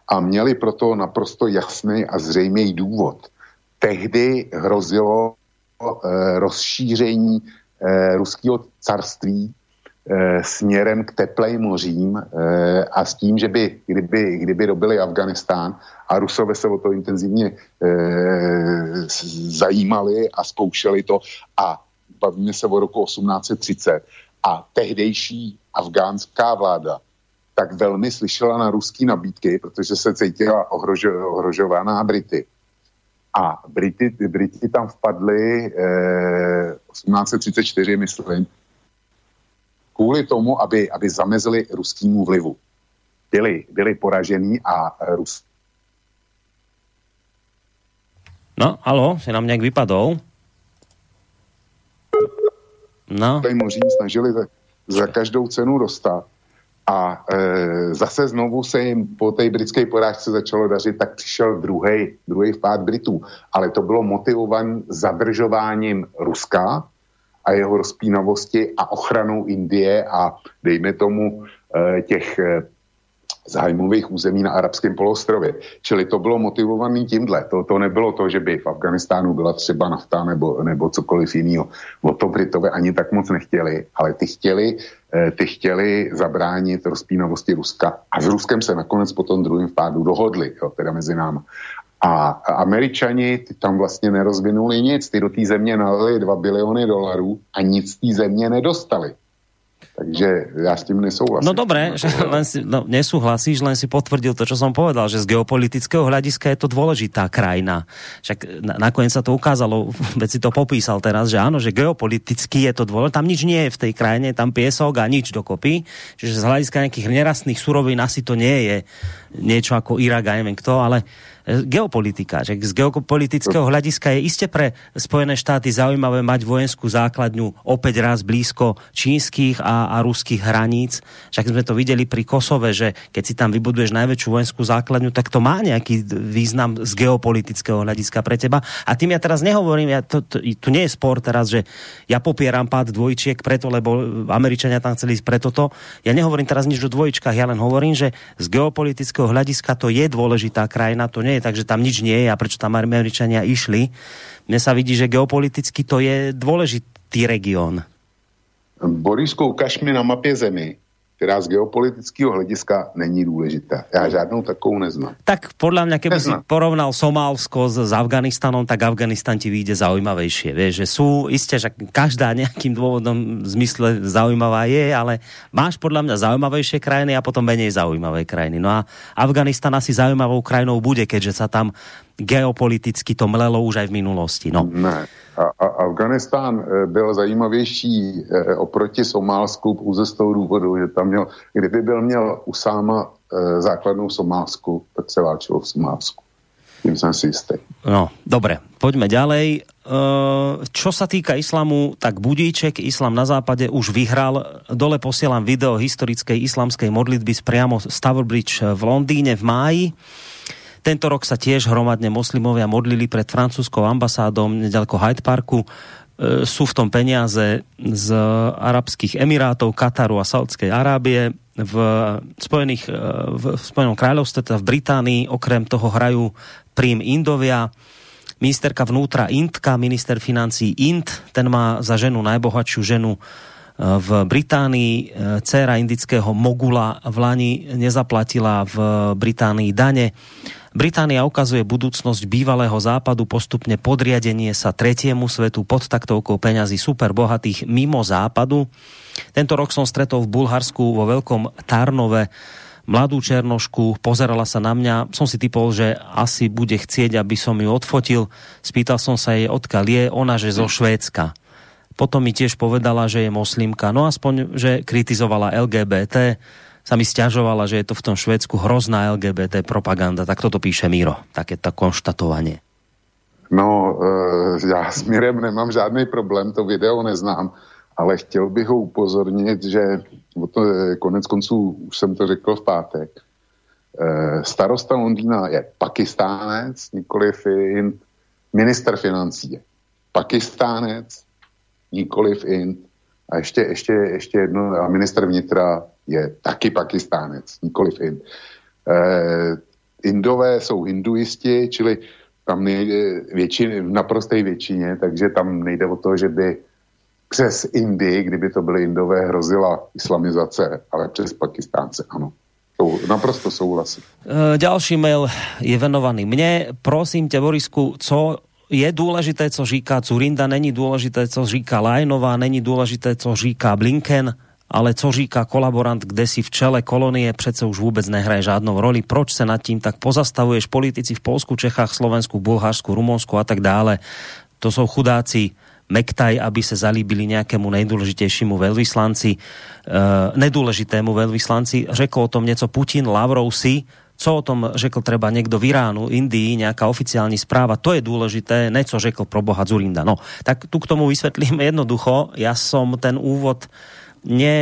A měli proto naprosto jasný a zřejmý důvod. Tehdy hrozilo e, rozšíření e, ruského carství e, směrem k teplým mořím e, a s tím, že by, kdyby, kdyby dobili Afganistán a Rusové se o to intenzivně e, zajímali a zkoušeli to a bavíme se o roku osmnáct třicet a tehdejší afgánská vláda tak velmi slyšela na ruský nabídky, protože se cítila ohrožo, ohrožovaná Brity. A Briti, Briti tam vpadli eh, osmnáct třicet čtyři, myslím, kvůli tomu, aby, aby zamezili ruskému vlivu. Byli, byli poražení a Rus... No, haló, se nám nějak vypadol. No. Tady možná snažili za, za každou cenu dostat. a e, zase znovu se jim po té britské porážce začalo dařit, tak přišel druhý, druhý vpád Britů. Ale to bylo motivované zadržováním Ruska a jeho rozpínavosti a ochranou Indie a dejme tomu e, těch e, zájmových území na arabském poloostrově. Čili to bylo motivované tímhle. To, to nebylo to, že by v Afganistánu byla třeba nafta nebo, nebo cokoliv jiného. O to Britové ani tak moc nechtěli, ale ty chtěli, ty chtěli zabránit rozpínavosti Ruska a s Ruskem se nakonec po tom druhém vpádu dohodli, jo, teda mezi náma. A Američani ty tam vlastně nerozvinuli nic. Ty do té země nalili dva biliony dolarů a nic z té země nedostali. Takže ja s tým nesúhlasím. No dobre, že len si, no, nesúhlasíš, len si potvrdil to, čo som povedal, že z geopolitického hľadiska je to dôležitá krajina. Však nakoniec sa to ukázalo, veď si to popísal teraz, že áno, že geopoliticky je to dôležité. Tam nič nie je v tej krajine, tam piesok a nič dokopy. Čiže z hľadiska nejakých nerastných surovín asi to nie je niečo ako Irak a neviem kto, ale geopolitika. Že z geopolitického hľadiska je iste pre Spojené štáty zaujímavé mať vojenskú základňu opäť raz blízko čínskych a, a ruských hraníc. Však sme to videli pri Kosove, že keď si tam vybuduješ najväčšiu vojenskú základňu, tak to má nejaký význam z geopolitického hľadiska pre teba. A tým ja teraz nehovorím, ja to, to, tu nie je spor teraz, že ja popieram pád dvojčiek preto, lebo Američania tam chceli ísť preto to. Ja nehovorím teraz nič o dvojčkách, ja len hovorím, že z geopolitického hľadiska to je dôležitá krajina, to nie takže tam nič nie je a prečo tam Američania išli. Mne sa vidí, že geopoliticky to je dôležitý región. Borisku, ukaž mi na mapě zemi, která z geopolitického hlediska není důležitá. Já žádnou takovou neznám. Tak podľa mňa, keby neznám. Si porovnal Somálsko s, s Afganistanom, tak Afganistan ti vyjde zaujímavejšie. Vieš, že sú isté, že každá nejakým dôvodom zmysle zaujímavá je, ale máš podľa mňa zaujímavejšie krajiny a potom menej zaujímavé krajiny. No a Afganistan asi zaujímavou krajinou bude, keďže sa tam geopoliticky to mlelo už aj v minulosti. No. Ne. A, a Afganistán byl zajímavější oproti Somálsku pouze z toho důvodu, že tam měl, kdyby byl měl Usáma základnou Somálsku, tak se válčilo v Somálsku. Tým som si istý. No, dobre, poďme ďalej. Čo sa týka islamu, tak budíček, islám na západe už vyhral. Dole posielam video historickej islamskej modlitby z priamo Stourbridge v Londýne v máji. Tento rok sa tiež hromadne moslimovia modlili pred francúzskou ambasádom neďaleko Hyde Parku. E, sú v tom peniaze z Arabských Emirátov, Kataru a Saúdskej Arábie. V, Spojených, v Spojenom kráľovstve, teda v Británii, okrem toho hrajú prím Indovia. Ministerka vnútra Indka, minister financií Ind, ten má za ženu najbohatšiu ženu v Británii. Dcéra indického mogula v Lani nezaplatila v Británii dane. Británia ukazuje budúcnosť bývalého západu, postupne podriadenie sa tretiemu svetu pod taktovkou peňazí superbohatých mimo západu. Tento rok som stretol v Bulharsku vo Veľkom Tarnove mladú černošku, pozerala sa na mňa, som si typol, že asi bude chcieť, aby som ju odfotil. Spýtal som sa jej, odkiaľ je, ona, že zo Švédska. Potom mi tiež povedala, že je moslimka, no aspoň, že kritizovala el gé bé té, sa mi sťažovala, že je to v tom Švédsku hrozná el gé bé té propaganda. Tak toto píše Miro, takéto konštatovanie. No, e, ja s Mirem nemám žádný problém, to video neznám, ale chtěl bych ho upozornit, že to, konec konců už jsem to řekl v pátek, e, starosta Londýna je Pakistánec, nikoliv Ind, minister financí je Pakistánec, nikoliv Ind, a ještě, ještě, ještě jedno, a minister vnitra je taky Pakistánec, nikoliv Ind. Eh, Indové jsou hinduisti, čili tam nejde většin, v naprosté většině, takže tam nejde o to, že by přes Indii, kdyby to byly Indové, hrozila islamizace, ale přes Pakistánce ano. Naprosto souhlasím. E, ďalší mail je venovaný mne. Prosím te, Borisku, co je dôležité, co říká Curinda, není dôležité, co říká Lajnová, není dôležité, co říká Blinken, ale co říká kolaborant, kde si v čele kolónie, přece už vůbec nehraje žádnou roli. Proč se nad tím tak pozastavuješ? Politici v Polsku, Čechách, Slovensku, Bulharsku, Rumunsku a tak dále. To jsou chudáci mektaj, aby sa zalíbili nejakému nejdôležitejšiemu veľvyslanci, uh, nedôležitému veľvyslanci. Řekol o tom nieco Putin, Lavrov si, co o tom řekl treba niekto v Iránu, Indii, nejaká oficiálna správa, to je dôležité, neco řekl pro boha Dzurinda. No, tak tu k tomu vysvetlím jednoducho. Ja som ten úvod ne,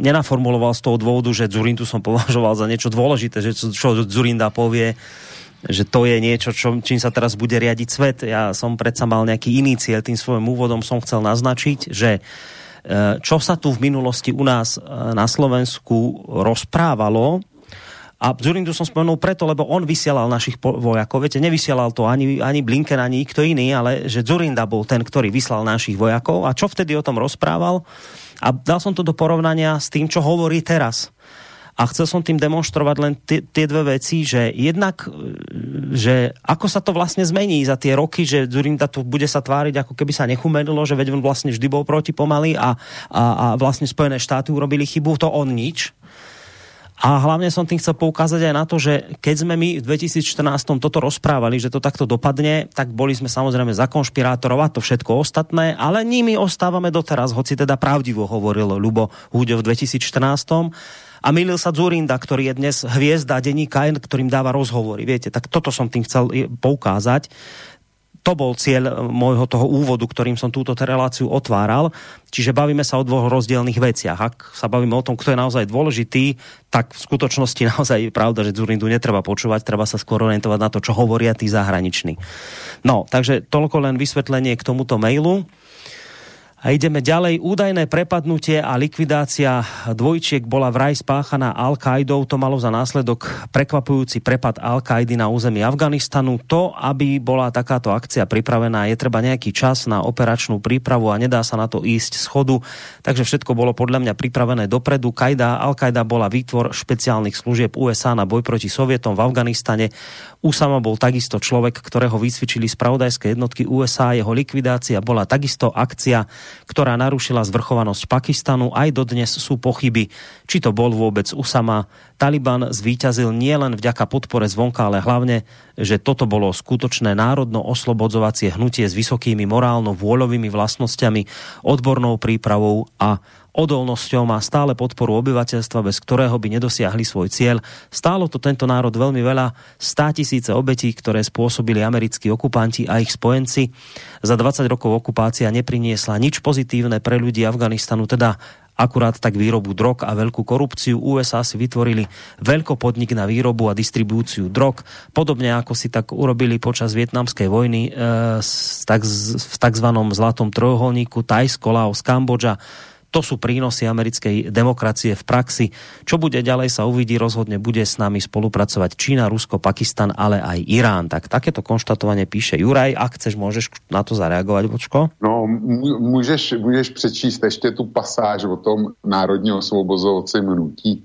nenaformuloval z toho dôvodu, že Dzurindu som považoval za niečo dôležité, že čo Dzurinda povie, že to je niečo, čo, čím sa teraz bude riadiť svet. Ja som predsa mal nejaký iný cieľ, tým svojim úvodom som chcel naznačiť, že čo sa tu v minulosti u nás na Slovensku rozprávalo. A Dzurindu som spomenul preto, lebo on vysielal našich vojakov. Viete, nevysielal to ani, ani Blinken, ani nikto iný, ale že Dzurinda bol ten, ktorý vyslal našich vojakov. A čo vtedy o tom rozprával? A dal som to do porovnania s tým, čo hovorí teraz. A chcel som tým demonstrovať len tie, tie dve veci, že jednak, že ako sa to vlastne zmení za tie roky, že Dzurinda tu bude sa tváriť, ako keby sa nechumenilo, že veď on vlastne vždy bol proti pomaly a, a, a vlastne Spojené štáty urobili chybu, to on nič. A hlavne som tým chcel poukázať aj na to, že keď sme my v dvetisícštrnástom toto rozprávali, že to takto dopadne, tak boli sme samozrejme za konšpirátorov a to všetko ostatné, ale nimi ostávame doteraz, hoci teda pravdivo hovoril Ľubo Húďo v dvetisícštrnástom. A mylil sa Dzurinda, ktorý je dnes hviezda denníka, ktorým dáva rozhovory. Viete, tak toto som tým chcel poukázať. To bol cieľ môjho toho úvodu, ktorým som túto reláciu otváral. Čiže bavíme sa o dvoch rozdielnych veciach. Ak sa bavíme o tom, kto je naozaj dôležitý, tak v skutočnosti naozaj je pravda, že Dzurindu netreba počúvať, treba sa skôr orientovať na to, čo hovoria tí zahraniční. No, takže toľko len vysvetlenie k tomuto mailu. A ideme ďalej. Údajné prepadnutie a likvidácia dvojčiek bola vraj spáchaná Al-Kaidou. To malo za následok prekvapujúci prepad Al-Kaidy na území Afganistanu. To, aby bola takáto akcia pripravená, je treba nejaký čas na operačnú prípravu a nedá sa na to ísť z chodu. Takže všetko bolo podľa mňa pripravené dopredu. Kaida, Al-Kaida bola výtvor špeciálnych služieb ú es á na boj proti Sovietom v Afganistane. Usama bol takisto človek, ktorého vycvičili spravodajské jednotky ú es á. Jeho likvidácia bola takisto akcia, ktorá narušila zvrchovanosť Pakistanu. Aj dodnes sú pochyby, či to bol vôbec Usama. Taliban zvíťazil nielen vďaka podpore zvonka, ale hlavne, že toto bolo skutočné národno-oslobodzovacie hnutie s vysokými morálno-vôľovými vlastnosťami, odbornou prípravou a odolnosťou. Má stále podporu obyvateľstva, bez ktorého by nedosiahli svoj cieľ. Stálo to tento národ veľmi veľa, státisíce obetí, ktoré spôsobili americkí okupanti a ich spojenci. Za dvadsať rokov okupácia nepriniesla nič pozitívne pre ľudí Afganistanu, teda akurát tak výrobu drog a veľkú korupciu. ú es á si vytvorili veľkopodnik na výrobu a distribúciu drog, podobne ako si tak urobili počas vietnamskej vojny e, tak, v takzvanom zlatom trojuholníku Thajsko, Laos, Kambodža. To sú prínosy americkej demokracie v praxi. Čo bude ďalej, sa uvidí. Rozhodne bude s nami spolupracovať Čína, Rusko, Pakistan, ale aj Irán. Tak takéto konštatovanie píše Juraj. Ak chceš, môžeš na to zareagovať, Bočko? No, můžeš, můžeš přečíst ešte tu pasáž o tom národne osvobozovacím hnutí.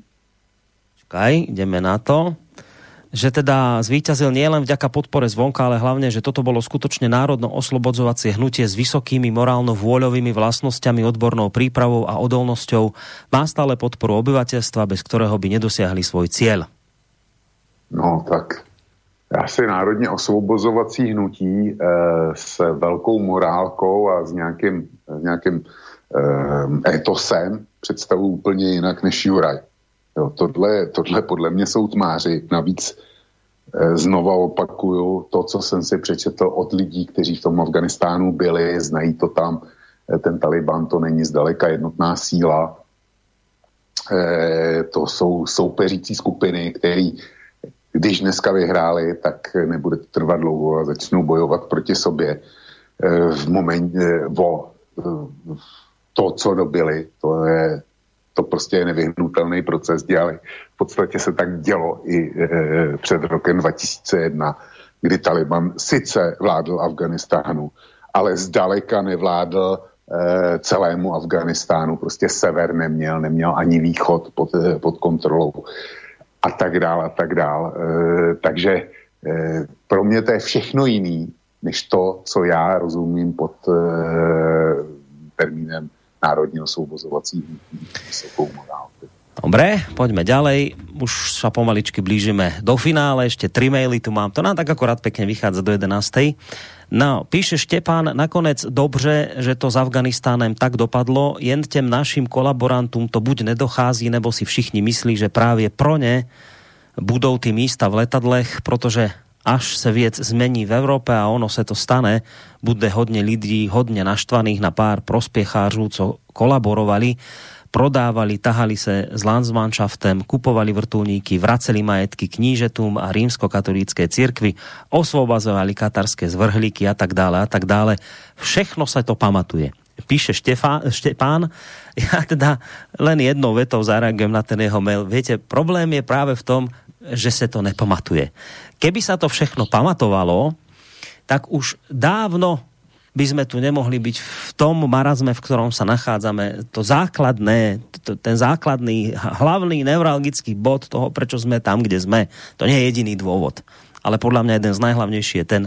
Čakaj, ideme na to. Že teda zvíťazil nielen vďaka podpore zvonka, ale hlavne, že toto bolo skutočne národno-oslobodzovacie hnutie s vysokými morálno-vôľovými vlastnosťami, odbornou prípravou a odolnosťou. Má stále podporu obyvateľstva, bez ktorého by nedosiahli svoj cieľ. No tak, asi národne osvobozovací hnutí e, s veľkou morálkou a s nejakým, nejakým e, etosem predstavujú úplne inak než Juraj. Jo, tohle, tohle podle mě jsou tmáři. Navíc e, znova opakuju to, co jsem si přečetl od lidí, kteří v tom Afganistánu byli, znají to tam. E, ten Taliban to není zdaleka jednotná síla. E, to jsou soupeřící skupiny, které když dneska vyhráli, tak nebude to trvat dlouho a začnou bojovat proti sobě e, v momentě e, o e, to, co dobili. To je To prostě je nevyhnutelný proces, dělali. V podstatě se tak dělo i e, před rokem dva tisíce jedna, kdy Taliban sice vládl Afganistánu, ale zdaleka nevládl e, celému Afganistánu. Prostě sever neměl, neměl ani východ pod, pod kontrolou a tak dál a tak dál. E, takže e, pro mě to je všechno jiný, než to, co já rozumím pod e, termínem národne osvobozovací vysokou morálku. Dobre, poďme ďalej. Už sa pomaličky blížime do finále. Ešte tri maily tu mám. To nám tak akorát pekne vychádza do jedenástej. No, píše Štepán, nakonec dobře, že to s Afganistánem tak dopadlo. Jen těm našim kolaborantom to buď nedochází, nebo si všichni myslí, že právě pro ne budou ty místa v letadlech, protože až se věc zmení v Evropě a ono se to stane, bude hodně lidí, hodně naštvaných na pár prospěchářů, co kolaborovali, prodávali, tahali se s Landsmannschaftem, kupovali vrtulníky, vraceli majetky knížetům a rímskokatolícké církvi, osvobazovali katarské zvrhlíky a tak dále a tak dále. Všechno sa to pamatuje. Píše Štefán, Štepán, ja teda len jednou vetou zareagujem na ten jeho mail. Viete, problém je práve v tom, že sa to nepamatuje. Keby sa to všechno pamatovalo, tak už dávno by sme tu nemohli byť v tom marazme, v ktorom sa nachádzame. To základné, to, ten základný, hlavný neuralgický bod toho, prečo sme tam, kde sme. To nie je jediný dôvod. Ale podľa mňa jeden z najhlavnejších je ten,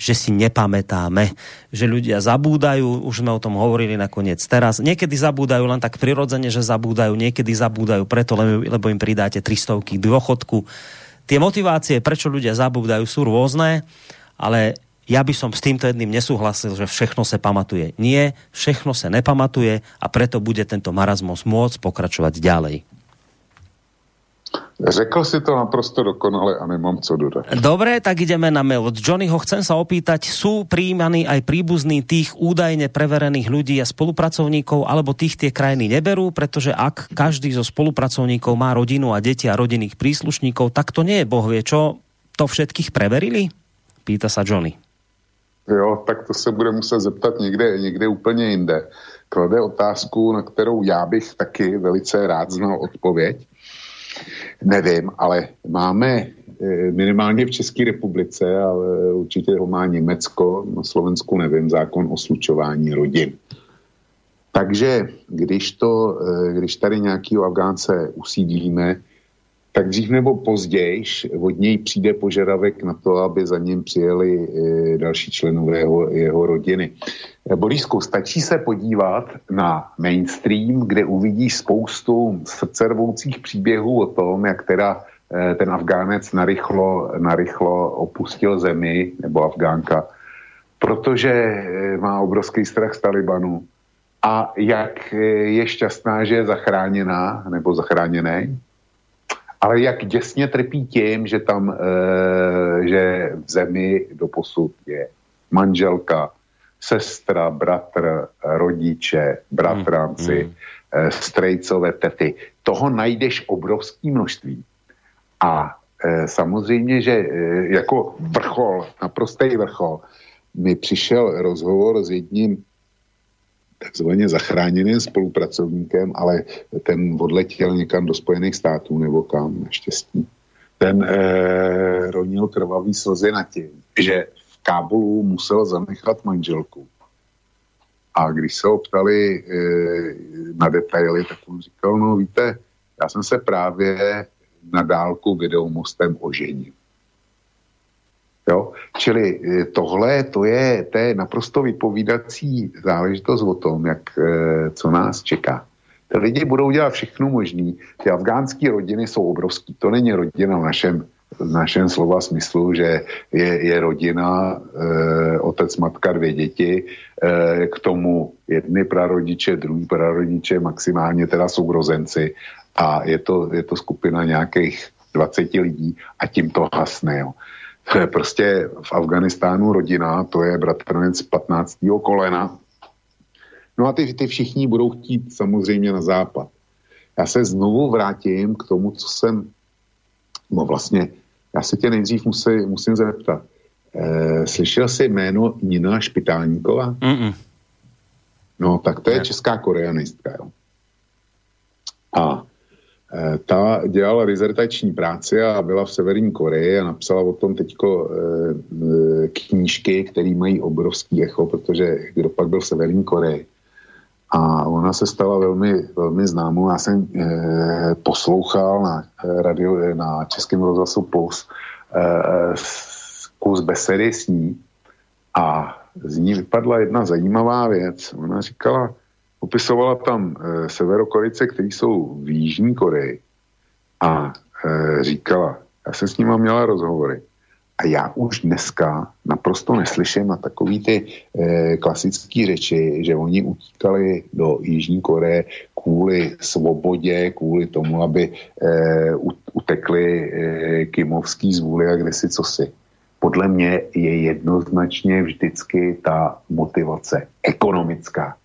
že si nepamätáme, že ľudia zabúdajú, už sme o tom hovorili nakoniec teraz. Niekedy zabúdajú len tak prirodzene, že zabúdajú, niekedy zabúdajú preto, lebo im pridáte tristovky dôchodku. Tie motivácie, prečo ľudia zabúdajú, sú rôzne, ale ja by som s týmto jedným nesúhlasil, že všechno sa pamatuje. Nie, všechno sa nepamatuje a preto bude tento marazmus môcť pokračovať ďalej. Řekl si to naprosto dokonale a nemám co dodať. Dobre, tak ideme na mail od Johnnyho. Chcem sa opýtať, sú prijímaní aj príbuzní tých údajne preverených ľudí a spolupracovníkov, alebo tých tie krajiny neberú, pretože ak každý zo spolupracovníkov má rodinu a deti a rodinných príslušníkov, tak to nie je bohvie čo. To všetkých preverili? Pýta sa Johnny. Jo, tak to se bude muset zeptat někde, někde úplně jinde. Klade otázku, na kterou já bych taky velice rád znal odpověď. Nevím, ale máme minimálně v České republice, ale určitě ho má Německo, na Slovensku nevím, zákon o slučování rodin. Takže když, to, když tady nějakýho Afgánce usídlíme, tak dřív nebo později od něj přijde požadavek na to, aby za ním přijeli další členové jeho, jeho rodiny. Borisku, stačí se podívat na mainstream, kde uvidíš spoustu srdcervoucích příběhů o tom, jak teda ten Afgánec narychlo, narychlo opustil zemi, nebo Afgánka, protože má obrovský strach z Talibanu. A jak je šťastná, že je zachráněná, nebo zachráněný, ale jak děsně trpí tím, že tam, e, že v zemi doposud je manželka, sestra, bratr, rodiče, bratranci, mm, mm. strejcové, tety. Toho najdeš obrovské množství. A e, samozřejmě, že e, jako vrchol, naprostý vrchol, mi přišel rozhovor s jedním takzvaně zachráněným spolupracovníkem, ale ten odletěl někam do Spojených států nebo kam, naštěstí. Ten eh, ronil krvavý slzy nad tím, že v Kábulu musel zanechat manželku. A když se ho ptali eh, na detaily, tak on říkal, no víte, já jsem se právě na dálku videomostem oženil. Jo? Čili tohle to je, to je naprosto vypovídací záležitost o tom, jak, co nás čeká. Ty lidi budou dělat všechno možné. Ty afgánské rodiny jsou obrovský. To není rodina v našem, v našem slova smyslu, že je, je rodina, e, otec, matka, dvě děti, e, k tomu jedny prarodiče, druhý prarodiče, maximálně teda sourozenci a je to, je to skupina nějakých dvaceti lidí a tím to hasne. Jo. To je prostě v Afganistánu rodina, to je bratranec patnáctého kolena. No a ty, ty všichni budou chtít samozřejmě na západ. Já se znovu vrátím k tomu, co jsem... No vlastně, já se tě nejdřív musí, musím zeptat. E, slyšel jsi jméno Nina Špitálníková? Mm-mm. No tak to je česká koreanistka, jo. A... ta dělala dizertační práci a byla v Severní Koreji a napsala o tom teďko knížky, které mají obrovský echo, protože kdo pak byl v Severní Koreji. A ona se stala velmi, velmi známou. Já jsem poslouchal na, radio, na Českém rozhlasu Plus kus besedy s ní a z ní vypadla jedna zajímavá věc. Ona říkala, popisovala tam e, Severokorejce, kteří jsou v Jižní Koreji a e, říkala, já jsem s nima měla rozhovory a já už dneska naprosto neslyším na takový ty e, klasické řeči, že oni utíkali do Jižní Koreje kvůli svobodě, kvůli tomu, aby e, utekli e, kimovský zvůli a kdesi cosi. Podle mě je jednoznačně vždycky ta motivace ekonomická.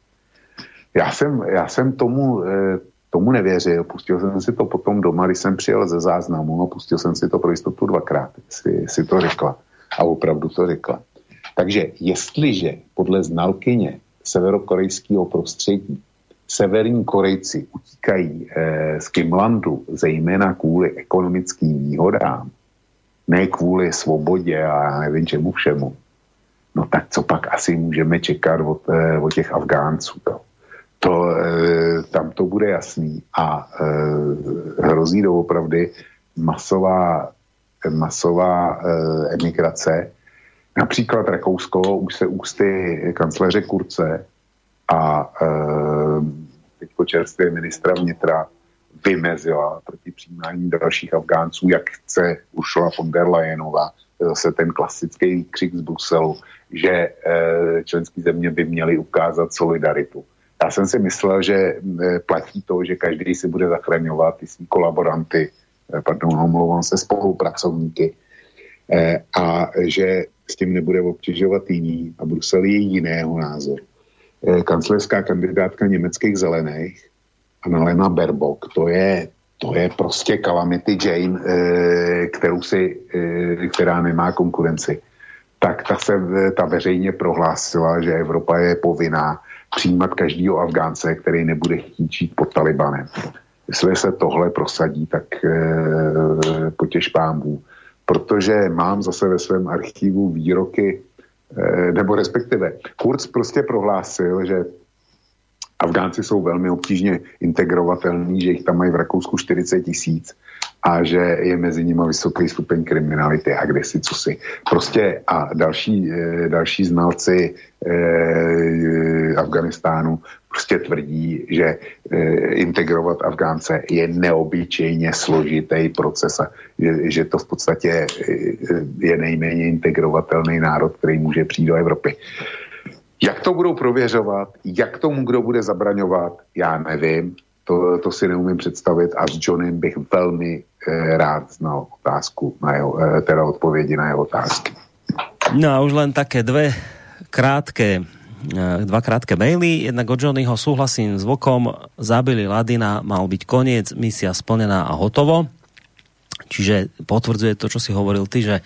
Já jsem, já jsem tomu, tomu nevěřil, pustil jsem si to potom doma, když jsem přijel ze záznamu, no pustil jsem si to pro jistotu dvakrát, si, si to řekla a opravdu to řekla. Takže jestliže podle znalkyně severokorejského prostředí severní Korejci utíkají eh, z Kimlandu zejména kvůli ekonomickým výhodám, ne kvůli svobodě a já nevím čemu všemu, no tak co pak asi můžeme čekat od, eh, od těch Afgánců. To, to, eh, tam to bude jasný a eh, hrozí doopravdy masová, masová eh, emigrace. Například Rakousko už se ústy kancléře Kurze a e, teďko čerstvě ministra vnitra vymezila proti přijímání dalších Afgánců, jak chce Ursula von der Leyenová, zase ten klasický křik z Bruselu, že e, členské země by měly ukázat solidaritu. Já jsem si myslel, že e, platí to, že každý si bude zachraňovat i svý kolaboranty, e, pardon, omlouvám se, spolupracovníky, e, a že s tím nebude obtěžovat jiný a Brusel je jiného názoru. Kancléřská kandidátka německých zelených, Annalena Baerbock, to je, to je prostě calamity Jane, kterou si, která nemá konkurenci. Tak ta se ta veřejně prohlásila, že Evropa je povinná přijímat každýho Afgánce, který nebude chtít žít pod Talibanem. Jestli se tohle prosadí, tak potěš pánbů. Protože mám zase ve svém archivu výroky, nebo respektive Kurz prostě prohlásil, že Afgánci jsou velmi obtížně integrovatelní, že jich tam mají v Rakousku čtyřicet tisíc a že je mezi nimi vysoký stupeň kriminality a kde si co si. Prostě a další, další znalci eh, Afganistánu prostě tvrdí, že eh, integrovat Afgánce je neobyčejně složitý proces a že, že to v podstatě je nejméně integrovatelný národ, který může přijít do Evropy. Jak to budou prověřovat, jak tomu kdo bude zabraňovat, já nevím, to, to si neumím představit a s Johnem bych velmi eh, rád znal otázku na jeho, eh, teda odpovědi na jeho otázky. No a už len také dve krátke dva krátke maily, jednak od Johnnyho: súhlasím s Vokom, zabili Ladina, mal byť koniec, misia splnená a hotovo. Čiže potvrdzuje to, čo si hovoril ty, že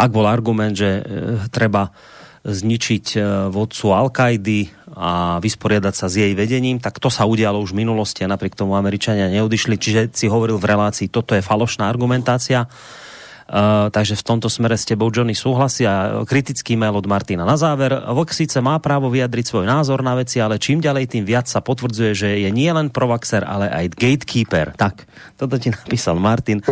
ak bol argument, že eh, treba zničiť vodcu Al-Kaidy a vysporiadať sa s jej vedením, tak to sa udialo už v minulosti a napriek tomu Američania neodišli. Čiže si hovoril v relácii, toto je falošná argumentácia. Uh, takže v tomto smere s tebou, Johnny, súhlasí. A kritický mail od Martina na záver. Vlk síce má právo vyjadriť svoj názor na veci, ale čím ďalej, tým viac sa potvrdzuje, že je nie len provaxer, ale aj gatekeeper. Tak, toto ti napísal Martin.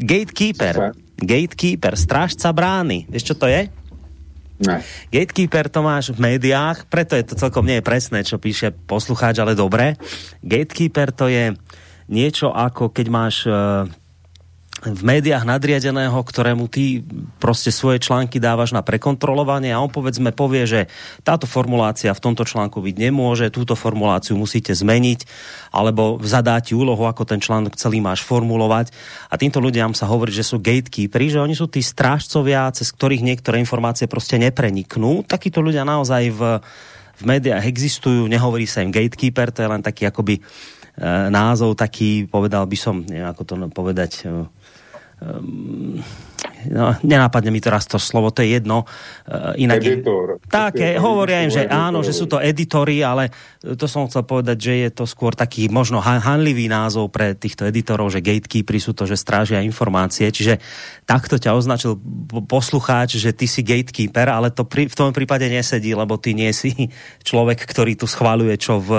Gatekeeper. Gatekeeper, strážca brány. Vieš, čo to je? Ne. Gatekeeper to máš v médiách, preto je to celkom nie je presné, čo píše poslucháč, ale dobre. Gatekeeper to je niečo ako keď máš uh, v médiách nadriadeného, ktorému ty proste svoje články dávaš na prekontrolovanie a on povedzme povie, že táto formulácia v tomto článku byť nemôže, túto formuláciu musíte zmeniť alebo zadá ti úlohu, ako ten článok celý máš formulovať a týmto ľuďom sa hovorí, že sú gatekeeperi, že oni sú tí strážcovia, cez ktorých niektoré informácie proste nepreniknú. Takíto ľudia naozaj v, v médiách existujú, nehovorí sa im gatekeeper, to je len taký akoby názov taký, povedal by som, neviem, ako to povedať, no, nenápadne mi to raz to slovo, to je jedno. Inak editor. Také, hovoria im, že áno, že sú to editori, ale to som chcel povedať, že je to skôr taký možno hanlivý názov pre týchto editorov, že gatekeeperi sú to, že strážia informácie, čiže takto ťa označil poslucháč, že ty si gatekeeper, ale to pri, v tom prípade nesedí, lebo ty nie si človek, ktorý tu schvaľuje, čo v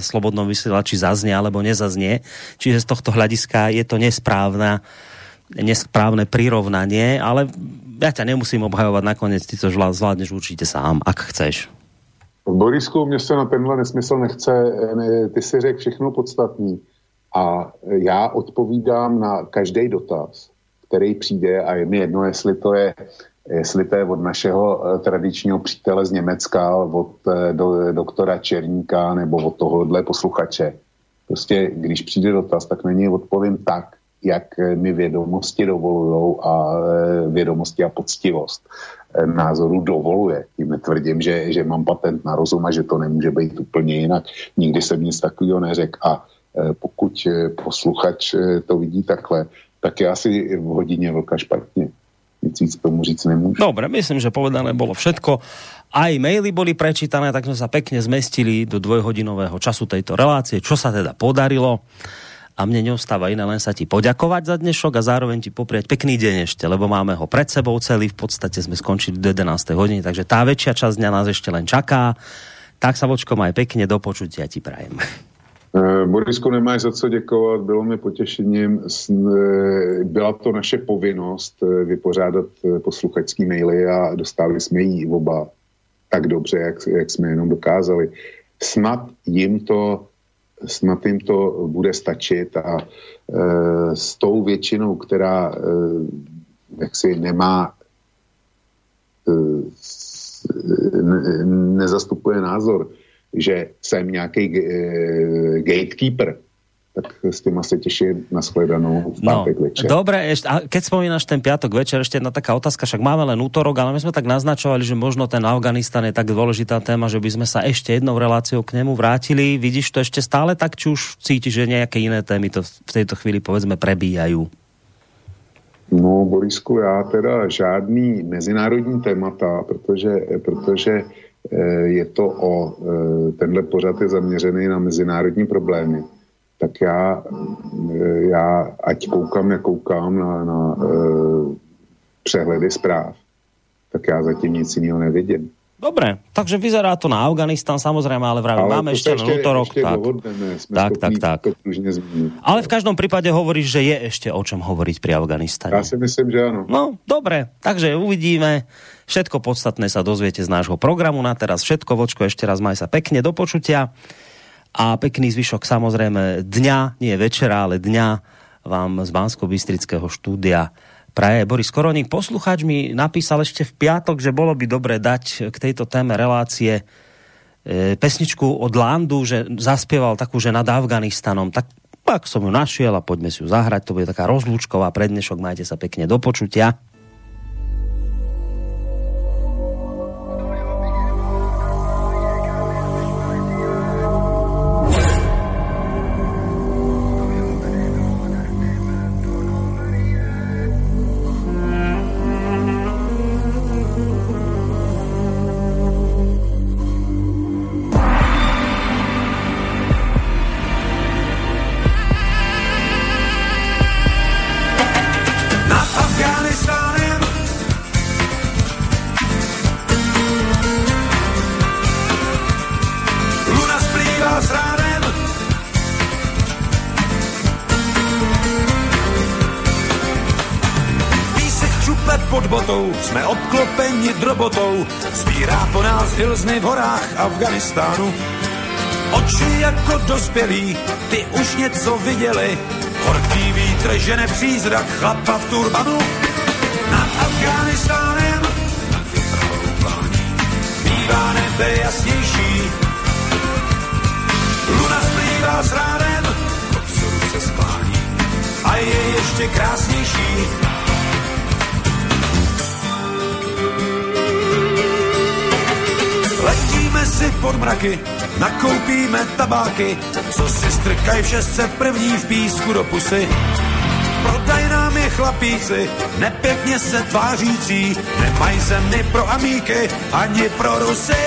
slobodnom vysielači zaznie alebo nezaznie, čiže z tohto hľadiska je to nesprávna nesprávne prirovnanie, ale ja ťa nemusím obhajovať, nakoniec ty to zvládneš určite sám, ak chceš. Borisku, mne sa na tenhle nesmysl nechce, ne, ty si řek všechno podstatný a já odpovídám na každý dotaz, který přijde a je mi jedno, jestli to je, jestli to je od našeho tradičního přítele z Německa, od do, doktora Černíka nebo od tohohle posluchače. Prostě, když přijde dotaz, tak na něj odpovím tak, jak mi vědomosti dovolují a vědomosti a poctivost názoru dovoluje. Tím netvrdím, že, že mám patent na rozum a že to nemůže být úplně jinak. Nikdy jsem nic takového neřekl a pokud posluchač to vidí takhle, tak je asi v hodině vlka špatně. Nic k tomu říct nemůžu. Dobre, myslím, že povedané bolo všetko. Aj maily boli prečítané, tak sme sa pekne zmestili do dvojhodinového času tejto relácie, čo sa teda podarilo. A mne neostáva iné, len sa ti poďakovať za dnešok a zároveň ti poprieť pekný deň ešte, lebo máme ho pred sebou celý, v podstate sme skončili do jedenástej hodiny, takže tá väčšia časť dňa nás ešte len čaká. Tak sa, Vočko, maj pekne, do počutia ti prajem. Borisku, nemáš za co děkovat, bylo mi potěšením, byla to naše povinnost vypořádat posluchačský maily a dostali jsme ji oba tak dobře, jak, jak jsme jenom dokázali. Snad jim to snad jim to bude stačit a e, s tou většinou, která e, jaksi nemá e, ne, nezastupuje názor, že jsem nějaký e, gatekeeper, tak s tým sa teším na shledanou v pátek no, večer. Dobre, ešte, a keď spomínaš ten piatok večer, ešte jedna taká otázka, však máme len útorok, ale my sme tak naznačovali, že možno ten Afganistan je tak dôležitá téma, že by sme sa ešte jednou reláciou k nemu vrátili. Vidíš to ešte stále tak, či už cítiš, že nejaké iné témy to v tejto chvíli povedzme prebíjajú? No, Borisku, já teda žádný mezinárodní témata, protože, protože je to o, tenhle pořad je zaměřený na mezinárodní problémy. Tak já, já ať koukám, jak koukám na, na e, přehledy zpráv, tak já zatím nic jiného nevidím. Dobre, takže vyzerá to na Afganistan, samozrejme, ale vravím, ale máme ešte len útorok, tak, tak, tak, tak. Ale v každom prípade hovoríš, že je ešte o čom hovoriť pri Afganistane. Ja si myslím, že áno. No, dobre, takže uvidíme. Všetko podstatné sa dozviete z nášho programu. Na teraz všetko, Vočko, ešte raz maj sa pekne, do počutia a pekný zvyšok, samozrejme, dňa, nie večera, ale dňa vám z Banskobystrického štúdia praje Boris Koroník. Poslucháč mi napísal ešte v piatok, že bolo by dobre dať k tejto téme relácie e, pesničku od Landu, že zaspieval takú, že nad Afganistanom. Tak, tak som ju našiel a poďme si ju zahrať. To bude taká rozlúčková pre dnešok. Majte sa pekne, do počutia. Jsme obklopeni drobotou, sbírá po nás hilzny v horách Afganistánu. Oči jako dospělí, ty už něco viděli, horký vítr žene přízrak chlapa v turbanu. Nad Afganistánem bývá nebe jasnější, luna splývá s ránem, se sklání a je ještě krásnější. Letíme si pod mraky, nakoupíme tabáky, co si strkaj v šestce první v písku do pusy. Prodaj nám je chlapíci, nepěkně se tvářící, nemají zemi pro amíky, ani pro Rusy.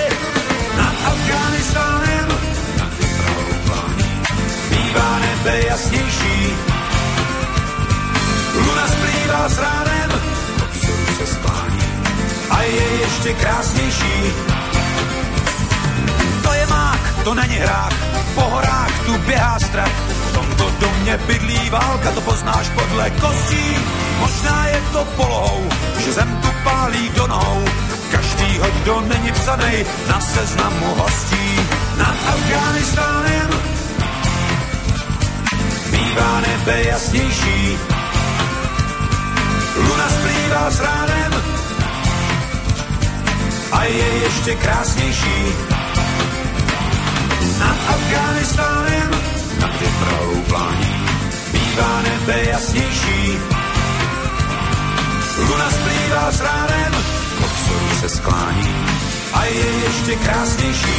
Nad Afganistánem bývá nebe jasnější, luna splývá s ránem, se sklání a je ještě krásnější. To je mák, to není hrách, po horách tu běhá strach. V tomto domě bydlí válka, to poznáš podle kostí. Možná je to polohou, že zem tu pálí do nohou každýho, kdo není psanej na seznamu hostí. Nad Afganistánem bývá nebe jasnější, luna splývá s ránem a je ještě krásnější. Nad Afganistánem, nad větrovou plání, bývá nebe jasnější. srárem, pod se sklání a je ještě krásnější.